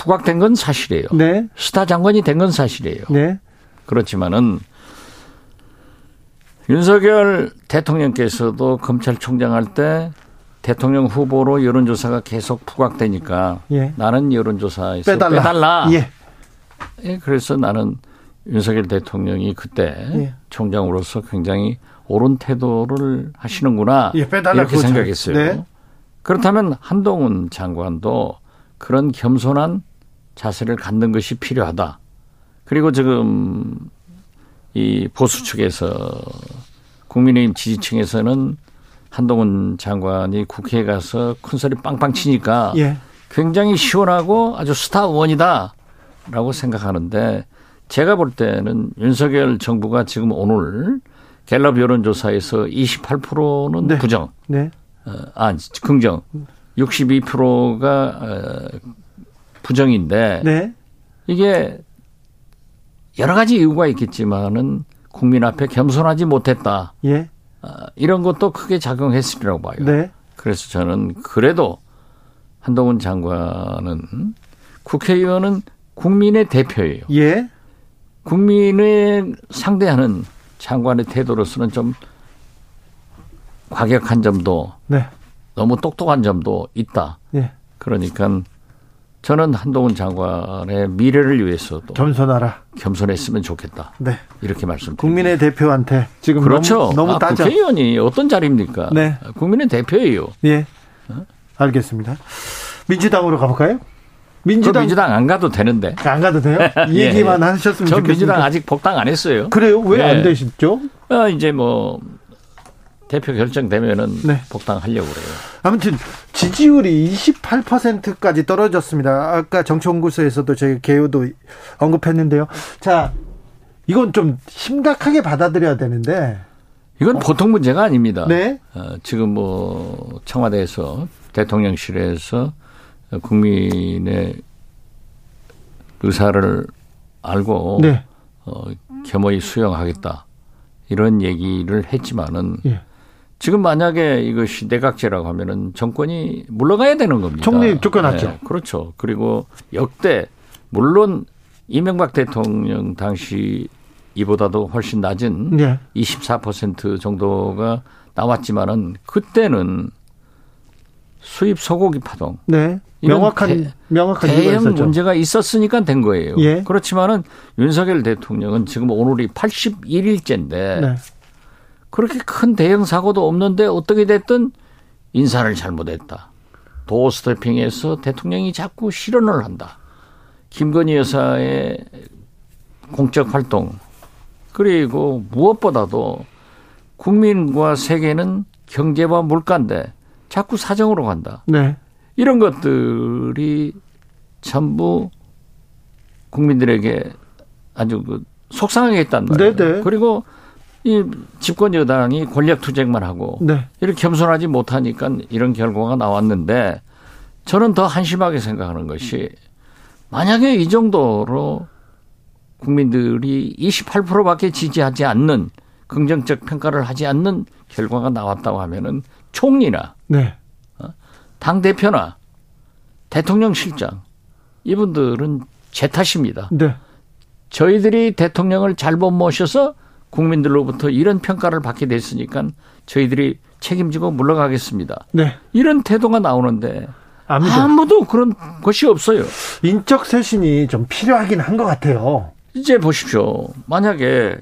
부각된 건 사실이에요. 네. 스타 장관이 된 건 사실이에요. 네. 그렇지만은 윤석열 대통령께서도 검찰총장 할 때 대통령 후보로 여론조사가 계속 부각되니까 예. 나는 여론조사에서 빼달라. 예. 예, 그래서 나는 윤석열 대통령이 그때 예. 총장으로서 굉장히 옳은 태도를 하시는구나. 예, 빼달라. 이렇게 생각했어요. 네. 그렇다면 한동훈 장관도 그런 겸손한 자세를 갖는 것이 필요하다. 그리고 지금 이 보수 측에서 국민의힘 지지층에서는 한동훈 장관이 국회에 가서 큰 소리 빵빵 치니까 예. 굉장히 시원하고 아주 스타 의원이다라고 생각하는데 제가 볼 때는 윤석열 정부가 지금 오늘 갤럽 여론조사에서 28%는 네. 부정, 네. 긍정. 62%가 부정인데 네. 이게 여러 가지 이유가 있겠지만은 국민 앞에 겸손하지 못했다. 예. 이런 것도 크게 작용했으리라고 봐요. 네. 그래서 저는 그래도 한동훈 장관은 국회의원은 국민의 대표예요. 예. 국민을 상대하는 장관의 태도로서는 좀 과격한 점도 네. 너무 똑똑한 점도 있다. 예. 그러니까 저는 한동훈 장관의 미래를 위해서도 겸손하라. 겸손했으면 좋겠다. 네. 이렇게 말씀드립니다. 국민의 대표한테 지금 그렇죠. 너무 따져. 국회의원이 어떤 자리입니까? 네. 국민의 대표예요. 예. 알겠습니다. 민주당으로 가볼까요? 민주당 안 가도 되는데. 안 가도 돼요? 이 얘기만 예. 하셨으면 좋겠습니다. 민주당 아직 복당 안 했어요. 그래요? 왜 안 되셨죠? 이제 뭐 대표 결정되면은 네. 복당하려고 그래요. 아무튼 지지율이 28%까지 떨어졌습니다. 아까 정치연구소에서도 저희 개요도 언급했는데요. 자, 이건 좀 심각하게 받아들여야 되는데 이건 보통 문제가 아닙니다. 네. 지금 뭐 청와대에서 대통령실에서 국민의 의사를 알고 네. 겸허히 수용하겠다 이런 얘기를 했지만은 예. 지금 만약에 이것이 내각제라고 하면은 정권이 물러가야 되는 겁니다. 총리 쫓겨났죠. 네, 그렇죠. 그리고 역대 물론 이명박 대통령 당시 이보다도 훨씬 낮은 예. 24% 정도가 나왔지만은 그때는 수입 소고기 파동. 네. 명확한 대형 문제가 있었으니까 된 거예요. 예. 그렇지만은 윤석열 대통령은 지금 오늘이 81일째인데 네. 그렇게 큰 대형 사고도 없는데 어떻게 됐든 인사를 잘못했다. 도어 스태핑에서 대통령이 자꾸 실언을 한다. 김건희 여사의 공적 활동. 그리고 무엇보다도 국민과 세계는 경제와 물가인데 자꾸 사정으로 간다. 네. 이런 것들이 전부 국민들에게 아주 속상하게 했단 말이에요. 네네. 그리고 이 집권 여당이 권력 투쟁만 하고 네. 이렇게 겸손하지 못하니까 이런 결과가 나왔는데 저는 더 한심하게 생각하는 것이 만약에 이 정도로 국민들이 28%밖에 지지하지 않는 긍정적 평가를 하지 않는 결과가 나왔다고 하면은 총리나 네. 당대표나 대통령실장 이분들은 제 탓입니다. 네. 저희들이 대통령을 잘못 모셔서 국민들로부터 이런 평가를 받게 됐으니까 저희들이 책임지고 물러가겠습니다. 네. 이런 태도가 나오는데 아무도 그런 것이 없어요. 인적 쇄신이 좀 필요하긴 한 것 같아요. 이제 보십시오. 만약에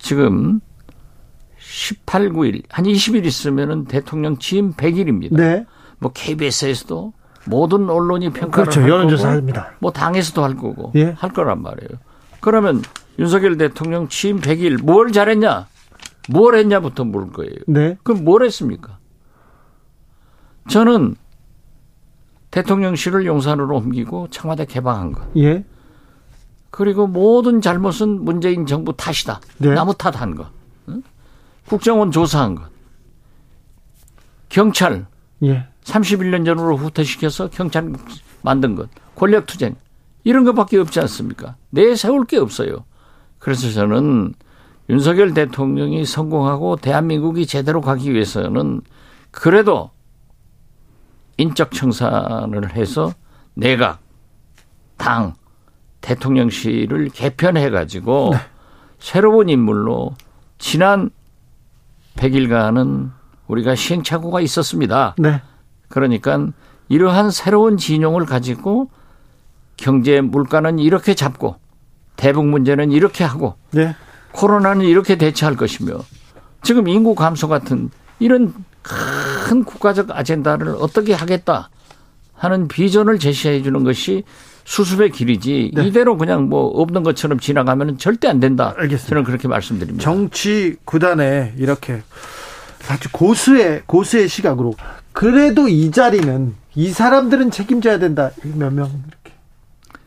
지금 18, 9일, 한 20일 있으면은 대통령 취임 100일입니다. 네. 뭐 KBS에서도 모든 언론이 평가를 그렇죠. 할 거고. 여론조사합니다. 뭐 당에서도 할 거고. 예. 할 거란 말이에요. 그러면 윤석열 대통령 취임 100일 뭘 잘했냐? 뭘 했냐부터 물 거예요. 네. 그럼 뭘 했습니까? 저는 대통령실을 용산으로 옮기고 청와대 개방한 거. 예. 그리고 모든 잘못은 문재인 정부 탓이다. 네. 남의 탓한 거. 국정원 조사한 것. 경찰. 예. 31년 전으로 후퇴시켜서 경찰 만든 것. 권력투쟁. 이런 것밖에 없지 않습니까? 내세울 게 없어요. 그래서 저는 윤석열 대통령이 성공하고 대한민국이 제대로 가기 위해서는 그래도 인적 청산을 해서 내각, 당, 대통령실을 개편해가지고 네. 새로운 인물로 지난 100일간은 우리가 시행착오가 있었습니다. 네. 그러니까 이러한 새로운 진영을 가지고 경제 물가는 이렇게 잡고 대북 문제는 이렇게 하고 네. 코로나는 이렇게 대처할 것이며 지금 인구 감소 같은 이런 큰 국가적 아젠다를 어떻게 하겠다 하는 비전을 제시해 주는 것이 수습의 길이지 네. 이대로 그냥 뭐 없는 것처럼 지나가면 절대 안 된다. 알겠습니다. 저는 그렇게 말씀드립니다. 정치 구단에 이렇게 아주 고수의 시각으로 그래도 이 자리는 이 사람들은 책임져야 된다. 몇 명 이렇게.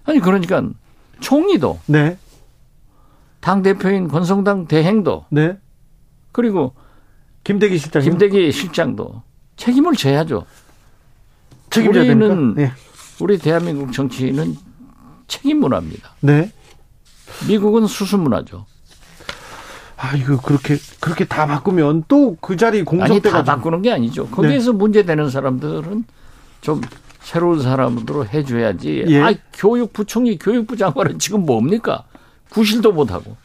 아니 그러니까 총리도 네. 당대표인 권성동 대행도 네. 그리고 김대기 실장도 책임을 져야죠. 책임져야 됩니까? 네. 우리 대한민국 정치는 책임 문화입니다. 네. 미국은 수습 문화죠. 아, 이거 그렇게 다 바꾸면 또 그 자리 공석대가 아니, 다 바꾸는 게 아니죠. 거기에서 네. 문제되는 사람들은 좀 새로운 사람으로 해줘야지. 예. 아, 교육부총리, 교육부 장관은 지금 뭡니까? 구실도 못하고.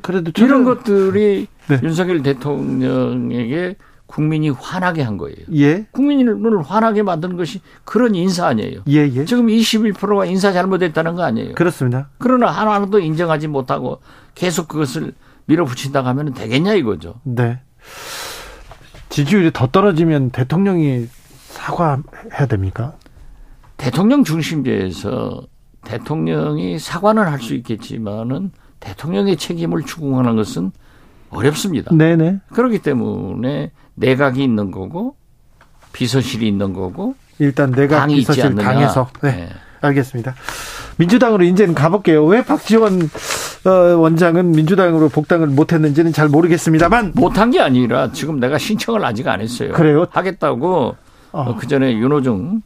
그래도 이런 것들이 네. 윤석열 대통령에게 국민이 화나게 한 거예요. 예. 국민을 화나게 만든 것이 그런 인사 아니에요. 예예. 지금 21%가 인사 잘못했다는 거 아니에요. 그렇습니다. 그러나 하나도 인정하지 못하고 계속 그것을 밀어붙인다고 하면 되겠냐 이거죠. 네. 지지율이 더 떨어지면 대통령이 사과해야 됩니까? 대통령 중심제에서 대통령이 사과는 할 수 있겠지만은 대통령의 책임을 추궁하는 것은 어렵습니다. 네네. 그렇기 때문에 내각이 있는 거고 비서실이 있는 거고 일단 내각 비서실 당에서. 네. 네. 알겠습니다. 민주당으로 이제는 가볼게요. 왜 박지원 원장은 민주당으로 복당을 못했는지는 잘 모르겠습니다만. 못한 게 아니라 지금 내가 신청을 아직 안 했어요. 그래요? 하겠다고 그전에 윤호중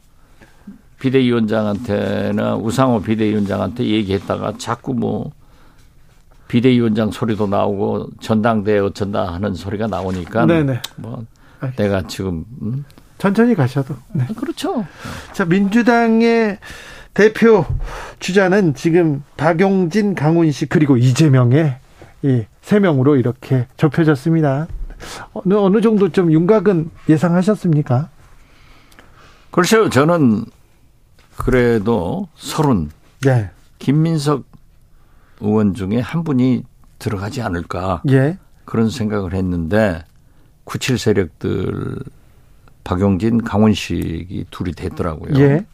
비대위원장한테나 우상호 비대위원장한테 얘기했다가 자꾸 뭐 비대위원장 소리도 나오고 전당대회 어쩐다 하는 소리가 나오니까. 네네. 뭐 내가 지금. 천천히 가셔도. 네. 그렇죠. 자, 민주당의 대표 주자는 지금 박용진, 강훈식 그리고 이재명의 이 세 명으로 이렇게 좁혀졌습니다. 어느 정도 좀 윤곽은 예상하셨습니까? 글쎄요. 저는 그래도 30. 네. 김민석 의원 중에 한 분이 들어가지 않을까. 예. 그런 생각을 했는데 97 세력들 박용진, 강훈식이 둘이 됐더라고요. 예.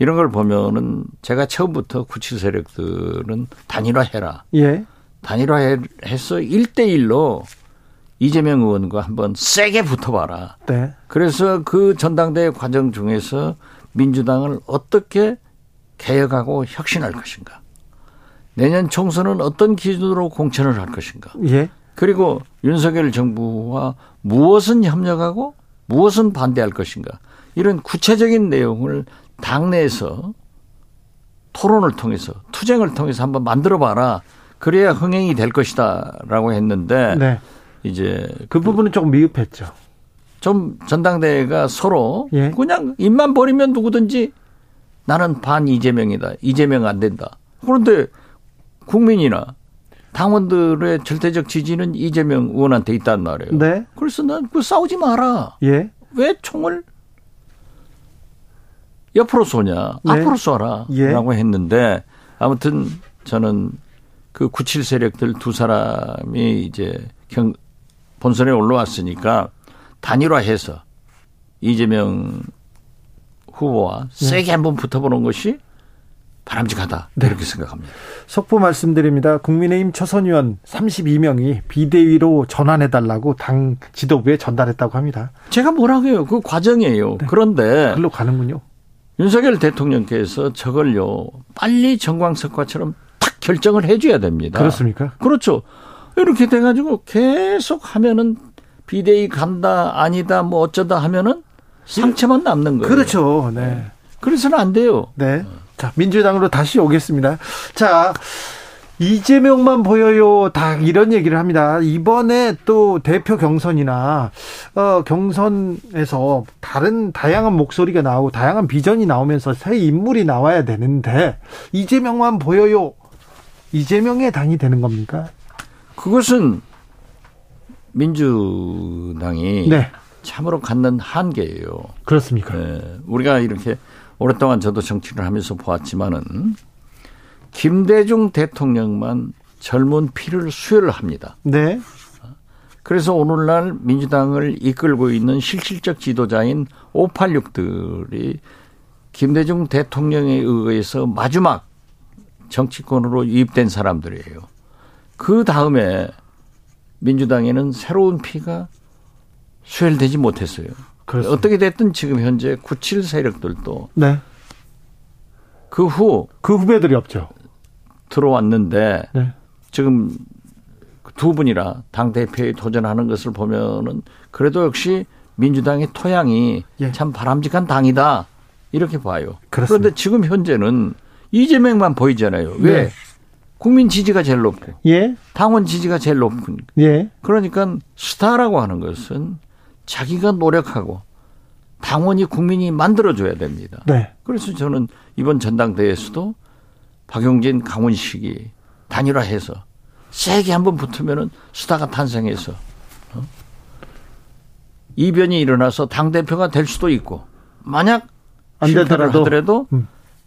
이런 걸 보면은 제가 처음부터 97 세력들은 단일화해라. 예. 단일화해서 1대1로 이재명 의원과 한번 세게 붙어봐라. 네. 그래서 그 전당대회 과정 중에서 민주당을 어떻게 개혁하고 혁신할 것인가. 내년 총선은 어떤 기준으로 공천을 할 것인가. 예. 그리고 윤석열 정부와 무엇은 협력하고 무엇은 반대할 것인가. 이런 구체적인 내용을 당내에서 토론을 통해서 투쟁을 통해서 한번 만들어봐라. 그래야 흥행이 될 것이다라고 했는데 네. 이제 그 부분은 조금 미흡했죠. 좀 전당대회가 서로 예. 그냥 입만 버리면 누구든지 나는 반 이재명이다. 이재명 안 된다. 그런데 국민이나 당원들의 절대적 지지는 이재명 의원한테 있단 말이에요. 네. 그래서 난 그 싸우지 마라. 예. 왜 총을 옆으로 쏘냐. 네. 앞으로 쏘라. 예. 라고 했는데 아무튼 저는 그 97 세력들 두 사람이 이제 본선에 올라왔으니까 단일화해서 이재명 후보와 네. 세게 한번 붙어보는 것이 바람직하다. 네. 이렇게 생각합니다. 속보 말씀드립니다. 국민의힘 초선의원 32명이 비대위로 전환해달라고 당 지도부에 전달했다고 합니다. 제가 뭐라고 해요. 그 과정이에요. 네. 그런데. 글로 가는군요. 윤석열 대통령께서 저걸요. 빨리 정광석과처럼 탁 결정을 해 줘야 됩니다. 그렇습니까? 그렇죠. 이렇게 돼가지고 계속 하면은 비대위 간다 아니다 뭐 어쩌다 하면은 상처만 남는 거예요. 그렇죠. 네. 그래서는 안 돼요. 네. 자, 민주당으로 다시 오겠습니다. 자, 이재명만 보여요. 다 이런 얘기를 합니다. 이번에 또 대표 경선이나 경선에서 다양한 목소리가 나오고 다양한 비전이 나오면서 새 인물이 나와야 되는데 이재명만 보여요. 이재명의 당이 되는 겁니까? 그것은 민주당이 네. 참으로 갖는 한계예요. 그렇습니까? 네, 우리가 이렇게 오랫동안 저도 정치를 하면서 보았지만은 김대중 대통령만 젊은 피를 수혈을 합니다. 네. 그래서 오늘날 민주당을 이끌고 있는 실질적 지도자인 586들이 김대중 대통령에 의해서 마지막 정치권으로 유입된 사람들이에요. 그 다음에 민주당에는 새로운 피가 수혈되지 못했어요. 그렇습니다. 어떻게 됐든 지금 현재 97 세력들도 네. 그 후배들이 없죠. 들어왔는데 네. 지금 두 분이라 당대표에 도전하는 것을 보면은 그래도 역시 민주당의 토양이 예. 참 바람직한 당이다. 이렇게 봐요. 그렇습니다. 그런데 지금 현재는 이재명만 보이잖아요. 왜? 네. 국민 지지가 제일 높고 예. 당원 지지가 제일 높은. 예. 그러니까 스타라고 하는 것은 자기가 노력하고 당원이 국민이 만들어줘야 됩니다. 네. 그래서 저는 이번 전당대회에서도 박용진, 강훈식이 단일화해서 세게 한번 붙으면은 수다가 탄생해서 이변이 일어나서 당대표가 될 수도 있고 만약 안 되더라도 하더라도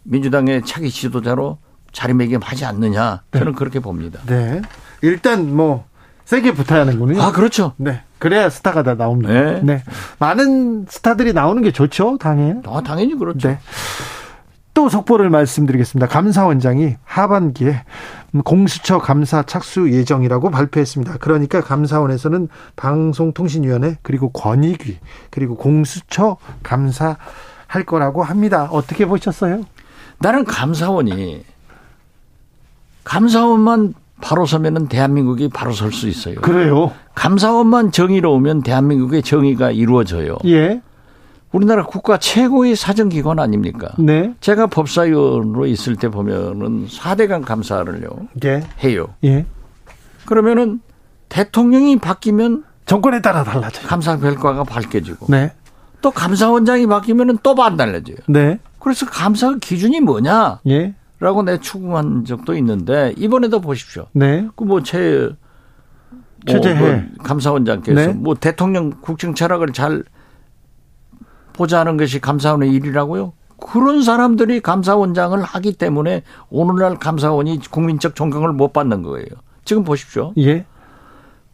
민주당의 차기 지도자로 자리매김하지 않느냐 저는 네. 그렇게 봅니다. 네. 일단 뭐 세게 붙어야 하는군요. 아, 그렇죠. 네. 그래야 스타가 다 나옵니다. 네. 네. 많은 스타들이 나오는 게 좋죠, 당연히. 아, 당연히 그렇죠. 네. 또 속보를 말씀드리겠습니다. 감사원장이 하반기에 공수처 감사 착수 예정이라고 발표했습니다. 그러니까 감사원에서는 방송통신위원회 그리고 권익위 그리고 공수처 감사할 거라고 합니다. 어떻게 보셨어요? 나는 감사원만 바로 서면은 대한민국이 바로 설 수 있어요. 그래요? 감사원만 정의로우면 대한민국의 정의가 이루어져요. 예. 우리나라 국가 최고의 사정기관 아닙니까? 네. 제가 법사위원으로 있을 때 보면은 4대강 감사를요. 예. 해요. 예. 그러면은 대통령이 바뀌면 정권에 따라 달라져요. 감사 결과가 밝혀지고. 네. 또 감사원장이 바뀌면은 또 안 달라져요. 네. 그래서 감사 기준이 뭐냐? 예. 라고 내 추궁한 적도 있는데 이번에도 보십시오. 네. 그 뭐 최재해 감사원장께서 네. 뭐 대통령 국정 철학을 잘 보자는 것이 감사원의 일이라고요. 그런 사람들이 감사원장을 하기 때문에 오늘날 감사원이 국민적 존경을 못 받는 거예요. 지금 보십시오. 예.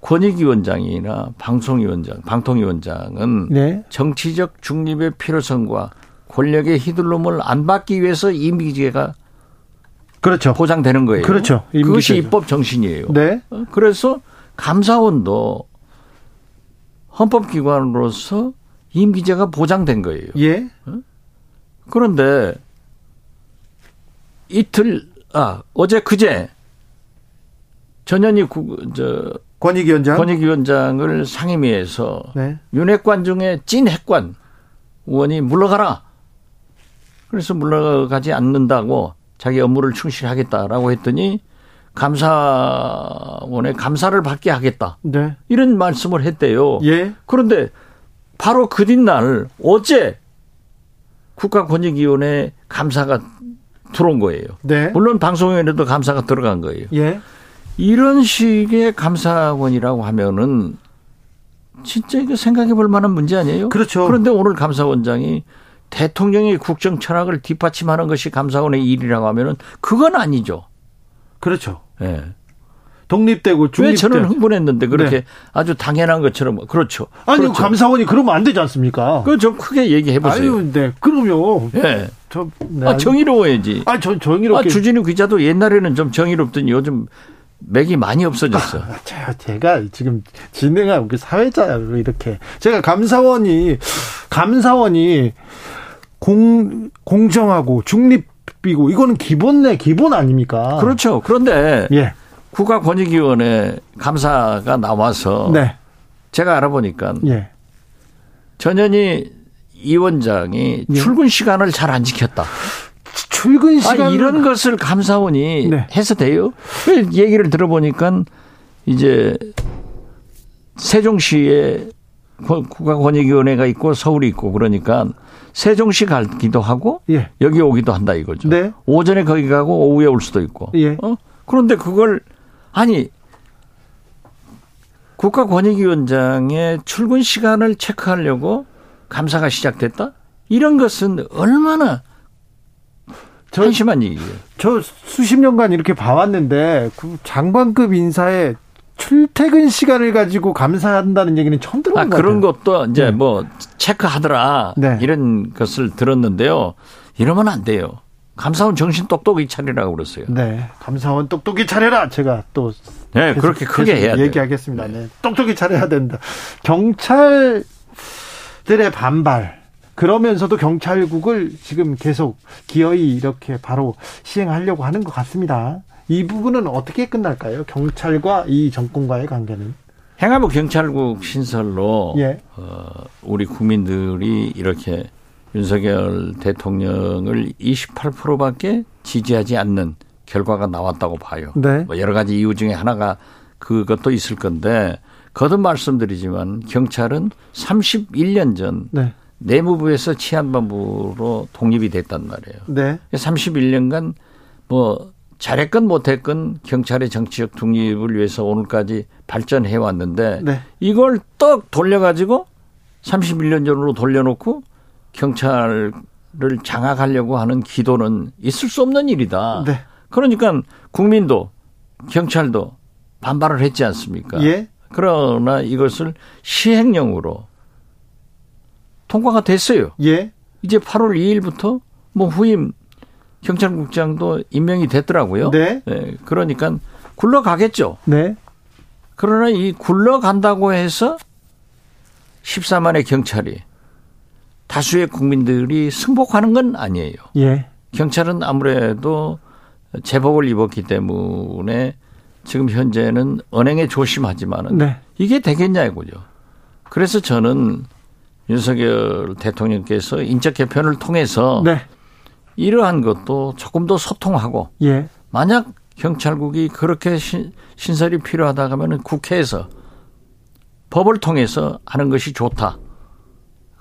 권익위원장이나 방통위원장은 네. 정치적 중립의 필요성과 권력의 휘둘름을 안 받기 위해서 임기제가 그렇죠. 보장되는 거예요. 그렇죠. 임기제죠. 그것이 입법 정신이에요. 네. 그래서 감사원도 헌법기관으로서 임기제가 보장된 거예요. 예. 그런데 어제 그제 전현희 권익위원장을 상임위에서 네. 윤핵관 중에 찐핵관 의원이 물러가라. 그래서 물러가지 않는다고 자기 업무를 충실하겠다라고 했더니 감사원에 감사를 받게 하겠다. 네. 이런 말씀을 했대요. 예. 그런데 바로 그 뒷날 어제 국가권익위원회 감사가 들어온 거예요. 네. 물론 방송위원회도 감사가 들어간 거예요. 예. 이런 식의 감사원이라고 하면은 진짜 이거 생각해 볼 만한 문제 아니에요? 그렇죠. 그런데 오늘 감사원장이 대통령의 국정 철학을 뒷받침하는 것이 감사원의 일이라고 하면은 그건 아니죠. 그렇죠. 예. 네. 독립되고 중립되고. 왜 저는 흥분했는데 그렇게 네. 아주 당연한 것처럼. 그렇죠. 아니 그렇죠. 감사원이 그러면 안 되지 않습니까? 그거 좀 크게 얘기해 보세요. 아유, 네. 그럼요. 예. 네. 네. 정의로워야지. 정의롭게. 주진우 기자도 옛날에는 좀 정의롭더니 요즘 맥이 많이 없어졌어. 제가 지금 진행하고 사회자로 이렇게. 제가 감사원이 공정하고 중립이고 이거는 기본 아닙니까? 그렇죠. 그런데. 예. 국가권익위원회 감사가 나와서 네. 제가 알아보니까 예. 전현희 위원장이 예. 출근 시간을 잘 안 지켰다. 출근 시간 이런 것을 감사원이 네. 해서 돼요? 얘기를 들어보니까 이제 세종시에 국가권익위원회가 있고 서울이 있고 그러니까 세종시 가기도 하고 예. 여기 오기도 한다 이거죠. 네. 오전에 거기 가고 오후에 올 수도 있고. 예. 그런데 그걸 국가권익위원장의 출근 시간을 체크하려고 감사가 시작됐다? 이런 것은 얼마나 한심한 얘기예요. 저 수십 년간 이렇게 봐왔는데 장관급 인사의 출퇴근 시간을 가지고 감사한다는 얘기는 처음 들어본 것 같아요. 그런 것도 이제 네. 뭐 체크하더라 네. 이런 것을 들었는데요. 이러면 안 돼요. 감사원 정신 똑똑히 차리라고 그랬어요. 네, 감사원 똑똑히 차려라. 제가 또 네 그렇게 크게 해야 얘기하겠습니다. 네, 똑똑히 차려야 된다. 경찰들의 반발 그러면서도 경찰국을 지금 계속 기어이 이렇게 바로 시행하려고 하는 것 같습니다. 이 부분은 어떻게 끝날까요? 경찰과 이 정권과의 관계는 행안부 경찰국 신설로 예. 우리 국민들이 이렇게. 윤석열 대통령을 28%밖에 지지하지 않는 결과가 나왔다고 봐요. 네. 뭐 여러 가지 이유 중에 하나가 그것도 있을 건데 거듭 말씀드리지만 경찰은 31년 전 네. 내무부에서 치안반부로 독립이 됐단 말이에요. 네. 31년간 뭐 잘했건 못했건 경찰의 정치적 독립을 위해서 오늘까지 발전해 왔는데 네. 이걸 떡 돌려가지고 31년 전으로 돌려놓고 경찰을 장악하려고 하는 기도는 있을 수 없는 일이다. 네. 그러니까 국민도 경찰도 반발을 했지 않습니까? 예. 그러나 이것을 시행령으로 통과가 됐어요. 예. 이제 8월 2일부터 뭐 후임 경찰국장도 임명이 됐더라고요. 네. 네. 그러니까 굴러가겠죠. 네. 그러나 이 굴러간다고 해서 14만의 경찰이 다수의 국민들이 승복하는 건 아니에요. 예. 경찰은 아무래도 제복을 입었기 때문에 지금 현재는 언행에 조심하지만은 네. 이게 되겠냐 이거죠. 그래서 저는 윤석열 대통령께서 인적 개편을 통해서 네. 이러한 것도 조금 더 소통하고 예. 만약 경찰국이 그렇게 신설이 필요하다 하면 국회에서 법을 통해서 하는 것이 좋다.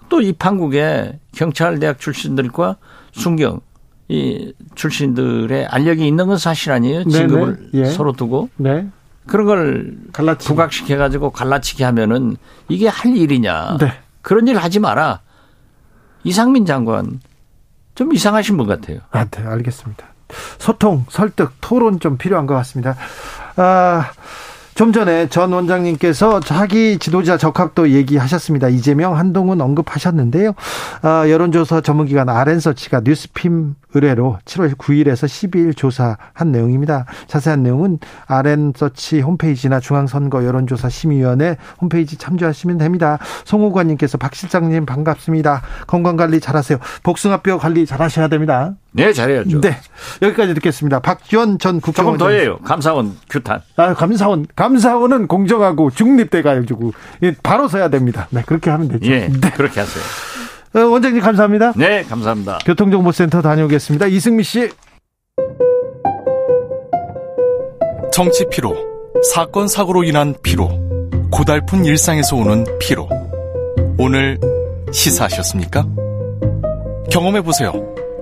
또 이 판국에 경찰대학 출신들과 순경 이 출신들의 알력이 있는 건 사실 아니에요. 진급을 예. 서로 두고 네. 그런 걸 갈라치기. 부각시켜가지고 갈라치기 하면은 이게 할 일이냐. 네. 그런 일 하지 마라. 이상민 장관 좀 이상하신 분 같아요. 아, 네, 알겠습니다. 소통, 설득, 토론 좀 필요한 것 같습니다. 아, 좀 전에 전 원장님께서 자기 지도자 적합도 얘기하셨습니다. 이재명, 한동훈 언급하셨는데요. 아, 여론조사 전문기관 아랜서치가 뉴스핌 의뢰로 7월 9일에서 12일 조사한 내용입니다. 자세한 내용은 아랜서치 홈페이지나 중앙선거 여론조사심의위원회 홈페이지 참조하시면 됩니다. 송호관님께서 박 실장님 반갑습니다. 건강관리 잘하세요. 복숭아뼈 관리 잘하셔야 됩니다. 네, 잘해야죠. 네, 여기까지 듣겠습니다. 박지원 전 국정원. 조금 더해요. 감사원 규탄. 아, 감사원은 공정하고 중립돼가지고 바로 서야 됩니다. 네, 그렇게 하면 되죠. 예, 네, 그렇게 하세요. 원장님 감사합니다. 네, 감사합니다. 교통정보센터 다녀오겠습니다. 이승미 씨. 정치 피로, 사건 사고로 인한 피로, 고달픈 일상에서 오는 피로. 오늘 시사하셨습니까? 경험해보세요.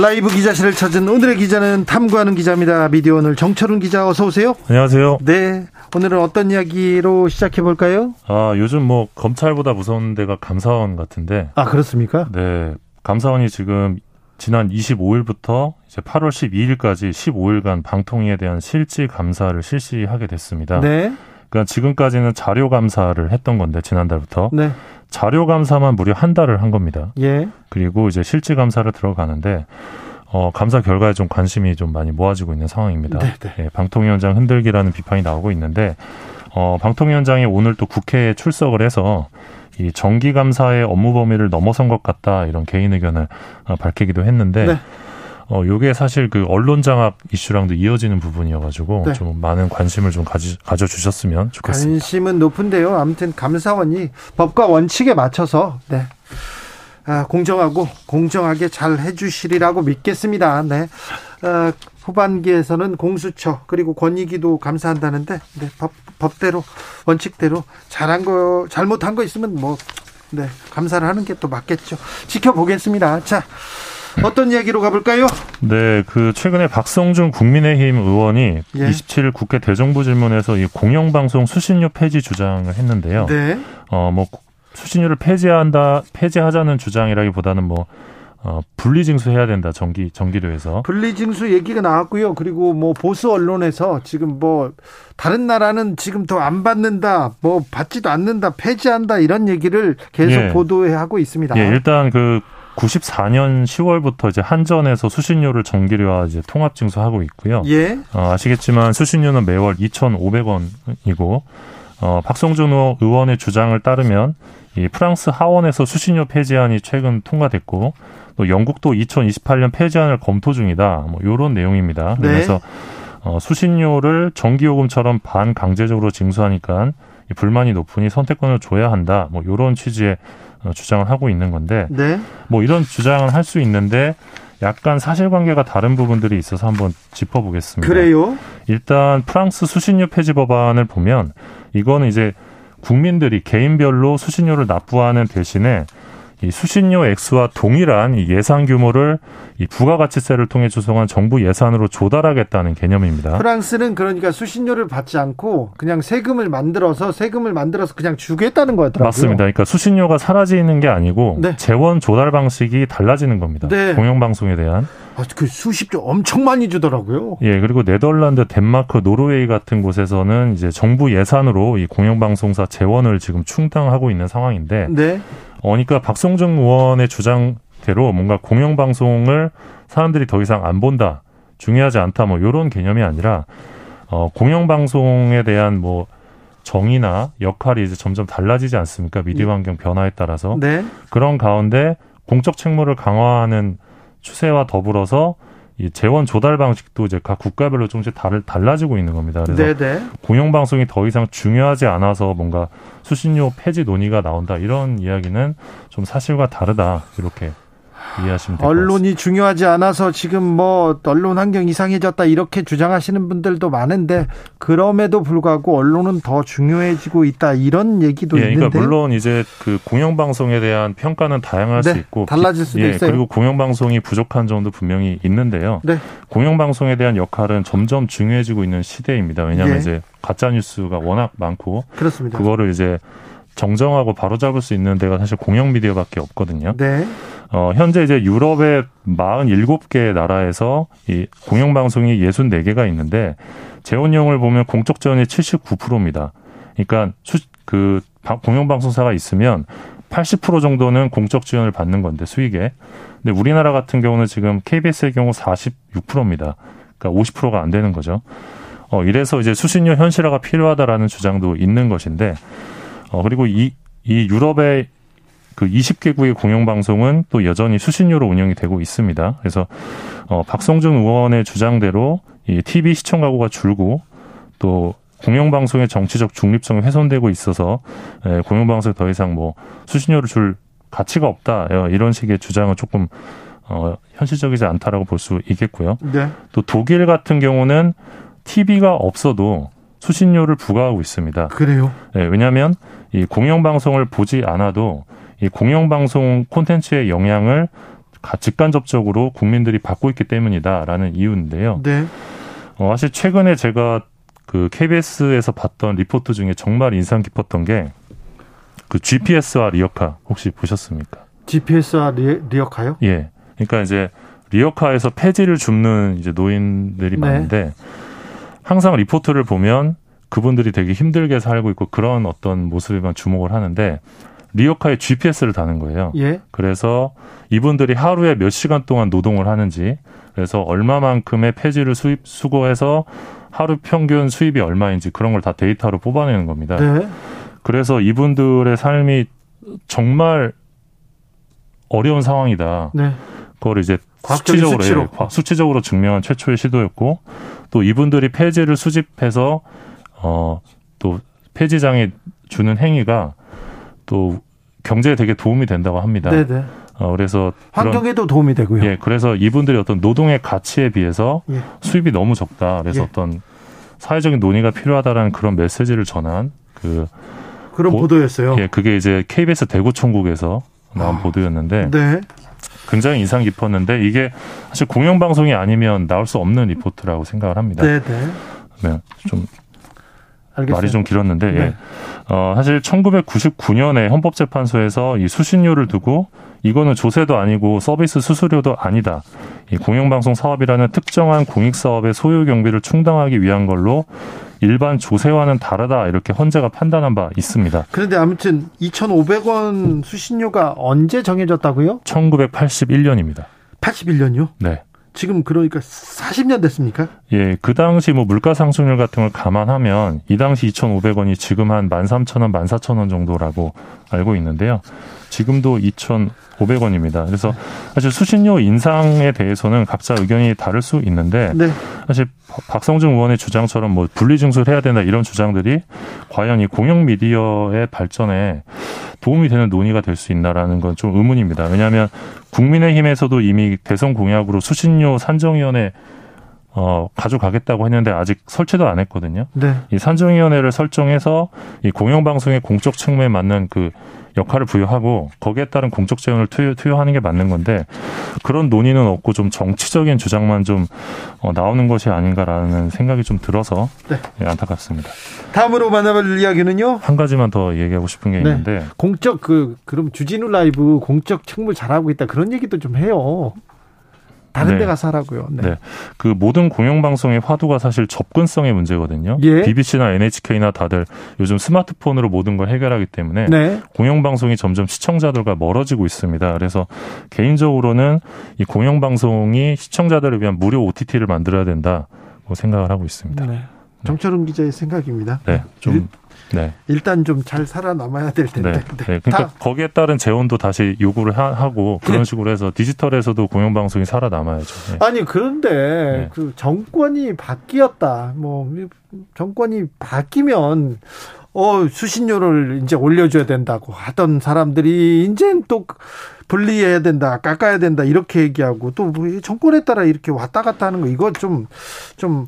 라이브 기자실을 찾은 오늘의 기자는 탐구하는 기자입니다. 미디어 오늘 정철훈 기자, 어서 오세요. 안녕하세요. 네, 오늘은 어떤 이야기로 시작해 볼까요? 아, 요즘 뭐 검찰보다 무서운 데가 감사원 같은데. 아, 그렇습니까? 네, 감사원이 지금 지난 25일부터 이제 8월 12일까지 15일간 방통위에 대한 실질 감사를 실시하게 됐습니다. 네. 그러니까 지금까지는 자료 감사를 했던 건데, 지난달부터. 네. 자료 감사만 무려 한 달을 한 겁니다. 예. 그리고 이제 실질 감사를 들어가는데, 감사 결과에 좀 관심이 좀 많이 모아지고 있는 상황입니다. 예, 방통위원장 흔들기라는 비판이 나오고 있는데, 방통위원장이 오늘 또 국회에 출석을 해서 이 정기 감사의 업무 범위를 넘어선 것 같다, 이런 개인 의견을 밝히기도 했는데, 네. 요게 사실 그 언론 장악 이슈랑도 이어지는 부분이어가지고 네. 좀 많은 관심을 좀 가져주셨으면 좋겠습니다. 관심은 높은데요. 아무튼 감사원이 법과 원칙에 맞춰서 네. 공정하고 공정하게 잘 해주시리라고 믿겠습니다. 네. 후반기에서는 공수처 그리고 권익위도 감사한다는데 네. 법대로 원칙대로 잘한 거 잘못한 거 있으면 뭐 네. 감사를 하는 게 또 맞겠죠. 지켜보겠습니다. 자. 어떤 이야기로 가볼까요? 네, 그 최근에 박성준 국민의힘 의원이 예. 27일 국회 대정부질문에서 이 공영방송 수신료 폐지 주장을 했는데요. 네. 뭐 수신료를 폐지하자는 주장이라기보다는 뭐 분리징수해야 된다, 정기료에서. 분리징수 얘기가 나왔고요. 그리고 뭐 보수 언론에서 지금 뭐 다른 나라는 지금 더 안 받는다, 뭐 받지도 않는다, 폐지한다 이런 얘기를 계속 예. 보도하고 있습니다. 예, 일단 그. 94년 10월부터 이제 한전에서 수신료를 정기료와 이제 통합 징수하고 있고요. 예. 아시겠지만 수신료는 매월 2,500원이고, 박성준 의원의 주장을 따르면 이 프랑스 하원에서 수신료 폐지안이 최근 통과됐고, 또 영국도 2028년 폐지안을 검토 중이다. 뭐 이런 내용입니다. 네. 그래서 수신료를 정기요금처럼 반강제적으로 징수하니까 이 불만이 높으니 선택권을 줘야 한다. 뭐 이런 취지의 주장을 하고 있는 건데 네. 뭐 이런 주장을 할 수 있는데 약간 사실관계가 다른 부분들이 있어서 한번 짚어보겠습니다. 그래요? 일단 프랑스 수신료 폐지 법안을 보면 이거는 이제 국민들이 개인별로 수신료를 납부하는 대신에 이 수신료 액수와 동일한 이 예산 규모를 이 부가가치세를 통해 조성한 정부 예산으로 조달하겠다는 개념입니다. 프랑스는 그러니까 수신료를 받지 않고 그냥 세금을 만들어서 그냥 주겠다는 거였더라고요. 맞습니다. 그러니까 수신료가 사라지는 게 아니고 네. 재원 조달 방식이 달라지는 겁니다. 네. 공영방송에 대한. 아, 그 수십조 엄청 많이 주더라고요. 예, 그리고 네덜란드, 덴마크, 노르웨이 같은 곳에서는 이제 정부 예산으로 이 공영방송사 재원을 지금 충당하고 있는 상황인데 네. 그러니까 박성중 의원의 주장대로 뭔가 공영방송을 사람들이 더 이상 안 본다, 중요하지 않다, 뭐 이런 개념이 아니라 공영방송에 대한 뭐 정의나 역할이 이제 점점 달라지지 않습니까? 미디어 환경 변화에 따라서 네. 그런 가운데 공적 책무를 강화하는 추세와 더불어서 이 재원 조달 방식도 이제 각 국가별로 조금씩 달라지고 있는 겁니다. 그래서 네네. 공영방송이 더 이상 중요하지 않아서 뭔가 수신료 폐지 논의가 나온다 이런 이야기는 좀 사실과 다르다 이렇게 이해하시면 될 것 같습니다. 언론이 중요하지 않아서 지금 뭐 언론 환경 이상해졌다 이렇게 주장하시는 분들도 많은데 그럼에도 불구하고 언론은 더 중요해지고 있다 이런 얘기도 예, 있는데. 그러니까 물론 이제 그 공영방송에 대한 평가는 다양할 네, 수 있고 달라질 수도 예, 있어요. 그리고 공영방송이 부족한 점도 분명히 있는데요. 네. 공영방송에 대한 역할은 점점 중요해지고 있는 시대입니다. 왜냐하면 예. 이제 가짜 뉴스가 워낙 많고 그렇습니다. 그거를 이제 정정하고 바로잡을 수 있는 데가 사실 공영 미디어밖에 없거든요. 네. 현재 이제 유럽의 47개 나라에서 이 공영방송이 64개가 있는데 재원용을 보면 공적 재원이 79%입니다. 그러니까 그 공영방송사가 있으면 80% 정도는 공적 지원을 받는 건데 수익에. 근데 우리나라 같은 경우는 지금 KBS의 경우 46%입니다. 그러니까 50%가 안 되는 거죠. 이래서 이제 수신료 현실화가 필요하다라는 주장도 있는 것인데 그리고 이 유럽의 그 20개국의 공영방송은 또 여전히 수신료로 운영이 되고 있습니다. 그래서 박성준 의원의 주장대로 이 TV 시청 가구가 줄고 또 공영방송의 정치적 중립성이 훼손되고 있어서 공영방송에 더 이상 뭐 수신료를 줄 가치가 없다 이런 식의 주장은 조금 현실적이지 않다라고 볼 수 있겠고요. 네. 또 독일 같은 경우는 TV가 없어도 수신료를 부과하고 있습니다. 그래요? 네, 왜냐하면 이 공영방송을 보지 않아도 이 공영방송 콘텐츠의 영향을 직간접적으로 국민들이 받고 있기 때문이다라는 이유인데요. 네. 사실 최근에 제가 그 KBS에서 봤던 리포트 중에 정말 인상 깊었던 게 그 GPS와 리어카 혹시 보셨습니까? GPS와 리어카요? 예. 그러니까 이제 리어카에서 폐지를 줍는 이제 노인들이 많은데 네. 항상 리포트를 보면 그분들이 되게 힘들게 살고 있고 그런 어떤 모습에만 주목을 하는데 리어카에 GPS를 다는 거예요. 예? 그래서 이분들이 하루에 몇 시간 동안 노동을 하는지 그래서 얼마만큼의 폐지를 수거해서 하루 평균 수입이 얼마인지 그런 걸 다 데이터로 뽑아내는 겁니다. 네? 그래서 이분들의 삶이 정말 어려운 상황이다. 네. 그걸 이제 수치적으로 증명한 최초의 시도였고 또 이분들이 폐지를 수집해서 또 폐지장에 주는 행위가 또 경제에 되게 도움이 된다고 합니다. 네네. 그래서 환경에도 도움이 되고요. 예, 그래서 이분들이 어떤 노동의 가치에 비해서 예. 수입이 너무 적다. 그래서 예. 어떤 사회적인 논의가 필요하다라는 그런 메시지를 전한 그런 보도였어요. 예, 그게 이제 KBS 대구총국에서 나온 보도였는데 네. 굉장히 인상 깊었는데 이게 사실 공영방송이 아니면 나올 수 없는 리포트라고 생각을 합니다. 네네. 네, 좀. 알겠어요. 말이 좀 길었는데 네. 예. 사실 1999년에 헌법재판소에서 이 수신료를 두고 이거는 조세도 아니고 서비스 수수료도 아니다. 이 공영방송 사업이라는 특정한 공익사업의 소요 경비를 충당하기 위한 걸로 일반 조세와는 다르다 이렇게 헌재가 판단한 바 있습니다. 그런데 아무튼 2,500원 수신료가 언제 정해졌다고요? 1981년입니다. 81년이요? 네. 지금 그러니까 40년 됐습니까? 예, 그 당시 뭐 물가 상승률 같은 걸 감안하면 이 당시 2,500원이 지금 한 13,000원, 14,000원 정도라고 알고 있는데요. 지금도 2,500원입니다. 그래서 사실 수신료 인상에 대해서는 각자 의견이 다를 수 있는데 네. 사실 박성중 의원의 주장처럼 뭐 분리징수를 해야 된다 이런 주장들이 과연 이 공영 미디어의 발전에 도움이 되는 논의가 될 수 있나라는 건 좀 의문입니다. 왜냐하면 국민의힘에서도 이미 대선 공약으로 수신료 산정위원회 가져가겠다고 했는데 아직 설치도 안 했거든요. 네. 이 산정위원회를 설정해서 이 공영방송의 공적 책무에 맞는 그 역할을 부여하고 거기에 따른 공적 재원을 투여하는 게 맞는 건데 그런 논의는 없고 좀 정치적인 주장만 좀 나오는 것이 아닌가라는 생각이 좀 들어서 네. 예, 안타깝습니다. 다음으로 만나볼 이야기는요? 한 가지만 더 얘기하고 싶은 게 있는데 공적 그럼 주진우 라이브 공적 책무 잘하고 있다 그런 얘기도 좀 해요. 다른 데 가서 하라고요. 네. 그 모든 공영방송의 화두가 사실 접근성의 문제거든요. 예. BBC나 NHK나 다들 요즘 스마트폰으로 모든 걸 해결하기 때문에 네. 공영방송이 점점 시청자들과 멀어지고 있습니다. 그래서 개인적으로는 이 공영방송이 시청자들을 위한 무료 OTT를 만들어야 된다고 생각을 하고 있습니다. 네. 정철훈 기자의 생각입니다. 네. 좀 일단 좀 잘 살아남아야 될 텐데. 네. 그러니까 거기에 따른 재원도 다시 요구를 하고 그런 식으로 해서 디지털에서도 공영방송이 살아남아야죠. 네. 아니 그런데 그 정권이 바뀌었다. 뭐 정권이 바뀌면 수신료를 이제 올려줘야 된다고 하던 사람들이 이제는 또 분리해야 된다, 깎아야 된다 이렇게 얘기하고 또 정권에 따라 이렇게 왔다 갔다 하는 거 이거 좀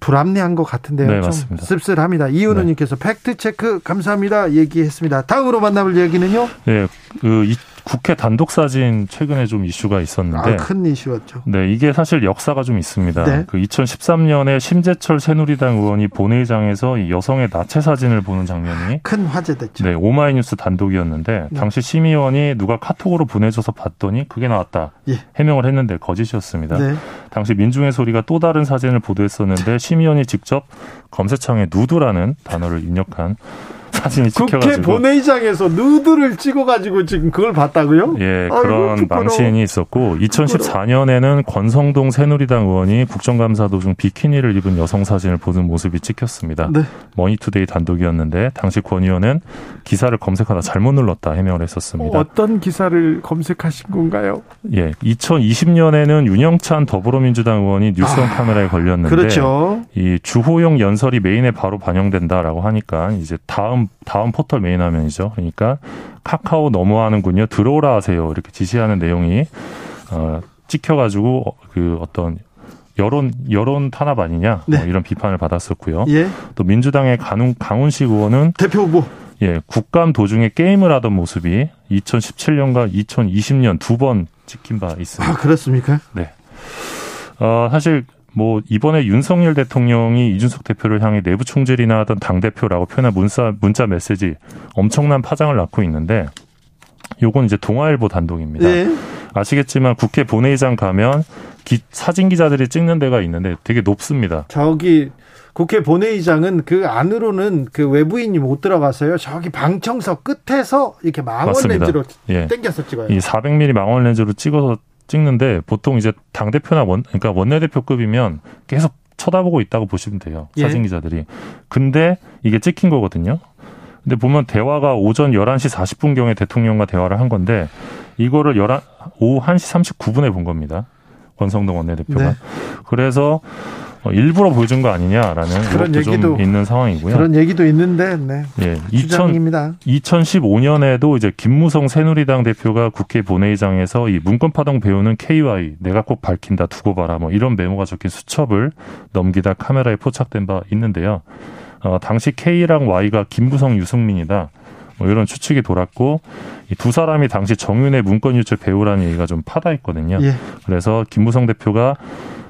불합리한 것 같은데요. 네, 좀 맞습니다. 씁쓸합니다. 이은우님께서 팩트체크 감사합니다 얘기했습니다. 다음으로 만나볼 얘기는요? 네, 그 국회 단독사진 최근에 좀 이슈가 있었는데. 아, 큰 이슈였죠. 네, 이게 사실 역사가 좀 있습니다. 네. 그 2013년에 심재철 새누리당 의원이 본회의장에서 이 여성의 나체 사진을 보는 장면이. 큰 화제됐죠. 네, 오마이뉴스 단독이었는데 당시 심의원이 누가 카톡으로 보내줘서 봤더니 그게 나왔다. 해명을 했는데 거짓이었습니다. 네. 당시 민중의 소리가 또 다른 사진을 보도했었는데 심의원이 직접 검색창에 누드라는 단어를 입력한 사진이 찍혀가지고 국회 본회의장에서 누드를 찍어가지고 지금 그걸 봤다고요? 예, 아이고, 그런 부끄러워. 망신이 있었고 2014년에는 권성동 새누리당 의원이 국정감사 도중 비키니를 입은 여성 사진을 보는 모습이 찍혔습니다. 네. 머니투데이 단독이었는데 당시 권 의원은 기사를 검색하다 잘못 눌렀다 해명을 했었습니다. 어떤 기사를 검색하신 건가요? 예, 2020년에는 윤영찬 더불어민주당 의원이 뉴스원 카메라에 걸렸는데 그렇죠. 이 주호영 연설이 메인에 바로 반영된다라고 하니까 이제 다음 포털 메인 화면이죠. 그러니까 카카오 넘어가는군요. 들어오라 하세요. 이렇게 지시하는 내용이 찍혀가지고 그 어떤 여론 탄압 아니냐 이런 비판을 받았었고요. 예. 또 민주당의 강훈식 의원은 대표 후보. 예, 국감 도중에 게임을 하던 모습이 2017년과 2020년 두 번 찍힌 바 있습니다. 아, 그렇습니까? 네. 사실. 이번에 윤석열 대통령이 이준석 대표를 향해 내부 총질이나 하던 당대표라고 표현한 문자 메시지 엄청난 파장을 낳고 있는데 요건 이제 동아일보 단독입니다. 네. 아시겠지만 국회 본회의장 가면 사진 기자들이 찍는 데가 있는데 되게 높습니다. 저기 국회 본회의장은 그 안으로는 그 외부인이 못 들어가서요. 저기 방청석 끝에서 이렇게 망원렌즈로 당겨서 찍어요. 이 400mm 망원렌즈로 찍어서 찍는데 보통 이제 당대표나 그러니까 원내대표급이면 계속 쳐다보고 있다고 보시면 돼요. 사진 기자들이. 근데 이게 찍힌 거거든요. 근데 보면 대화가 오전 11시 40분경에 대통령과 대화를 한 건데 이거를 오후 1시 39분에 본 겁니다. 권성동 원내대표가. 네. 그래서 일부러 보여준 거 아니냐라는 그런 얘기도 좀 있는 상황이고요. 그런 얘기도 있는데, 주장입니다. 2015년에도 이제 김무성 새누리당 대표가 국회 본회의장에서 이 문건파동 배우는 KY 내가 꼭 밝힌다 두고 봐라 이런 메모가 적힌 수첩을 넘기다 카메라에 포착된 바 있는데요. 당시 K랑 Y가 김무성 유승민이다. 이런 추측이 돌았고 이 두 사람이 당시 정윤의 문건 유출 배우라는 얘기가 좀 파다했거든요. 예. 그래서 김무성 대표가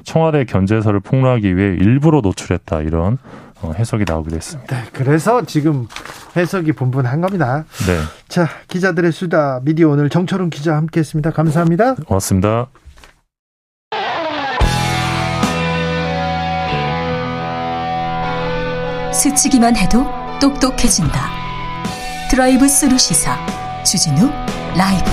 청와대 견제서를 폭로하기 위해 일부러 노출했다 이런 해석이 나오기도 했습니다. 네, 그래서 지금 해석이 분분한 겁니다. 네. 자, 기자들의 수다 미디어 오늘 정철훈 기자와 함께했습니다. 감사합니다. 고맙습니다. 스치기만 해도 똑똑해진다. 드라이브 스루 시사 주진우 라이브.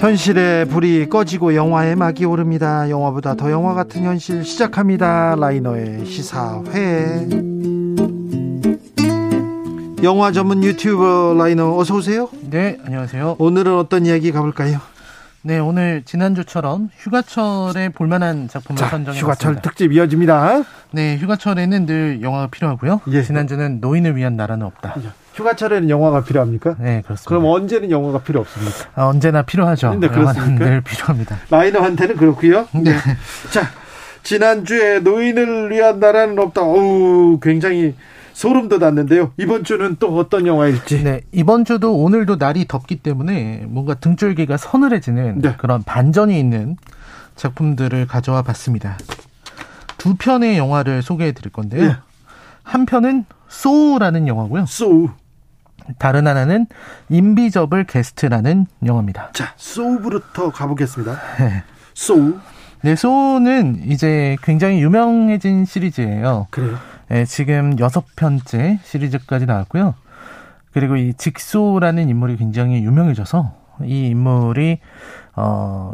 현실의 불이 꺼지고 영화의 막이 오릅니다. 영화보다 더 영화 같은 현실 시작합니다. 라이너의 시사회. 영화 전문 유튜버 라이너 어서 오세요. 네, 안녕하세요. 오늘은 어떤 이야기 가볼까요? 네, 오늘 지난주처럼 휴가철에 볼만한 작품을 선정해봤습니다. 휴가철 특집 이어집니다. 네, 휴가철에는 늘 영화가 필요하고요. 지난주는 노인을 위한 나라는 없다. 휴가철에는 영화가 필요합니까? 네, 그렇습니다. 그럼 언제는 영화가 필요 없습니까? 아, 언제나 필요하죠. 근데 그렇습니까? 늘 필요합니다. 라이너한테는 그렇고요. 네. 자, 지난주에 노인을 위한 나라는 없다. 어우, 굉장히 소름 돋았는데요. 이번 주는 또 어떤 영화일지. 네, 이번 주도 오늘도 날이 덥기 때문에 뭔가 등줄기가 서늘해지는 네. 그런 반전이 있는 작품들을 가져와 봤습니다. 두 편의 영화를 소개해 드릴 건데요. 네. 한 편은 소우라는 영화고요. 소우. 다른 하나는 인비저블 게스트라는 영화입니다. 자, 소우부터 가보겠습니다. 네. 소우. 네, 소우는 이제 굉장히 유명해진 시리즈예요. 그래요. 네, 지금 6편째 시리즈까지 나왔고요. 그리고 이 직소라는 인물이 굉장히 유명해져서 이 인물이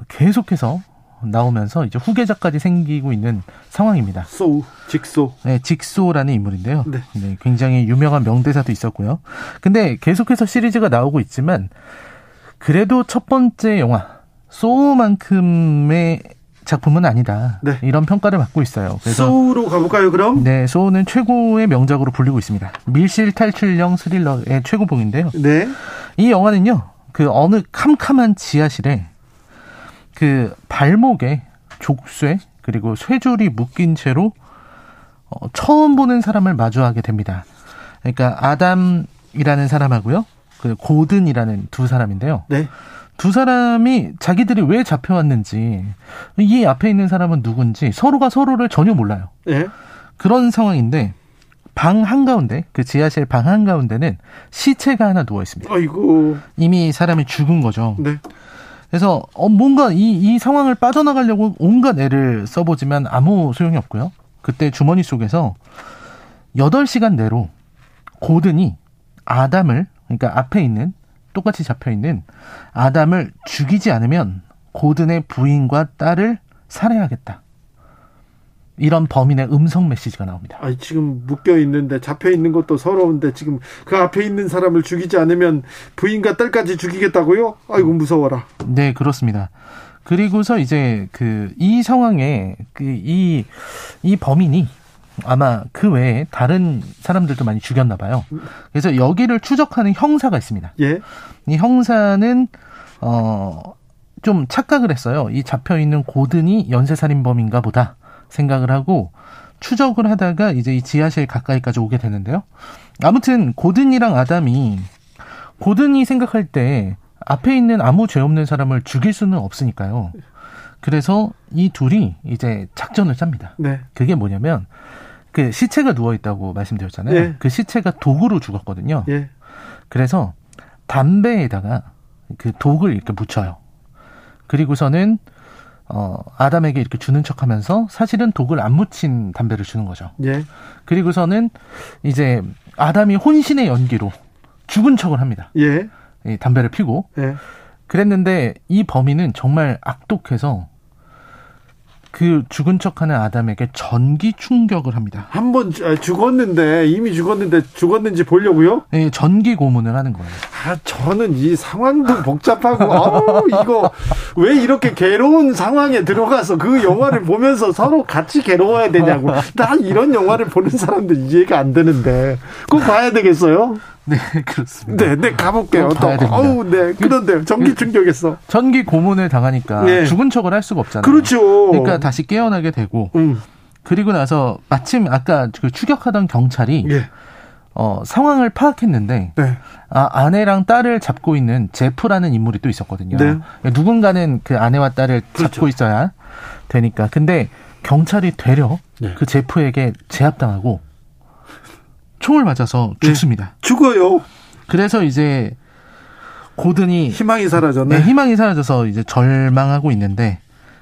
계속해서 나오면서 이제 후계자까지 생기고 있는 상황입니다. 소우, 직소. 네, 직소라는 인물인데요. 네. 네, 굉장히 유명한 명대사도 있었고요. 근데 계속해서 시리즈가 나오고 있지만 그래도 첫 번째 영화 소우만큼의 작품은 아니다. 네. 이런 평가를 받고 있어요. 그래서 소우로 가볼까요, 그럼? 네, 소우는 최고의 명작으로 불리고 있습니다. 밀실 탈출형 스릴러의 최고봉인데요. 네. 이 영화는요, 그 어느 캄캄한 지하실에 그 발목에 족쇄 그리고 쇠줄이 묶인 채로 처음 보는 사람을 마주하게 됩니다. 그러니까 아담이라는 사람하고요, 그 고든이라는 두 사람인데요. 네. 두 사람이 자기들이 왜 잡혀왔는지, 이 앞에 있는 사람은 누군지 서로가 서로를 전혀 몰라요. 네. 그런 상황인데 방 한가운데, 그 지하실 방 한가운데는 시체가 하나 누워있습니다. 아이고. 이미 사람이 죽은 거죠. 네. 그래서 뭔가 이 상황을 빠져나가려고 온갖 애를 써보지만 아무 소용이 없고요. 그때 주머니 속에서 8시간 내로 고든이 아담을, 그러니까 앞에 있는 똑같이 잡혀있는 아담을 죽이지 않으면 고든의 부인과 딸을 살해하겠다. 이런 범인의 음성 메시지가 나옵니다. 아니, 지금 묶여있는데 잡혀있는 것도 서러운데 지금 그 앞에 있는 사람을 죽이지 않으면 부인과 딸까지 죽이겠다고요? 아이고, 무서워라. 네, 그렇습니다. 그리고서 이제 이 상황에 이 범인이 아마 그 외에 다른 사람들도 많이 죽였나 봐요. 그래서 여기를 추적하는 형사가 있습니다. 예. 이 형사는 좀 착각을 했어요. 이 잡혀있는 고든이 연쇄살인범인가 보다 생각을 하고 추적을 하다가 이제 이 지하실 가까이까지 오게 되는데요. 아무튼 고든이랑 아담이, 고든이 생각할 때 앞에 있는 아무 죄 없는 사람을 죽일 수는 없으니까요. 그래서 이 둘이 이제 작전을 짭니다. 네. 그게 뭐냐면 그 시체가 누워있다고 말씀드렸잖아요. 예. 그 시체가 독으로 죽었거든요. 예. 그래서 담배에다가 그 독을 이렇게 묻혀요. 그리고서는 아담에게 이렇게 주는 척하면서 사실은 독을 안 묻힌 담배를 주는 거죠. 예. 그리고서는 이제 아담이 혼신의 연기로 죽은 척을 합니다. 예. 이 담배를 피고. 예. 그랬는데 이 범인은 정말 악독해서 그 죽은 척하는 아담에게 전기 충격을 합니다. 한 번 죽었는데, 이미 죽었는데 죽었는지 보려고요? 네, 전기 고문을 하는 거예요. 아, 저는 이 상황도 복잡하고 아우, 이거 왜 이렇게 괴로운 상황에 들어가서 그 영화를 보면서 서로 같이 괴로워야 되냐고. 난 이런 영화를 보는 사람들 이해가 안 되는데 꼭 봐야 되겠어요? 네, 그렇습니다. 네, 가볼게요. 어우, 네. 그런데 전기 충격했어. 전기 고문을 당하니까 네. 죽은 척을 할 수가 없잖아요. 그렇죠. 그러니까 다시 깨어나게 되고, 그리고 나서 마침 아까 그 추격하던 경찰이 네. 상황을 파악했는데, 네. 아내랑 딸을 잡고 있는 제프라는 인물이 또 있었거든요. 네. 누군가는 그 아내와 딸을 그렇죠. 잡고 있어야 되니까. 근데 경찰이 되려 네. 그 제프에게 제압당하고. 총을 맞아서 죽습니다. 네, 죽어요. 그래서 이제 고든이 희망이 사라졌네. 네, 희망이 사라져서 이제 절망하고 있는데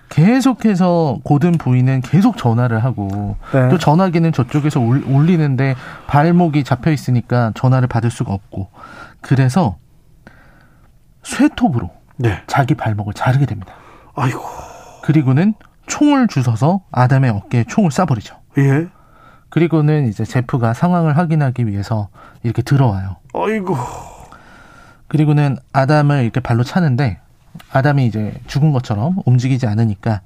계속해서 고든 부인은 계속 전화를 하고 네. 또 전화기는 저쪽에서 울리는데 발목이 잡혀 있으니까 전화를 받을 수가 없고 그래서 쇠톱으로 네. 자기 발목을 자르게 됩니다. 아이고. 그리고는 총을 주워서 아담의 어깨에 총을 쏴버리죠. 예. 그리고는 이제 제프가 상황을 확인하기 위해서 이렇게 들어와요. 아이고. 그리고는 아담을 이렇게 발로 차는데 아담이 이제 죽은 것처럼 움직이지 않으니까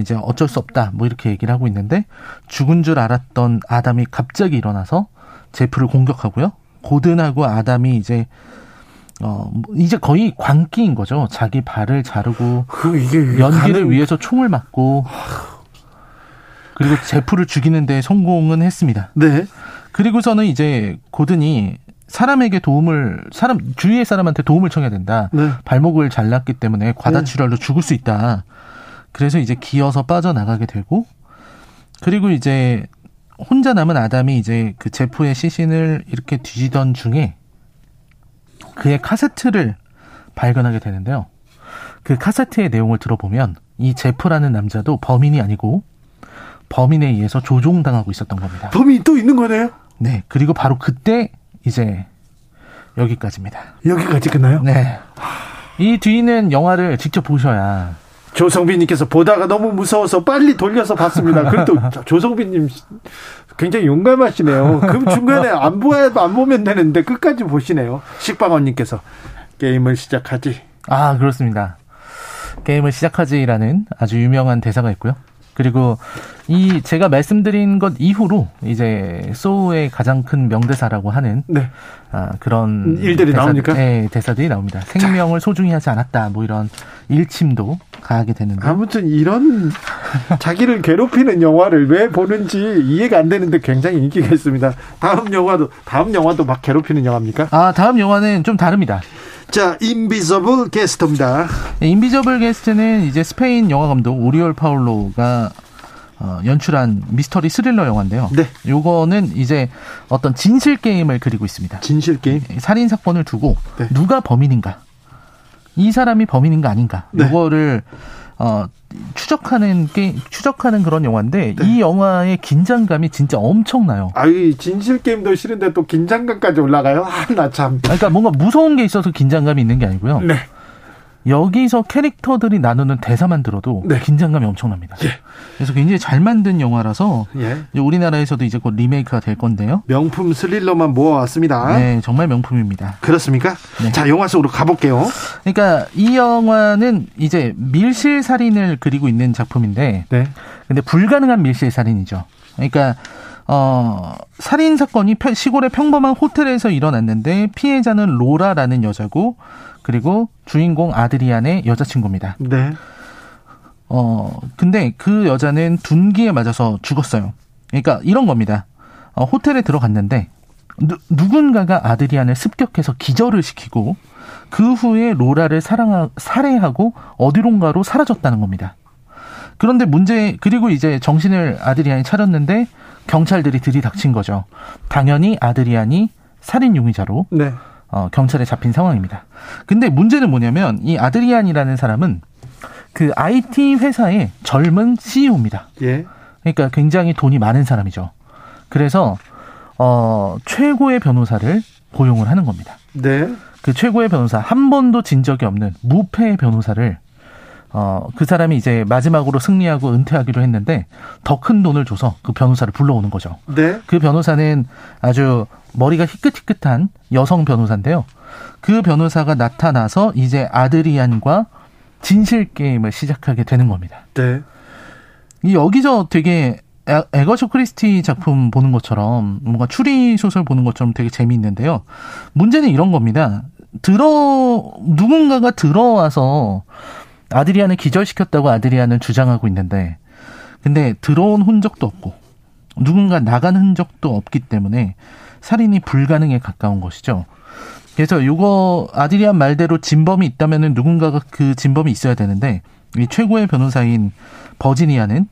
이제 어쩔 수 없다 뭐 이렇게 얘기를 하고 있는데 죽은 줄 알았던 아담이 갑자기 일어나서 제프를 공격하고요. 고든하고 아담이 이제 거의 광기인 거죠. 자기 발을 자르고 연기를 위해서 총을 맞고 그리고 제프를 죽이는 데 성공은 했습니다. 네. 그리고서는 이제 고든이 주위의 사람한테 도움을 청해야 된다. 네. 발목을 잘랐기 때문에 과다출혈로 죽을 수 있다. 그래서 이제 기어서 빠져나가게 되고, 그리고 이제 혼자 남은 아담이 이제 그 제프의 시신을 이렇게 뒤지던 중에 그의 카세트를 발견하게 되는데요. 그 카세트의 내용을 들어보면 이 제프라는 남자도 범인이 아니고 범인에 의해서 조종당하고 있었던 겁니다. 범인이 또 있는 거네요? 네. 그리고 바로 그때 이제 여기까지입니다. 여기까지 끝나요? 네. 이 뒤는 영화를 직접 보셔야. 조성빈님께서 보다가 너무 무서워서 빨리 돌려서 봤습니다. 그래도 조성빈님 굉장히 용감하시네요. 그럼 중간에 안 보면 되는데 끝까지 보시네요. 식빵원님께서 게임을 시작하지. 아, 그렇습니다. 게임을 시작하지라는 아주 유명한 대사가 있고요. 그리고 이 제가 말씀드린 것 이후로 이제 소우의 가장 큰 명대사라고 하는 그런 일들이 나옵니까? 네, 대사들이 나옵니다. 생명을 소중히 하지 않았다. 뭐 이런 일침도 가하게 되는데. 아무튼 이런 자기를 괴롭히는 영화를 왜 보는지 이해가 안 되는데 굉장히 인기가 있습니다. 다음 영화도 막 괴롭히는 영화입니까? 아, 다음 영화는 좀 다릅니다. 자, 인비저블 게스트입니다. 인비저블 게스트는 이제 스페인 영화 감독 오리올 파울로가 연출한 미스터리 스릴러 영화인데요. 네. 요거는 이제 어떤 진실 게임을 그리고 있습니다. 진실 게임? 살인 사건을 두고 누가 범인인가? 이 사람이 범인인가 아닌가? 요거를 추적하는 그런 영화인데 이 영화의 긴장감이 진짜 엄청나요. 아이, 진실 게임도 싫은데 또 긴장감까지 올라가요? 아, 나 참. 그러니까 뭔가 무서운 게 있어서 긴장감이 있는 게 아니고요. 네. 여기서 캐릭터들이 나누는 대사만 들어도 긴장감이 엄청납니다. 예. 그래서 굉장히 잘 만든 영화라서 우리나라에서도 이제 곧 리메이크가 될 건데요. 명품 스릴러만 모아왔습니다. 네, 정말 명품입니다. 그렇습니까? 네. 자, 영화 속으로 가볼게요. 그러니까 이 영화는 이제 밀실살인을 그리고 있는 작품인데, 근데 불가능한 밀실살인이죠. 그러니까 살인 사건이 시골의 평범한 호텔에서 일어났는데 피해자는 로라라는 여자고, 그리고 주인공 아드리안의 여자친구입니다. 네. 근데 그 여자는 둔기에 맞아서 죽었어요. 그러니까 이런 겁니다. 호텔에 들어갔는데 누군가가 아드리안을 습격해서 기절을 시키고 그 후에 로라를 살해하고 어디론가로 사라졌다는 겁니다. 그런데 그리고 이제 정신을 아드리안이 차렸는데 경찰들이 들이닥친 거죠. 당연히 아드리안이 살인 용의자로 경찰에 잡힌 상황입니다. 근데 문제는 뭐냐면 이 아드리안이라는 사람은 그 IT 회사의 젊은 CEO입니다. 예. 그러니까 굉장히 돈이 많은 사람이죠. 그래서 최고의 변호사를 고용을 하는 겁니다. 네. 그 최고의 변호사, 한 번도 진 적이 없는 무패의 변호사를 그 사람이 이제 마지막으로 승리하고 은퇴하기로 했는데 더 큰 돈을 줘서 그 변호사를 불러오는 거죠. 네. 그 변호사는 아주 머리가 희끗희끗한 여성 변호사인데요. 그 변호사가 나타나서 이제 아드리안과 진실 게임을 시작하게 되는 겁니다. 네. 여기서 되게 에거쇼 크리스티 작품 보는 것처럼, 뭔가 추리 소설 보는 것처럼 되게 재미있는데요. 문제는 이런 겁니다. 누군가가 들어와서 아드리안을 기절시켰다고 아드리안은 주장하고 있는데, 근데 들어온 흔적도 없고 누군가 나간 흔적도 없기 때문에 살인이 불가능에 가까운 것이죠. 그래서 요거 아드리안 말대로 진범이 있다면은 누군가가 그 진범이 있어야 되는데, 이 최고의 변호사인 버지니아는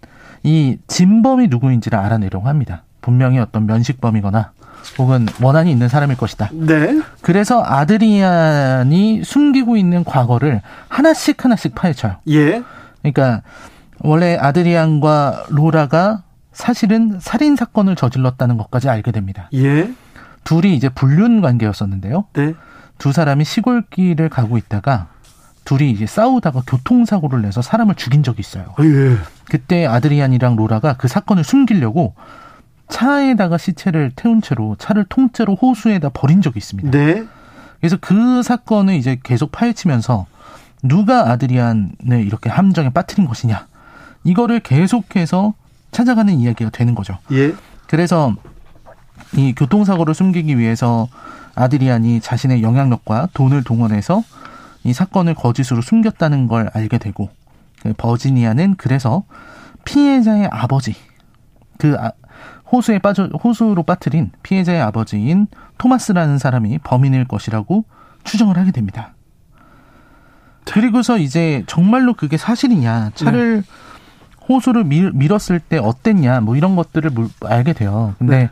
이 진범이 누구인지를 알아내려고 합니다. 분명히 어떤 면식범이거나 혹은 원한이 있는 사람일 것이다. 네. 그래서 아드리안이 숨기고 있는 과거를 하나씩 파헤쳐요. 예. 그러니까 원래 아드리안과 로라가 사실은 살인 사건을 저질렀다는 것까지 알게 됩니다. 예. 둘이 이제 불륜 관계였었는데요. 네. 두 사람이 시골길을 가고 있다가 둘이 이제 싸우다가 교통사고를 내서 사람을 죽인 적이 있어요. 예. 그때 아드리안이랑 로라가 그 사건을 숨기려고 차에다가 시체를 태운 채로 차를 통째로 호수에다 버린 적이 있습니다. 네. 그래서 그 사건을 이제 계속 파헤치면서 누가 아드리안을 이렇게 함정에 빠뜨린 것이냐, 이거를 계속해서 찾아가는 이야기가 되는 거죠. 예. 그래서 이 교통사고를 숨기기 위해서 아드리안이 자신의 영향력과 돈을 동원해서 이 사건을 거짓으로 숨겼다는 걸 알게 되고, 버지니아는 그래서 피해자의 아버지, 호수로 빠뜨린 피해자의 아버지인 토마스라는 사람이 범인일 것이라고 추정을 하게 됩니다. 그리고서 이제 정말로 그게 사실이냐, 차를 호수를 밀었을 때 어땠냐, 뭐 이런 것들을 알게 돼요. 근데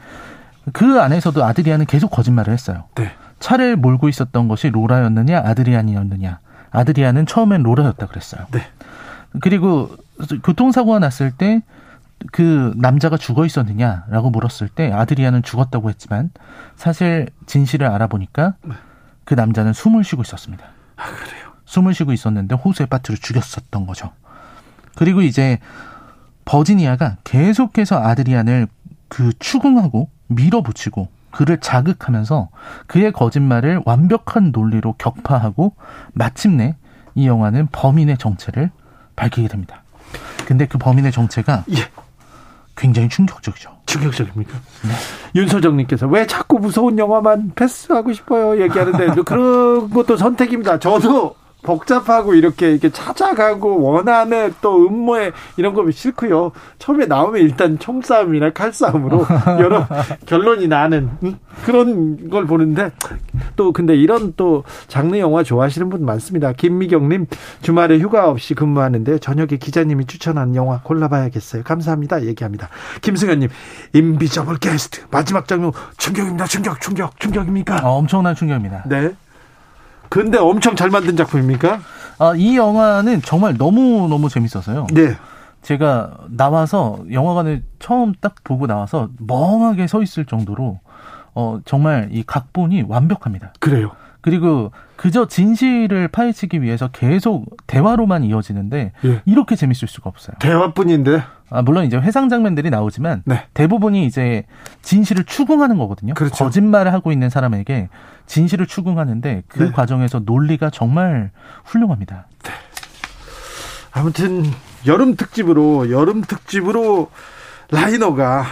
그 안에서도 아드리안은 계속 거짓말을 했어요. 네. 차를 몰고 있었던 것이 로라였느냐 아드리안이었느냐. 아드리안은 처음엔 로라였다 그랬어요. 네. 그리고 교통사고가 났을 때 그 남자가 죽어 있었느냐라고 물었을 때 아드리안은 죽었다고 했지만 사실 진실을 알아보니까 그 남자는 숨을 쉬고 있었습니다. 아, 그래요? 숨을 쉬고 있었는데 호수에 빠뜨려 죽였었던 거죠. 그리고 이제 버지니아가 계속해서 아드리안을 그 추궁하고 밀어붙이고 그를 자극하면서 그의 거짓말을 완벽한 논리로 격파하고 마침내 이 영화는 범인의 정체를 밝히게 됩니다. 근데 그 범인의 정체가 굉장히 충격적이죠. 충격적입니까? 네. 윤소정님께서 왜 자꾸 무서운 영화만 패스하고 싶어요 얘기하는데 그런 것도 선택입니다. 저도 복잡하고 이렇게 찾아가고 원하는 또 음모에 이런 거 싫고요. 처음에 나오면 일단 총싸움이나 칼싸움으로 여러 결론이 나는 그런 걸 보는데 또 근데 이런 또 장르 영화 좋아하시는 분 많습니다. 김미경님, 주말에 휴가 없이 근무하는데 저녁에 기자님이 추천한 영화 골라봐야겠어요. 감사합니다. 얘기합니다. 김승현님, 인비저블 게스트 마지막 장면 충격입니다. 충격입니까? 엄청난 충격입니다. 네. 근데 엄청 잘 만든 작품입니까? 아, 이 영화는 정말 너무너무 재밌어서요. 네. 제가 나와서 영화관을 처음 딱 보고 나와서 멍하게 서 있을 정도로 정말 이 각본이 완벽합니다. 그래요. 그리고 그저 진실을 파헤치기 위해서 계속 대화로만 이어지는데 이렇게 재밌을 수가 없어요. 대화뿐인데? 아, 물론 이제 회상 장면들이 나오지만 대부분이 이제 진실을 추궁하는 거거든요. 그렇죠. 거짓말을 하고 있는 사람에게 진실을 추궁하는데 그 과정에서 논리가 정말 훌륭합니다. 네. 아무튼 여름 특집으로 라이너가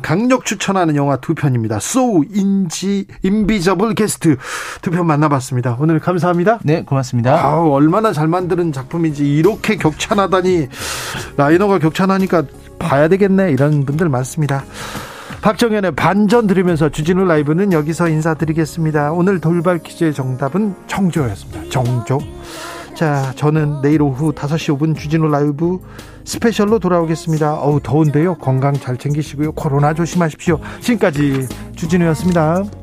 강력 추천하는 영화 두 편입니다. So Invisible Guest 두 편 만나봤습니다. 오늘 감사합니다. 네, 고맙습니다. 아우, 얼마나 잘 만드는 작품인지 이렇게 격찬하다니, 라이너가 격찬하니까 봐야 되겠네 이런 분들 많습니다. 박정현의 반전 들으면서 주진우 라이브는 여기서 인사드리겠습니다. 오늘 돌발 퀴즈의 정답은 정조였습니다. 정조. 자, 저는 내일 오후 5시 5분 주진우 라이브 스페셜로 돌아오겠습니다. 더운데요. 건강 잘 챙기시고요. 코로나 조심하십시오. 지금까지 주진우였습니다.